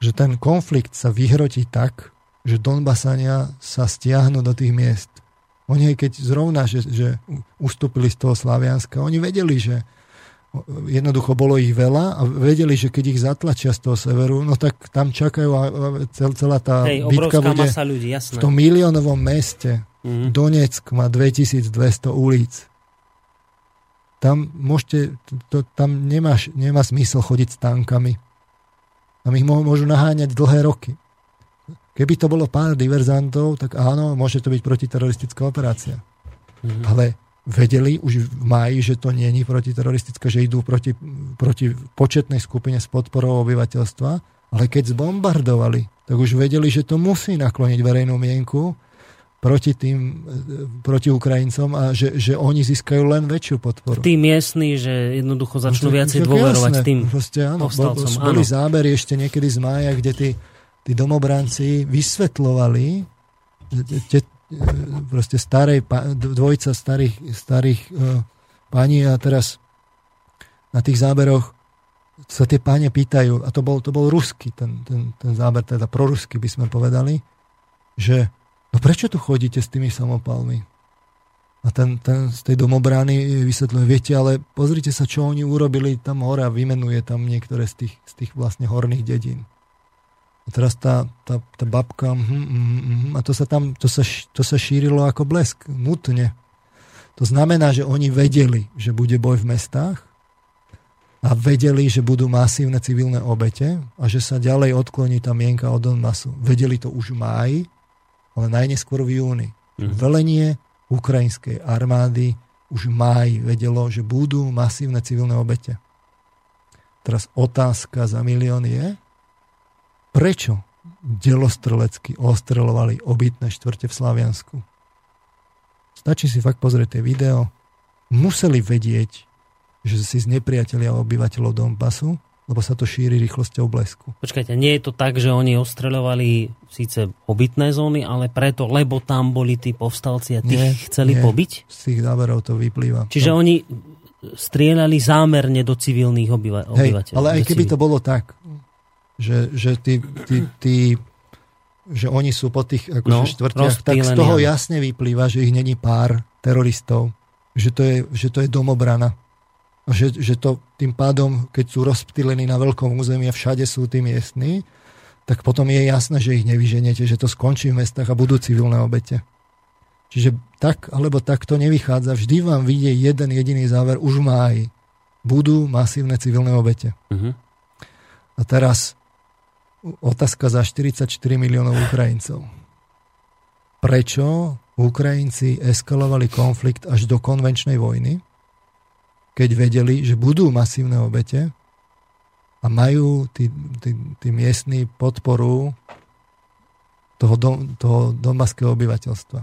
že ten konflikt sa vyhrotí tak, že Donbasania sa stiahnu do tých miest. Oni keď zrovna, že ustúpili z toho Slavianska, oni vedeli, že jednoducho bolo ich veľa a vedeli, že keď ich zatlačia z toho severu, no tak tam čakajú a celá tá bitka bude ľudí, v tom miliónovom meste. Donetsk má 2200 ulic. Tam môžete, tam nemá zmysel chodiť s tankami. Tam ich môžu naháňať dlhé roky. Keby to bolo pár diverzantov, tak áno, môže to byť protiteroristická operácia. Ale vedeli už v máji, že to nie je protiteroristické, že idú proti početnej skupine s podporou obyvateľstva, ale keď zbombardovali, tak už vedeli, že to musí nakloniť verejnú mienku proti Ukrajincom a že oni získajú len väčšiu podporu. Tí miestni, že jednoducho začnú viacej dôverovať tým povstalcom. Boli zábery ešte niekedy z mája, kde tí domobranci vysvetľovali proste dvojica starých pani a teraz na tých záberoch sa tie páne pýtajú, a to bol ruský ten záber, teda prorusky by sme povedali, že no prečo tu chodíte s tými samopalmi? A ten z tej domobrany vysvetľuje, viete, ale pozrite sa, čo oni urobili tam hore a vymenuje tam niektoré z tých vlastne horných dedín. A teraz tá babka a to sa šírilo ako blesk, nutne. To znamená, že oni vedeli, že bude boj v mestách a vedeli, že budú masívne civilné obete a že sa ďalej odkloní tá mienka od Donbasu. Vedeli to už v máji, ale najneskôr v júni. Velenie ukrajinskej armády už v máji vedelo, že budú masívne civilné obete. Teraz otázka za milión je, prečo delostrelecky ostreľovali obytné štvrte v Slaviansku? Stačí si fakt pozrieť tie video. Museli vedieť, že si z nepriatelia obyvateľov Donbasu, lebo sa to šíri rýchlosťou blesku. Počkajte, nie je to tak, že oni ostreľovali síce obytné zóny, ale preto, lebo tam boli tí povstalci a tých chceli pobiť? Z tých záverov to vyplýva. Čiže oni strieľali zámerne do civilných obyvateľov. Ale aj keby to bolo tak, že že oni sú po tých štvrtiach, tak z toho jasne vyplýva, že ich není pár teroristov, že to je domobrana. A že to tým pádom, keď sú rozptýlení na veľkom území a všade sú tí miestni, tak potom je jasné, že ich nevyženiete, že to skončí v mestách a budú civilné obete. Čiže tak alebo tak to nevychádza. Vždy vám vyjde jeden jediný záver už v máji. Budú masívne civilné obete. A teraz otázka za 44 miliónov Ukrajincov. Prečo Ukrajinci eskalovali konflikt až do konvenčnej vojny, keď vedeli, že budú masívne obete a majú tí miestni podporu toho donbaského obyvateľstva?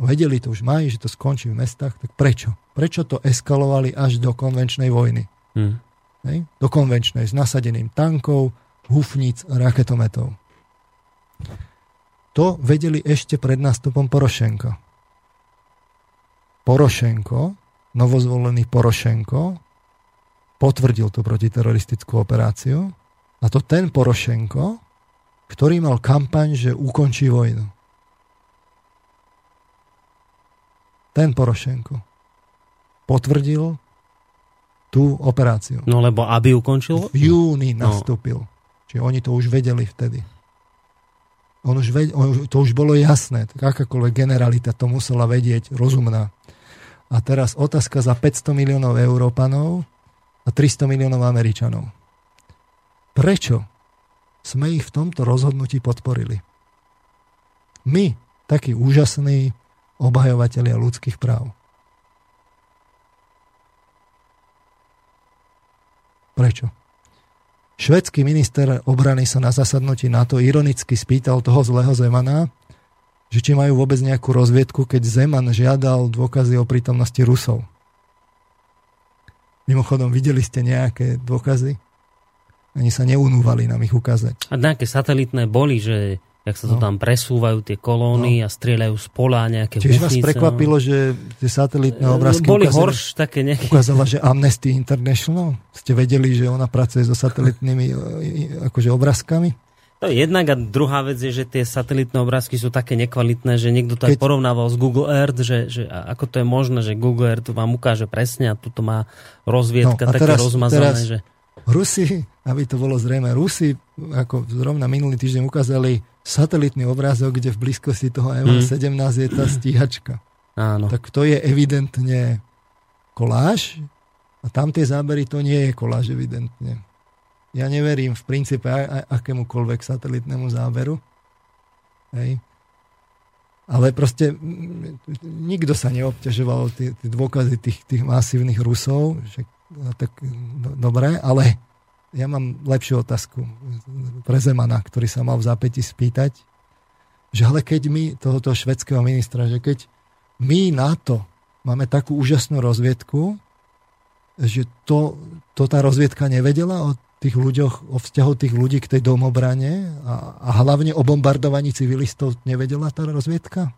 Vedeli to už majú, že to skončí v mestách, tak prečo? Prečo to eskalovali až do konvenčnej vojny? Do konvenčnej, s nasadením tankov, hufníc a raketometov. To vedeli ešte pred nástupom Porošenka. Porošenko, novozvolený Porošenko, potvrdil tú protiteroristickú operáciu, a to ten Porošenko, ktorý mal kampaň, že ukončí vojnu. Ten Porošenko potvrdil tú operáciu. No lebo aby ukončil? V júni nastúpil. Čiže oni to už vedeli vtedy. To už bolo jasné. Akákoľvek generalita to musela vedieť, rozumná. A teraz otázka za 500 miliónov Európanov a 300 miliónov Američanov. Prečo sme ich v tomto rozhodnutí podporili? My, takí úžasní obhajovatelia ľudských práv. Prečo? Švédsky minister obrany sa na zasadnutí NATO ironicky spýtal toho zlého Zemana, že či majú vôbec nejakú rozviedku, keď Zeman žiadal dôkazy o prítomnosti Rusov. Mimochodom, videli ste nejaké dôkazy? Ani sa neunúvali nám ich ukázať. A nejaké satelitné boli, že jak sa to tam presúvajú tie kolóny a strieľajú z pola nejaké húfnice. Čiže vás prekvapilo, že tie satelitné obrázky boli horš, také nejaké. Ukázala, že Amnesty International? Ste vedeli, že ona pracuje so satelitnými akože obrázkami? To je jednak a druhá vec je, že tie satelitné obrázky sú také nekvalitné, že niekto to aj porovnával s Google Earth, že ako to je možné, že Google Earth vám ukáže presne a tuto má rozviedka také rozmazané, že... Rusi, aby to bolo zrejme, Rusi, ako zrovna minulý týždeň ukázali satelitný obrázok, kde v blízkosti toho EU-17 je tá stíhačka. Áno. Tak to je evidentne koláž a tam tie zábery to nie je koláž evidentne. Ja neverím v princípe akémukoľvek satelitnému záberu. Hej. Ale proste nikto sa neobťažoval tie dôkazy tých masívnych Rusov, že no, tak dobré, ale ja mám lepšiu otázku pre Zemana, ktorý sa mal v zápäti spýtať, že ale keď my, tohoto švédskeho ministra, že keď my NATO máme takú úžasnú rozviedku, že to tá rozviedka nevedela o tých ľuďoch, o vzťahu tých ľudí k tej domobrane a hlavne o bombardovaní civilistov nevedela tá rozviedka?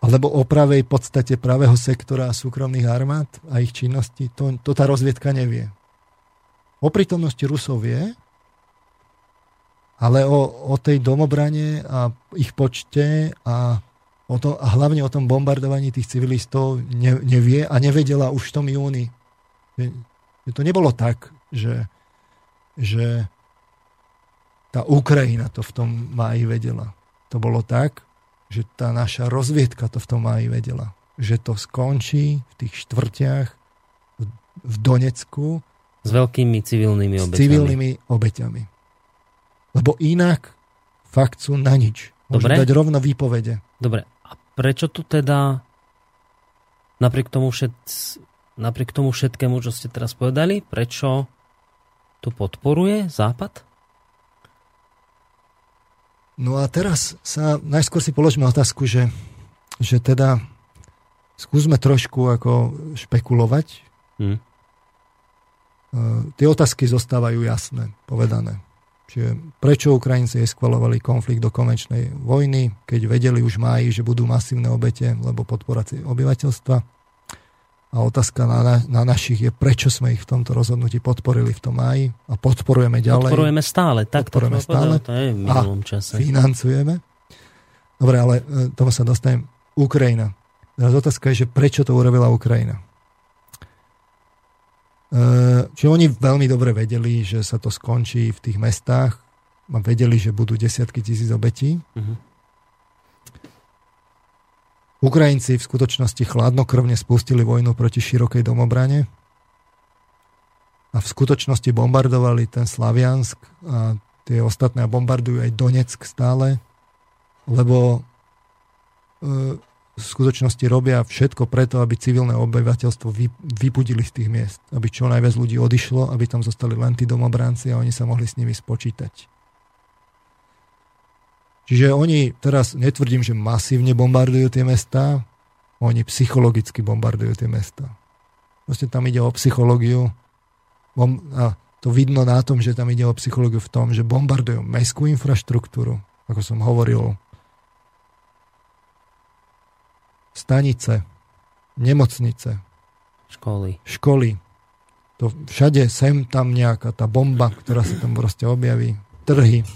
Alebo o pravej podstate pravého sektora súkromných armád a ich činnosti, to tá rozviedka nevie. O prítomnosti Rusov vie, ale o tej domobrane a ich počte a hlavne o tom bombardovaní tých civilistov nevie a nevedela už v tom júni. To nebolo tak, že tá Ukrajina to v tom máji vedela. To bolo tak, že tá naša rozviedka to v tom aj vedela. Že to skončí v tých štvrtiach v Donecku s veľkými civilnými obeťami. Lebo inak fakt sú na nič. Môžu dať rovno výpovede. Dobre, a prečo tu teda napriek tomu všetkému, čo ste teraz povedali, prečo tu podporuje Západ? No a teraz sa najskôr si položíme otázku, že teda skúsme trošku ako špekulovať. Tie otázky zostávajú jasné, povedané. Čiže prečo Ukrajinci eskalovali konflikt do konvenčnej vojny, keď vedeli už v máji, že budú masívne obete, lebo podpora obyvateľstva. A otázka na našich je, prečo sme ich v tomto rozhodnutí podporili v tom máji a podporujeme ďalej. Podporujeme stále. To je v minulom čase. Financujeme. Dobre, ale tomu sa dostanem. Ukrajina. Teraz otázka je, že prečo to urobila Ukrajina. Čiže oni veľmi dobre vedeli, že sa to skončí v tých mestách. Vedeli, že budú desiatky tisíc obetí. Ukrajinci v skutočnosti chladnokrvne spustili vojnu proti širokej domobrane a v skutočnosti bombardovali ten Slaviansk a tie ostatné bombardujú aj Donetsk stále, lebo v skutočnosti robia všetko preto, aby civilné obyvateľstvo vypudili z tých miest, aby čo najviac ľudí odišlo, aby tam zostali len tí domobranci a oni sa mohli s nimi spočítať. Čiže oni teraz, netvrdím, že masívne bombardujú tie mestá, oni psychologicky bombardujú tie mestá. Proste tam ide o psychológiu a to vidno na tom, že tam ide o psychológiu v tom, že bombardujú mestskú infraštruktúru, ako som hovoril, stanice, nemocnice, školy. To všade sem tam nejaká tá bomba, ktorá sa tam proste objaví, trhy.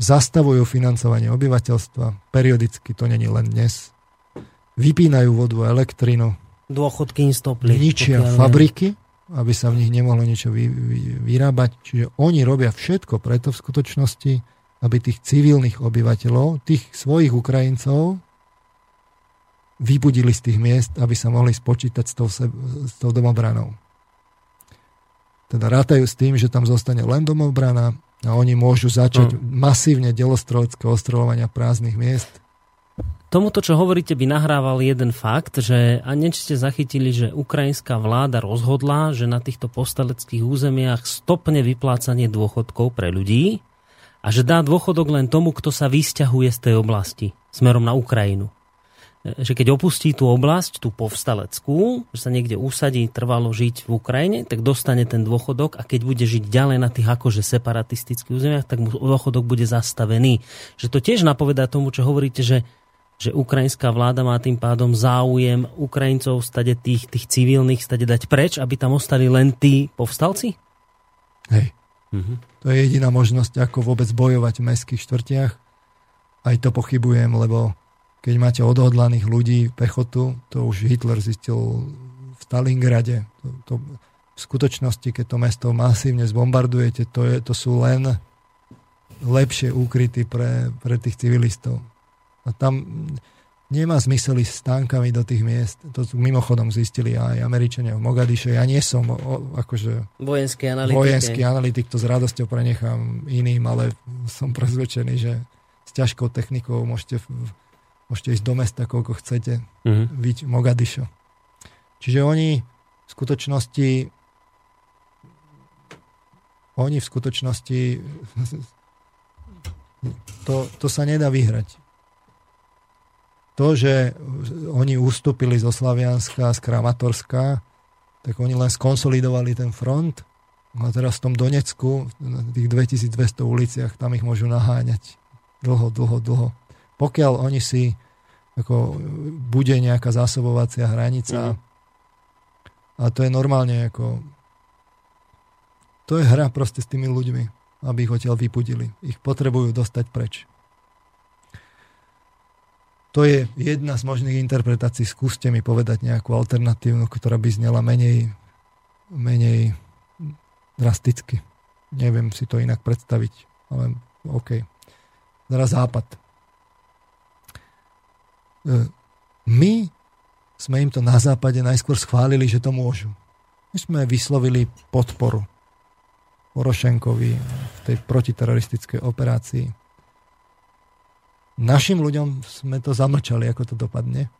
Zastavujú financovanie obyvateľstva, periodicky, to není len dnes. Vypínajú vodu a elektrinu. Dôchodky instopli. Ničia fabriky, aby sa v nich nemohlo niečo vyrábať. Čiže oni robia všetko preto v skutočnosti, aby tých civilných obyvateľov, tých svojich Ukrajincov vybudili z tých miest, aby sa mohli spočítať s tou domobranou. Teda rátajú s tým, že tam zostane len domobrana a oni môžu začať masívne delostroľské ostreľovania prázdnych miest. Tomuto, čo hovoríte, by nahrával jeden fakt, že a niečo ste zachytili, že ukrajinská vláda rozhodla, že na týchto povstaleckých územiach stopne vyplácanie dôchodkov pre ľudí a že dá dôchodok len tomu, kto sa vysťahuje z tej oblasti smerom na Ukrajinu. Že keď opustí tú oblasť, tú povstaleckú, že sa niekde usadí, trvalo žiť v Ukrajine, tak dostane ten dôchodok a keď bude žiť ďalej na tých akože separatistických územiach, tak mu dôchodok bude zastavený. Že to tiež napovedá tomu, čo hovoríte, že ukrajinská vláda má tým pádom záujem Ukrajincov stade tých civilných stade dať preč, aby tam ostali len tí povstalci? Hej. To je jediná možnosť, ako vôbec bojovať v mestských štvrtiach. Aj to pochybujem, lebo keď máte odhodlaných ľudí pechotu, to už Hitler zistil v Stalingrade. V skutočnosti, keď to mesto masívne zbombardujete, to sú len lepšie úkryty pre tých civilistov. A tam nemá zmysel ísť s tankami do tých miest. To mimochodom zistili aj Američania v Mogadiše. Ja nie som akože vojenský analytik, to s radosťou prenechám iným, ale som presvedčený, že s ťažkou technikou môžete ísť do mesta, koľko chcete, viť Mogadišo. Čiže oni v skutočnosti to sa nedá vyhrať. To, že oni ustúpili zo Slavianska, z Kramatorska, tak oni len skonsolidovali ten front a teraz v tom Donecku, na tých 2200 uliciach, tam ich môžu naháňať dlho. Pokiaľ oni si, bude nejaká zásobovacia hranica a to je normálne, to je hra proste s tými ľuďmi, aby ich odtiaľ vypudili. Ich potrebujú dostať preč. To je jedna z možných interpretácií. Skúste mi povedať nejakú alternatívnu, ktorá by znela menej drasticky. Neviem si to inak predstaviť, ale OK. Teraz Západ. My sme im to na Západe najskôr schválili, že to môžu. My sme vyslovili podporu Porošenkovi v tej protiteroristickej operácii. Našim ľuďom sme to zamlčali, ako to dopadne.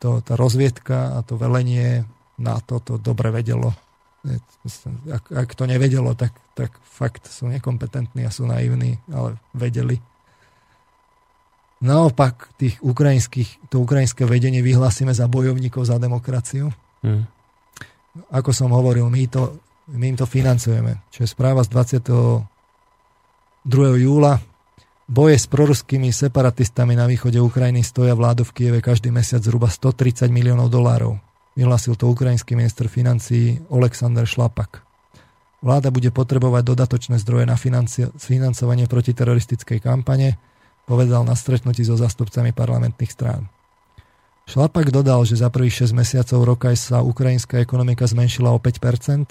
Tá rozviedka a to velenie NATO to dobre vedelo. Ak to nevedelo, tak fakt sú nekompetentní a sú naivní, ale vedeli. Naopak to ukrajinské vedenie vyhlásime za bojovníkov za demokraciu. Ako som hovoril, my im to financujeme. Čo je správa z 22. júla. Boje s proruskými separatistami na východe Ukrajiny stoja vládu v Kyjeve každý mesiac zhruba $130 miliónov. Vyhlásil to ukrajinský minister financií Oleksandr Šlapak. Vláda bude potrebovať dodatočné zdroje na financovanie protiteroristickej kampane, povedal na stretnutí so zástupcami parlamentných strán. Šlapak dodal, že za prvých 6 mesiacov roka sa ukrajinská ekonomika zmenšila o 5%,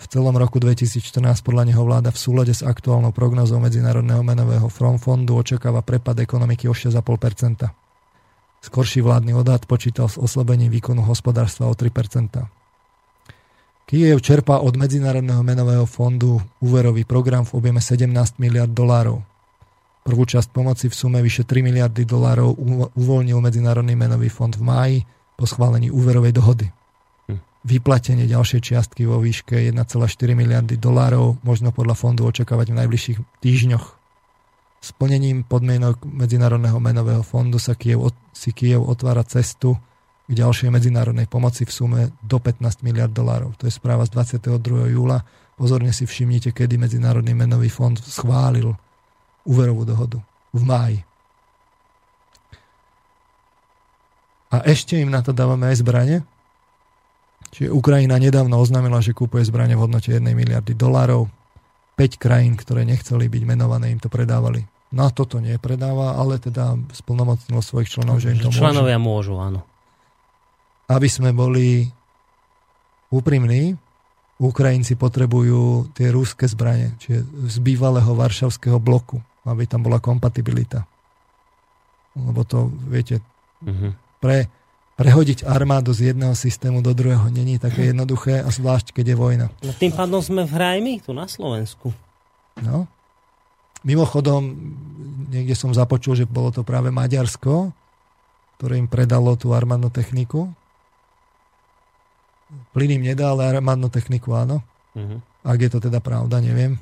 V celom roku 2014 podľa neho vláda v súlade s aktuálnou prognozou Medzinárodného menového fondu očakáva prepad ekonomiky o 6,5%. Skorší vládny odhad počítal s oslabením výkonu hospodárstva o 3%. Kyjev čerpá od Medzinárodného menového fondu úverový program v objeme $17 miliárd. Prvú časť pomoci v sume vyše $3 miliardy uvoľnil Medzinárodný menový fond v máji po schválení úverovej dohody. Vyplatenie ďalšej čiastky vo výške $1,4 miliardy možno podľa fondu očakávať v najbližších týždňoch. Splnením podmienok Medzinárodného menového fondu sa Kyjev otvára cestu k ďalšej medzinárodnej pomoci v sume do $15 miliárd. To je správa z 22. júla. Pozorne si všimnite, kedy Medzinárodný menový fond schválil úverovú dohodu. V máji. A ešte im na to dávame aj zbrane. Čiže Ukrajina nedávno oznámila, že kúpuje zbrane v hodnote $1 miliardy. 5 krajín, ktoré nechceli byť menované, im to predávali. NATO to nepredáva, ale teda splnomocnilo svojich členov, že im to môžu. Členovia môžu, áno. Aby sme boli úprimní, Ukrajinci potrebujú tie ruské zbrane, čiže z bývalého Varšavského bloku, aby tam bola kompatibilita. Lebo to, viete, pre prehodiť armádu z jedného systému do druhého není také jednoduché, a zvlášť, keď je vojna. No tým pádom sme v hrajmi tu na Slovensku. No. Mimochodom, niekde som započul, že bolo to práve Maďarsko, ktoré im predalo tú armádnu techniku. Plyn im nedá, ale armádnu techniku áno. Uh-huh. Ak je to teda pravda, neviem.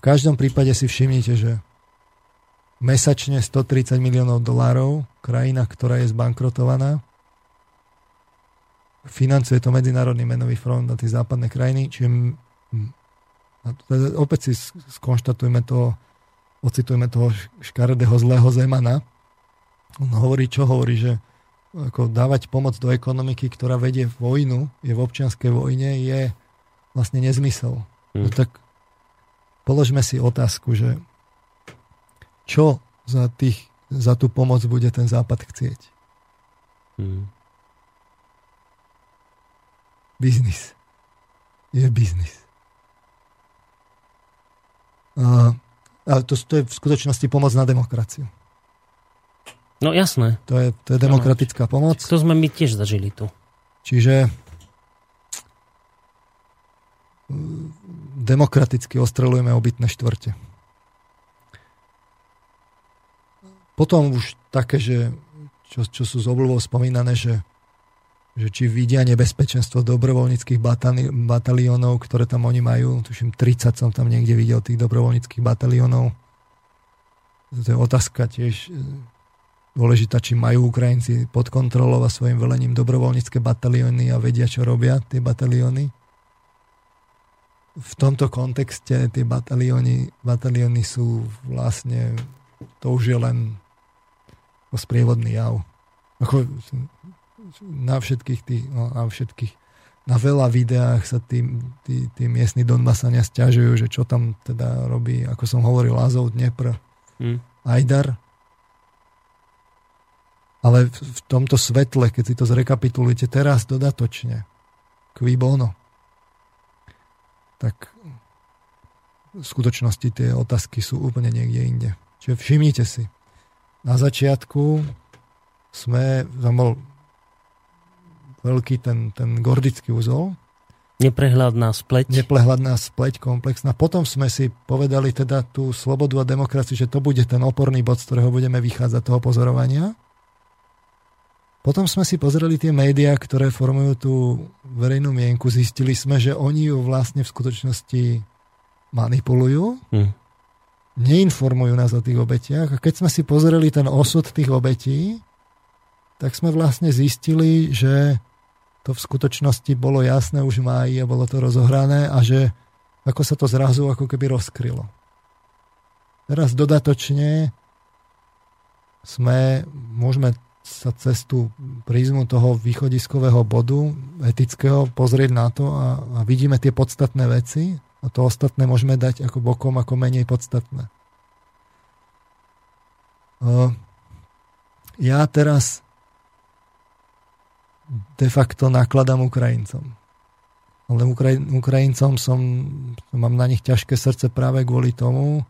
V každom prípade si všimnite, že mesačne $130 miliónov krajina, ktorá je zbankrotovaná, financuje to Medzinárodný menový fond na tie západné krajiny, čím teda opäť si skonštatujeme to, ocitujeme toho škaredého zlého Zemana. On hovorí, čo hovorí, že ako dávať pomoc do ekonomiky, ktorá vedie vojnu, je v občianskej vojne, je vlastne nezmysel. No tak položme si otázku, že čo za tú pomoc bude ten Západ chcieť? Biznis. Je biznis. A to je v skutočnosti pomoc na demokraciu. No jasné. To je demokratická pomoc. To sme my tiež zažili tu. Čiže demokraticky ostreľujeme obytné štvrte. Potom už také, že čo sú z obľubou spomínané, že či vidia nebezpečenstvo dobrovoľníckych bataliónov, ktoré tam oni majú. Tuším, 30 som tam niekde videl tých dobrovoľníckych bataliónov. To je otázka tiež dôležitá, či majú Ukrajinci pod kontrolou a svojim velením dobrovoľnícke batalióny a vedia, čo robia tie batalióny. V tomto kontexte tie batalióny sú vlastne, to už je len sprievodný jav. Ako na všetkých tých, na veľa videách sa tí miestni Donbasania sťažujú, že čo tam teda robí, ako som hovoril, Azov, Dnepr, Ajdar. Ale v tomto svetle, keď si to zrekapitulujete teraz dodatočne, qui bono, tak v skutočnosti tie otázky sú úplne niekde inde. Čiže všimnite si, na začiatku tam bol veľký ten gordický uzol. Neprehľadná spleť, komplexná. Potom sme si povedali teda tú slobodu a demokraciu, že to bude ten oporný bod, z ktorého budeme vychádzať toho pozorovania. Potom sme si pozreli tie médiá, ktoré formujú tú verejnú mienku. Zistili sme, že oni ju vlastne v skutočnosti manipulujú, neinformujú nás o tých obetiach. A keď sme si pozreli ten osud tých obetí, tak sme vlastne zistili, že to v skutočnosti bolo jasné už v máji a bolo to rozohrané a že ako sa to zrazu ako keby rozkrylo. Teraz dodatočne môžeme sa cez tú prízmu toho východiskového bodu etického pozrieť na to a vidíme tie podstatné veci a to ostatné môžeme dať ako bokom, ako menej podstatné. Ja teraz de facto nakladám Ukrajincom. Ale Ukrajincom mám na nich ťažké srdce práve kvôli tomu,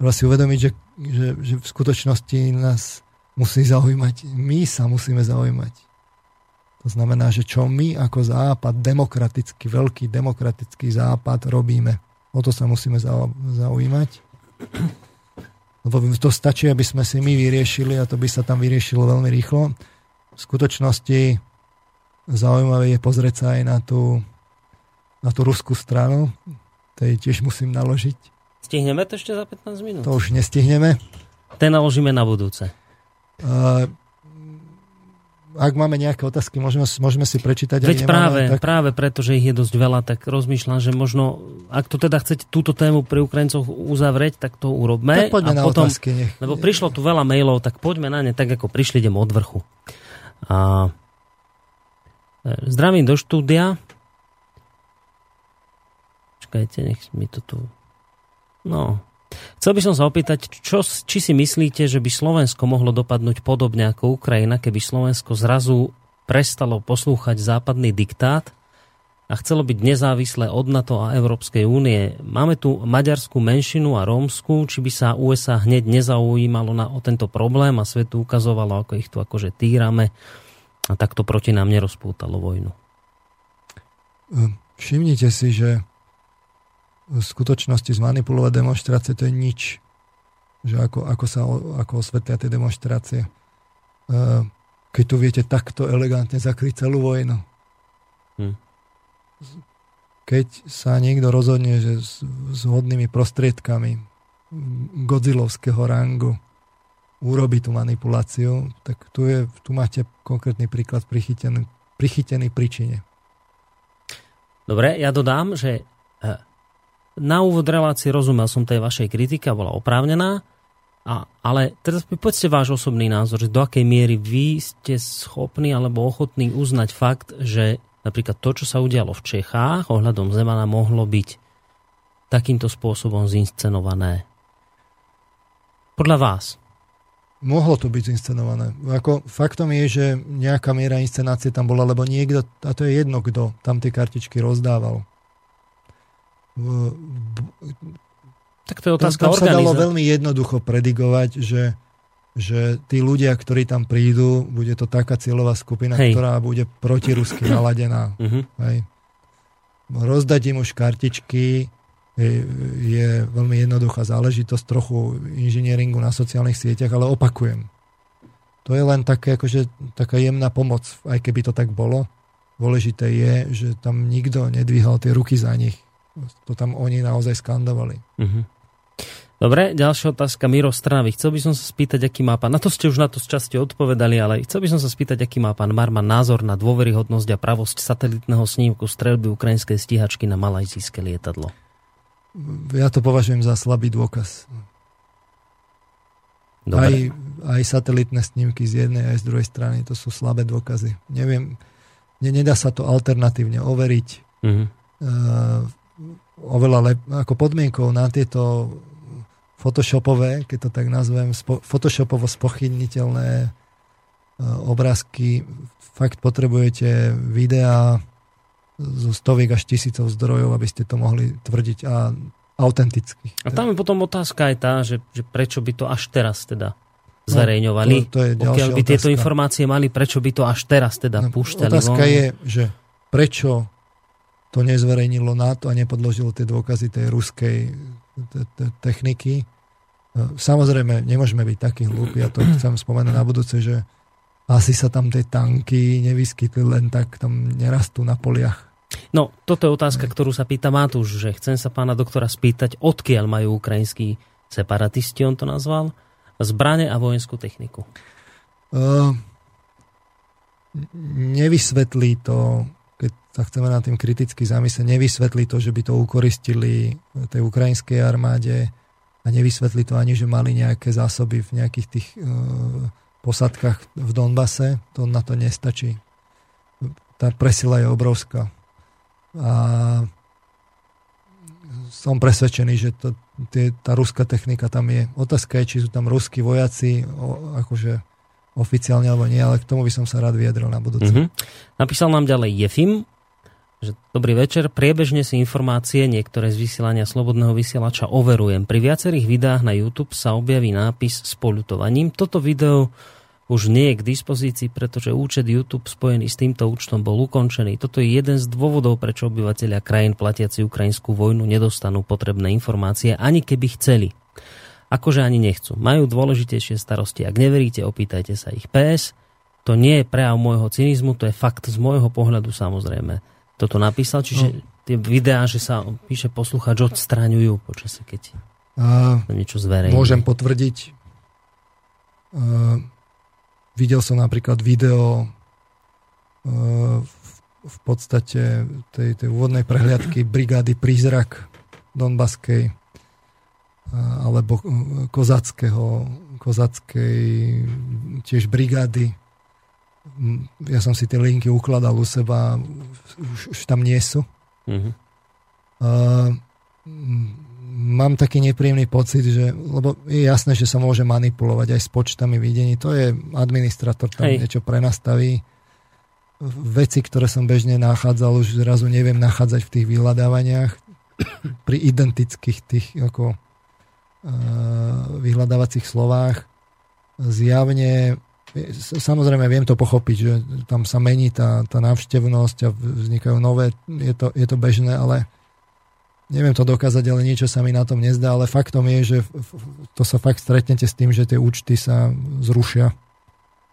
treba si uvedomiť, že v skutočnosti nás musí zaujímať, my sa musíme zaujímať. To znamená, že čo my ako Západ, demokratický, veľký demokratický Západ robíme. O to sa musíme zaujímať. Lebo to stačí, aby sme si my vyriešili a to by sa tam vyriešilo veľmi rýchlo. V skutočnosti zaujímavé je pozrieť sa aj na tú ruskú stranu. Tej tiež musím naložiť. Stihneme to ešte za 15 minút? To už nestihneme. Ten naložíme na budúce. Ak máme nejaké otázky, môžeme si prečítať. Veď práve preto, že ich je dosť veľa, tak rozmýšľam, že možno, ak to teda chcete túto tému pri Ukrajincoch uzavrieť, tak to urobme. Tak poďme a na potom, otázky. Lebo prišlo tu veľa mailov, tak poďme na ne tak, ako prišli, idem od vrchu. A zdravím do štúdia. Čakajte, nech mi to tu... No... Chcel by som sa opýtať, či si myslíte, že by Slovensko mohlo dopadnúť podobne ako Ukrajina, keby Slovensko zrazu prestalo poslúchať západný diktát a chcelo byť nezávislé od NATO a Európskej únie. Máme tu maďarskú menšinu a rómsku, či by sa USA hneď nezaujímalo o tento problém a svetu ukazovalo, ako ich tu akože týrame a takto proti nám nerozpútalo vojnu. Všimnite si, že v skutočnosti zmanipulovať demonstrácie to je nič. Že ako osvetlia tie demonstrácie. Keď tu viete takto elegantne zakryť celú vojnu. Keď sa niekto rozhodne, že s hodnými prostriedkami godzilovského rangu urobí tú manipuláciu, tak tu máte konkrétny príklad prichytený príčine. Dobre, ja dodám, že na úvod relácie rozumel som tej vašej kritika, bola oprávnená, ale teraz mi povedzte váš osobný názor, že do akej miery vy ste schopní alebo ochotní uznať fakt, že napríklad to, čo sa udialo v Čechách ohľadom Zemana, mohlo byť takýmto spôsobom zinscenované. Podľa vás? Mohlo to byť zinscenované. Faktom je, že nejaká miera inscenácie tam bola, lebo niekto, a to je jedno, kto tam tie kartičky rozdával. Tak to je otázka organizácie. Tam sa dalo veľmi jednoducho predigovať, že tí ľudia, ktorí tam prídu, bude to taká cieľová skupina, ktorá bude protirusky naladená. Hej. Rozdať im už kartičky je veľmi jednoduchá záležitosť, trochu inžinieringu na sociálnych sieťach, ale opakujem. To je len také, taká jemná pomoc, aj keby to tak bolo. Dôležité je, že tam nikto nedvíhal tie ruky za nich. To tam oni naozaj skandovali. Dobre, ďalšia otázka, Miro Strnavy. Chcel by som sa spýtať, aký má pán... Na to ste už na to časti odpovedali, ale chcel by som sa spýtať, aký má pán Marman názor na dôveryhodnosť a pravosť satelitného snímku streľby ukrajinskej stíhačky na malajzijské lietadlo. Ja to považujem za slabý dôkaz. Dobre. Aj satelitné snímky z jednej aj z druhej strany, to sú slabé dôkazy. Neviem, nedá sa to alternatívne overiť. Ako podmienkou na tieto photoshopové, keď to tak nazvem, photoshopovo spochybniteľné obrázky. Fakt potrebujete videá zo stoviek až tisícov zdrojov, aby ste to mohli tvrdiť a autenticky. A tam je potom otázka aj tá, že prečo by to až teraz teda zverejňovali? To je pokiaľ by tieto informácie mali, prečo by to až teraz teda púšťali? Otázka je, že prečo to nezverejnilo NATO a nepodložilo tie dôkazy tej ruskej techniky. Samozrejme, nemôžeme byť takí hlúpi, a to chcem spomenúť na budúce, že asi sa tam tie tanky nevyskytli len tak, tam nerastú na poliach. No, toto je otázka, ktorú sa pýta Matúš, že chcem sa pána doktora spýtať, odkiaľ majú ukrajinskí separatisti, on to nazval, zbrane a vojenskú techniku. Nevysvetlí to, keď sa chceme na tým kriticky zamyslieť, nevysvetlí to, že by to ukoristili tej ukrajinskej armáde, a nevysvetlí to ani, že mali nejaké zásoby v nejakých tých posadkách v Donbase. To na to nestačí. Tá presila je obrovská. A som presvedčený, že tá ruská technika tam je. Otázka je, či sú tam ruskí vojaci, oficiálne alebo nie, ale k tomu by som sa rád vyjadril na budúce. Napísal nám ďalej Jefim, že dobrý večer, priebežne si informácie niektoré z vysielania Slobodného vysielača overujem. Pri viacerých videách na YouTube sa objaví nápis s poľutovaním. Toto video už nie je k dispozícii, pretože účet YouTube spojený s týmto účtom bol ukončený. Toto je jeden z dôvodov, prečo obyvatelia krajín platiaci ukrajinskú vojnu nedostanú potrebné informácie, ani keby chceli. Akože ani nechcú. Majú dôležitejšie starosti. Ak neveríte, opýtajte sa ich. PS, to nie je prejav môjho cynizmu, to je fakt z môjho pohľadu, samozrejme. Toto napísal, čiže tie videá, že sa píše poslucháč, odstraňujú počasie, keď niečo zverejme. Môžem potvrdiť. Videl som napríklad video v podstate tej úvodnej prehliadky brigády Prízrak Donbaskej alebo kozackej tiež brigády. Ja som si tie linky ukladal u seba, už tam nie sú. Mám taký nepríjemný pocit, lebo je jasné, že sa môže manipulovať aj s počtami videní. To je administrator, tam niečo prenastaví. Veci, ktoré som bežne nachádzal, už zrazu neviem nachádzať v tých vyhľadávaniach pri identických tých vyhľadávacích slovách. Zjavne Samozrejme, viem to pochopiť, že tam sa mení tá návštevnosť a vznikajú nové, je to bežné, ale neviem to dokázať, ale niečo sa mi na tom nezdá, ale faktom je, že to sa fakt stretnete s tým, že tie účty sa zrušia.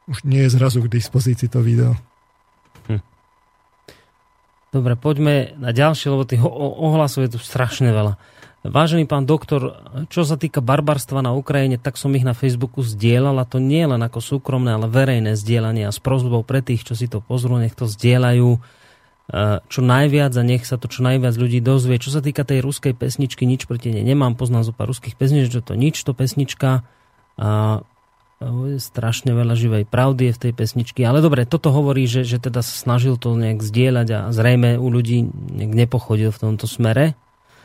Už nie je zrazu k dispozícii to video. Dobre, poďme na ďalšie, lebo tých ohlasov je tu strašne veľa. Vážený pán doktor, čo sa týka barbarstva na Ukrajine, tak som ich na Facebooku zdieľal, a to nie len ako súkromné, ale verejné zdieľanie, a s prosbou pre tých, čo si to pozrú, nech to zdieľajú čo najviac a nech sa to čo najviac ľudí dozvie. Čo sa týka tej ruskej pesničky, nič proti nej nemám, poznám zo pár ruských pesniček, že to nič, to pesnička, a strašne veľa živej pravdy je v tej pesničke, ale dobre, toto hovorí, že teda sa snažil to nejak zdieľať a zrejme u ľudí nepochodil v tomto smere.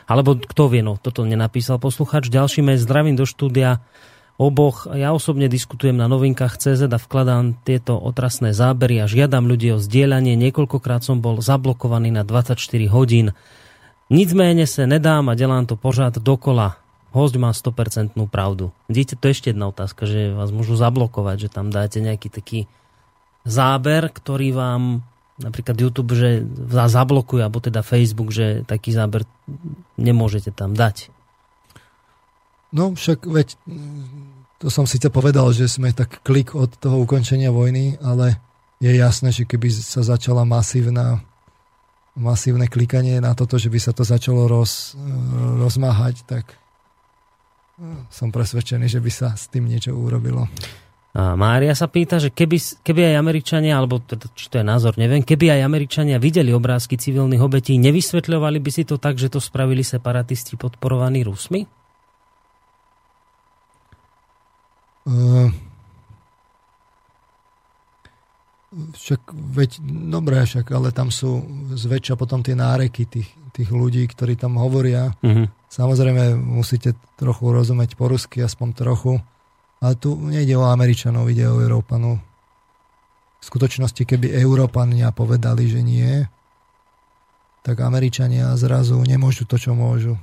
Alebo kto vie, no, toto nenapísal posluchač. Ďalším je zdravím do štúdia oboch. Ja osobne diskutujem na novinkách.cz a vkladám tieto otrasné zábery a žiadam ľudí o zdieľanie. Niekoľkokrát som bol zablokovaný na 24 hodín. Nicméně se nedám a delám to pořád dokola. Hosť má 100% pravdu. Vidíte, to je ešte jedna otázka, že vás môžu zablokovať, že tam dáte nejaký taký záber, ktorý vám napríklad YouTube, že vás zablokuje, alebo teda Facebook, že taký záber nemôžete tam dať. No však, veď, to som síce povedal, že sme tak klik od toho ukončenia vojny, ale je jasné, že keby sa začala masívne klikanie na toto, že by sa to začalo rozmáhať, tak som presvedčený, že by sa s tým niečo urobilo. A Mária sa pýta, že keby aj Američania, alebo či to je názor, neviem, keby aj Američania videli obrázky civilných obetí, nevysvetľovali by si to tak, že to spravili separatisti podporovaní Rusmi? Však, veď, dobré, však, ale tam sú zväčša potom tie náreky tých ľudí, ktorí tam hovoria. Mm-hmm. Samozrejme, musíte trochu rozumieť po rusky, aspoň trochu. Ale tu nejde o Američanov, ide o Európanov. V skutočnosti, keby Európania povedali, že nie, tak Američania zrazu nemôžu to, čo môžu.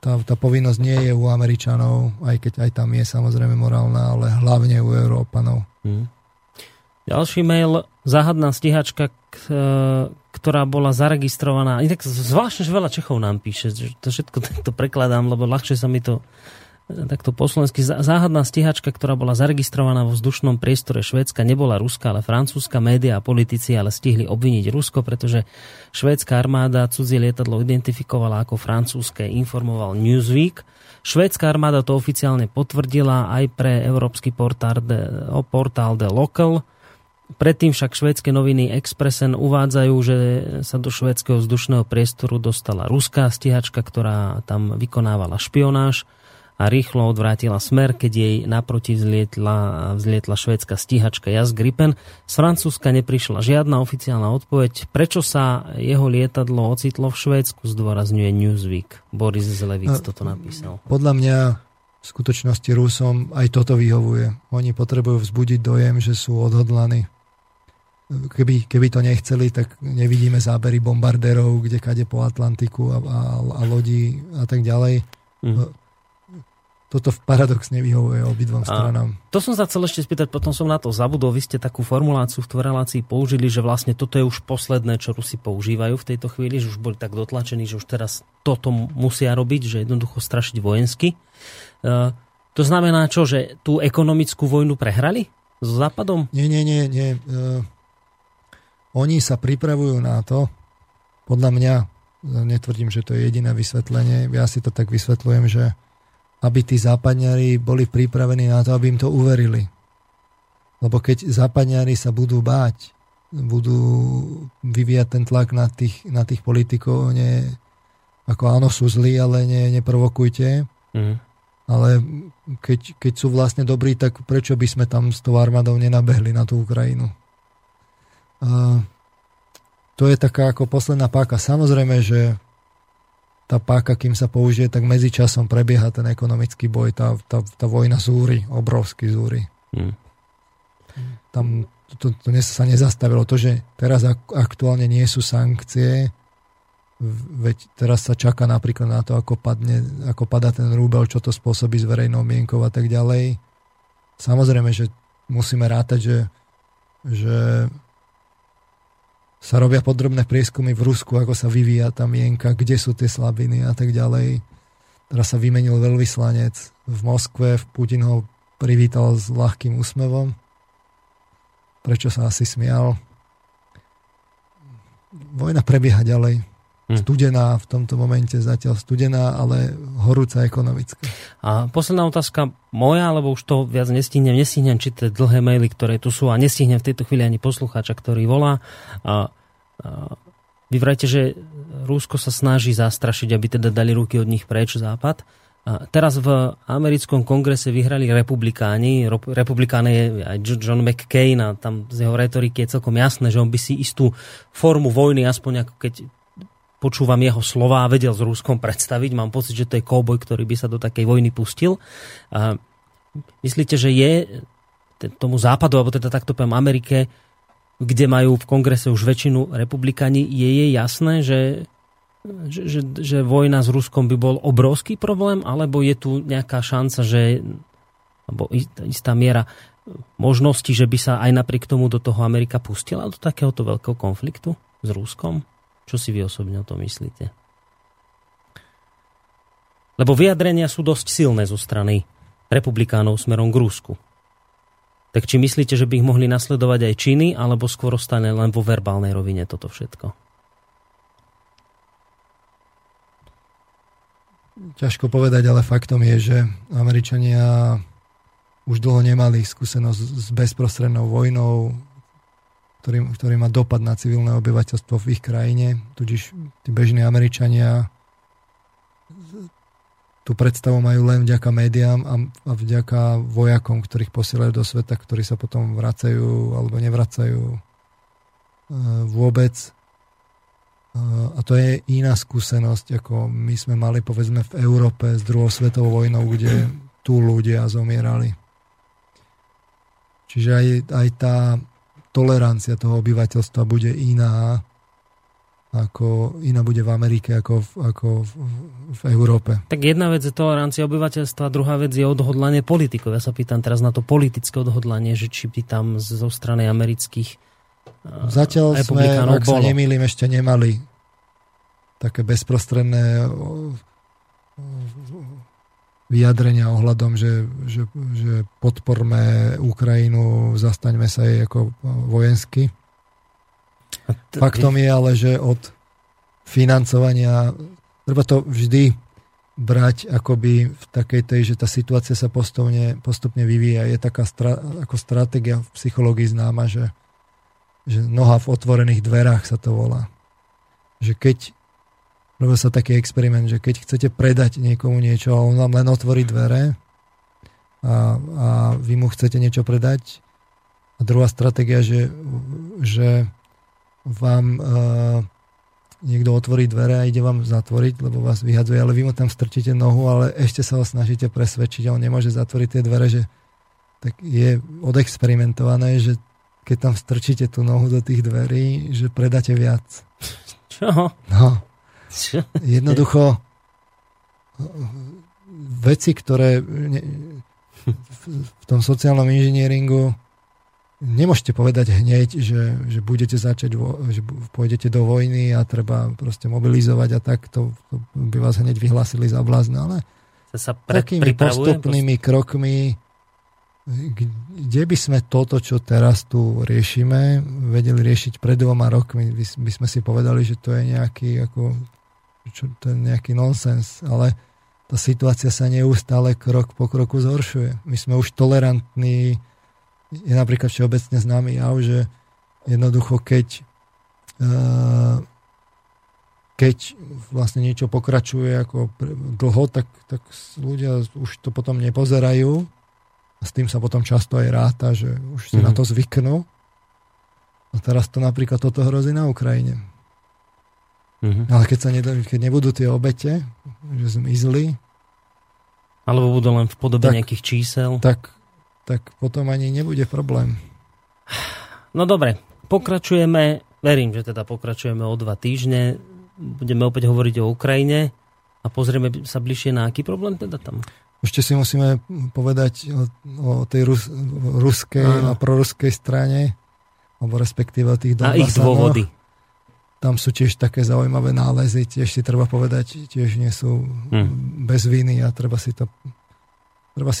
Tá povinnosť nie je u Američanov, aj keď aj tam je samozrejme morálna, ale hlavne u Európanov. Hmm. Ďalší mail, záhadná stíhačka, ktorá bola zaregistrovaná. Inak zvláštne, že veľa Čechov nám píše, že to všetko takto prekladám, lebo ľahšie sa mi to takto po slovensky. Záhadná stíhačka, ktorá bola zaregistrovaná vo vzdušnom priestore Švédska, nebola ruská, ale francúzska. Média a politici ale stihli obviniť Rusko, pretože švédska armáda cudzie lietadlo identifikovala ako francúzske, informoval Newsweek. Švédska armáda to oficiálne potvrdila aj pre európsky portál The Local. Predtým však švédske noviny Expressen uvádzajú, že sa do švédskeho vzdušného priestoru dostala ruská stíhačka, ktorá tam vykonávala špionáž, a rýchlo odvrátila smer, keď jej naproti vzlietla švédska stíhačka JAS Gripen. Z Francúzska neprišla žiadna oficiálna odpoveď. Prečo sa jeho lietadlo ocitlo v Švédsku, zdôrazňuje Newsweek. Boris Zlevic toto napísal. Podľa mňa v skutočnosti Rusom aj toto vyhovuje. Oni potrebujú vzbudiť dojem, že sú odhodlaní. Keby to nechceli, tak nevidíme zábery bombardérov, kdekade po Atlantiku a lodí a tak ďalej. Toto paradoxne vyhovuje obidvom stranám. To som sa chcel ešte spýtať, potom som na to zabudol. Vy ste takú formuláciu v relácii použili, že vlastne toto je už posledné, čo Rusi používajú v tejto chvíli, že už boli tak dotlačení, že už teraz toto musia robiť, že jednoducho strašiť vojensky. To znamená čo, že tú ekonomickú vojnu prehrali so Západom? Nie. Oni sa pripravujú na to, podľa mňa, netvrdím, že to je jediné vysvetlenie, ja si to tak vysvetľujem, že aby tí západňari boli pripravení na to, aby im to uverili. Lebo keď západňari sa budú báť, budú vyvíjať ten tlak na tých politikov, áno, sú zlí, ale neprovokujte. Ale keď sú vlastne dobrí, tak prečo by sme tam s tou armádou nenabehli na tú Ukrajinu? To je taká ako posledná páka. Samozrejme, že tá páka, kým sa použije, tak medzičasom prebieha ten ekonomický boj, tá vojna zúri, obrovský zúri. Tam to sa nezastavilo. To, že teraz aktuálne nie sú sankcie, veď teraz sa čaká napríklad na to, ako padá ten rúbel, čo to spôsobí s verejnou mienkou a tak ďalej. Samozrejme, že musíme rátať, že sa robia podrobné prieskumy v Rusku, ako sa vyvíja tá mienka, kde sú tie slabiny a tak ďalej. Teraz sa vymenil veľvyslanec v Moskve, Putin ho privítal s ľahkým úsmevom. Prečo sa asi smial? Vojna prebieha ďalej. Studená v tomto momente, zatiaľ studená, ale horúca ekonomická. A posledná otázka moja, lebo už to viac nestihnem čítať dlhé maily, ktoré tu sú, a nestihnem v tejto chvíli ani poslucháča, ktorý volá. Vy vrajte, že Rusko sa snaží zastrašiť, aby teda dali ruky od nich preč Západ. A teraz v americkom kongrese vyhrali republikáni. Republikán je aj John McCain a tam z jeho retoriky je celkom jasné, že on by si istú formu vojny, aspoň ako keď počúvam jeho slova a vedel s Ruskom predstaviť. Mám pocit, že to je kovboj, ktorý by sa do takej vojny pustil. A myslíte, že je tomu Západu, alebo teda takto poviem Amerike, kde majú v kongrese už väčšinu republikáni, je jasné, že vojna s Ruskom by bol obrovský problém, alebo je tu nejaká šanca, že alebo istá miera možnosti, že by sa aj napriek tomu do toho Amerika pustila do takéhoto veľkého konfliktu s Ruskom? Čo si vy osobne o tom myslíte? Lebo vyjadrenia sú dosť silné zo strany republikánov smerom k Rusku. Tak či myslíte, že by ich mohli nasledovať aj činy, alebo skôr ostane len vo verbálnej rovine toto všetko? Ťažko povedať, ale faktom je, že Američania už dlho nemali skúsenosť s bezprostrednou vojnou, ktorý má dopad na civilné obyvateľstvo v ich krajine. Tudíž tí bežní Američania tú predstavu majú len vďaka médiám a vďaka vojakom, ktorých posielajú do sveta, ktorí sa potom vracajú alebo nevracajú vôbec. A to je iná skúsenosť, ako my sme mali, povedzme, v Európe s druhou svetovou vojnou, kde tu ľudia zomierali. Čiže aj tá tolerancia toho obyvateľstva bude iná bude v Amerike ako v Európe. Tak jedna vec je tolerancia obyvateľstva, druhá vec je odhodlanie politikov. Ja sa pýtam teraz na to politické odhodlanie, že či by tam zo strany amerických zatiaľ sme, ak sa nemýlim, ešte nemali také bezprostredné vyjadrenia ohľadom, že podporme Ukrajinu, zastaňme sa jej ako vojensky. Faktom je ale, že od financovania treba to vždy brať akoby v takej tej, že tá situácia sa postupne vyvíja. Je taká ako stratégia v psychológii známa, že noha v otvorených dverách sa to volá. Že keď robil sa taký experiment, že keď chcete predať niekomu niečo a on vám len otvorí dvere a vy mu chcete niečo predať. A druhá stratégia, že vám niekto otvorí dvere a ide vám zatvoriť, lebo vás vyhadzuje, ale vy mu tam strčíte nohu, ale ešte sa ho snažíte presvedčiť a on nemôže zatvoriť tie dvere, že tak je odexperimentované, že keď tam strčíte tú nohu do tých dverí, že predáte viac. Čo? No. Jednoducho veci, ktoré v tom sociálnom inžinieringu nemôžete povedať hneď, že budete začať, že pôjdete do vojny a treba proste mobilizovať a tak, to by vás hneď vyhlásili za blázna, ale takými postupnými krokmi, kde by sme toto, čo teraz tu riešime, vedeli riešiť pred 2 rokmi, by sme si povedali, že to je nejaký nonsens, ale tá situácia sa neustále krok po kroku zhoršuje. My sme už tolerantní, je napríklad všeobecne známy jav, že jednoducho keď vlastne niečo pokračuje ako dlho, tak ľudia už to potom nepozerajú a s tým sa potom často aj ráta, že už si na to zvyknú. A teraz to napríklad toto hrozí na Ukrajine. Ale keď nebudú tie obete, že zmizli, alebo budú len v podobe nejakých čísel, tak potom ani nebude problém. No dobre, pokračujeme, verím, že teda pokračujeme o 2 týždne, budeme opäť hovoriť o Ukrajine a pozrieme sa bližšie na aký problém teda tam. Ešte si musíme povedať o tej ruskej a proruskej strane, alebo respektíve tých Donbasánov. A ich dôvody. Tam sú tiež také zaujímavé nálezy, tiež si treba povedať, tiež nie sú bez viny a treba si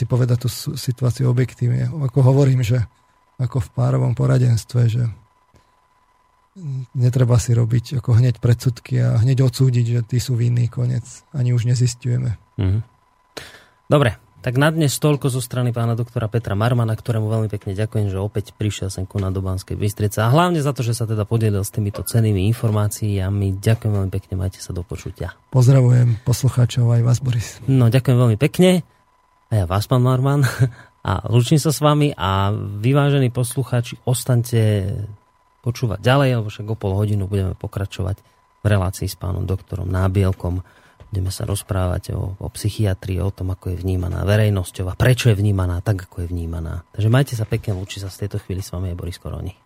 povedať tú situáciu objektívne. Ako hovorím, že ako v párovom poradenstve, že netreba si robiť ako hneď predsudky a hneď odsúdiť, že tí sú vinní, koniec. Ani už nezistujeme. Mhm. Dobre, tak na dnes toľko zo strany pána doktora Petra Marmana, ktorému veľmi pekne ďakujem, že opäť prišiel sem ku na do Banskej Bystrice a hlavne za to, že sa teda podielil s týmito cennými informáciami. Ďakujem veľmi pekne, majte sa do počutia. Pozdravujem poslucháčov aj vás, Boris. No, ďakujem veľmi pekne a ja vás, pán Marman, a lúčim sa s vami a vyvážení poslucháči, ostaňte počúvať ďalej, lebo však o pol hodinu budeme pokračovať v relácii s pánom doktorom Nábielkom. Budeme sa rozprávať o psychiatrii, o tom, ako je vnímaná verejnosťou a prečo je vnímaná tak, ako je vnímaná. Takže majte sa pekne, lúči sa z tejto chvíli s vami je Boris Koroni.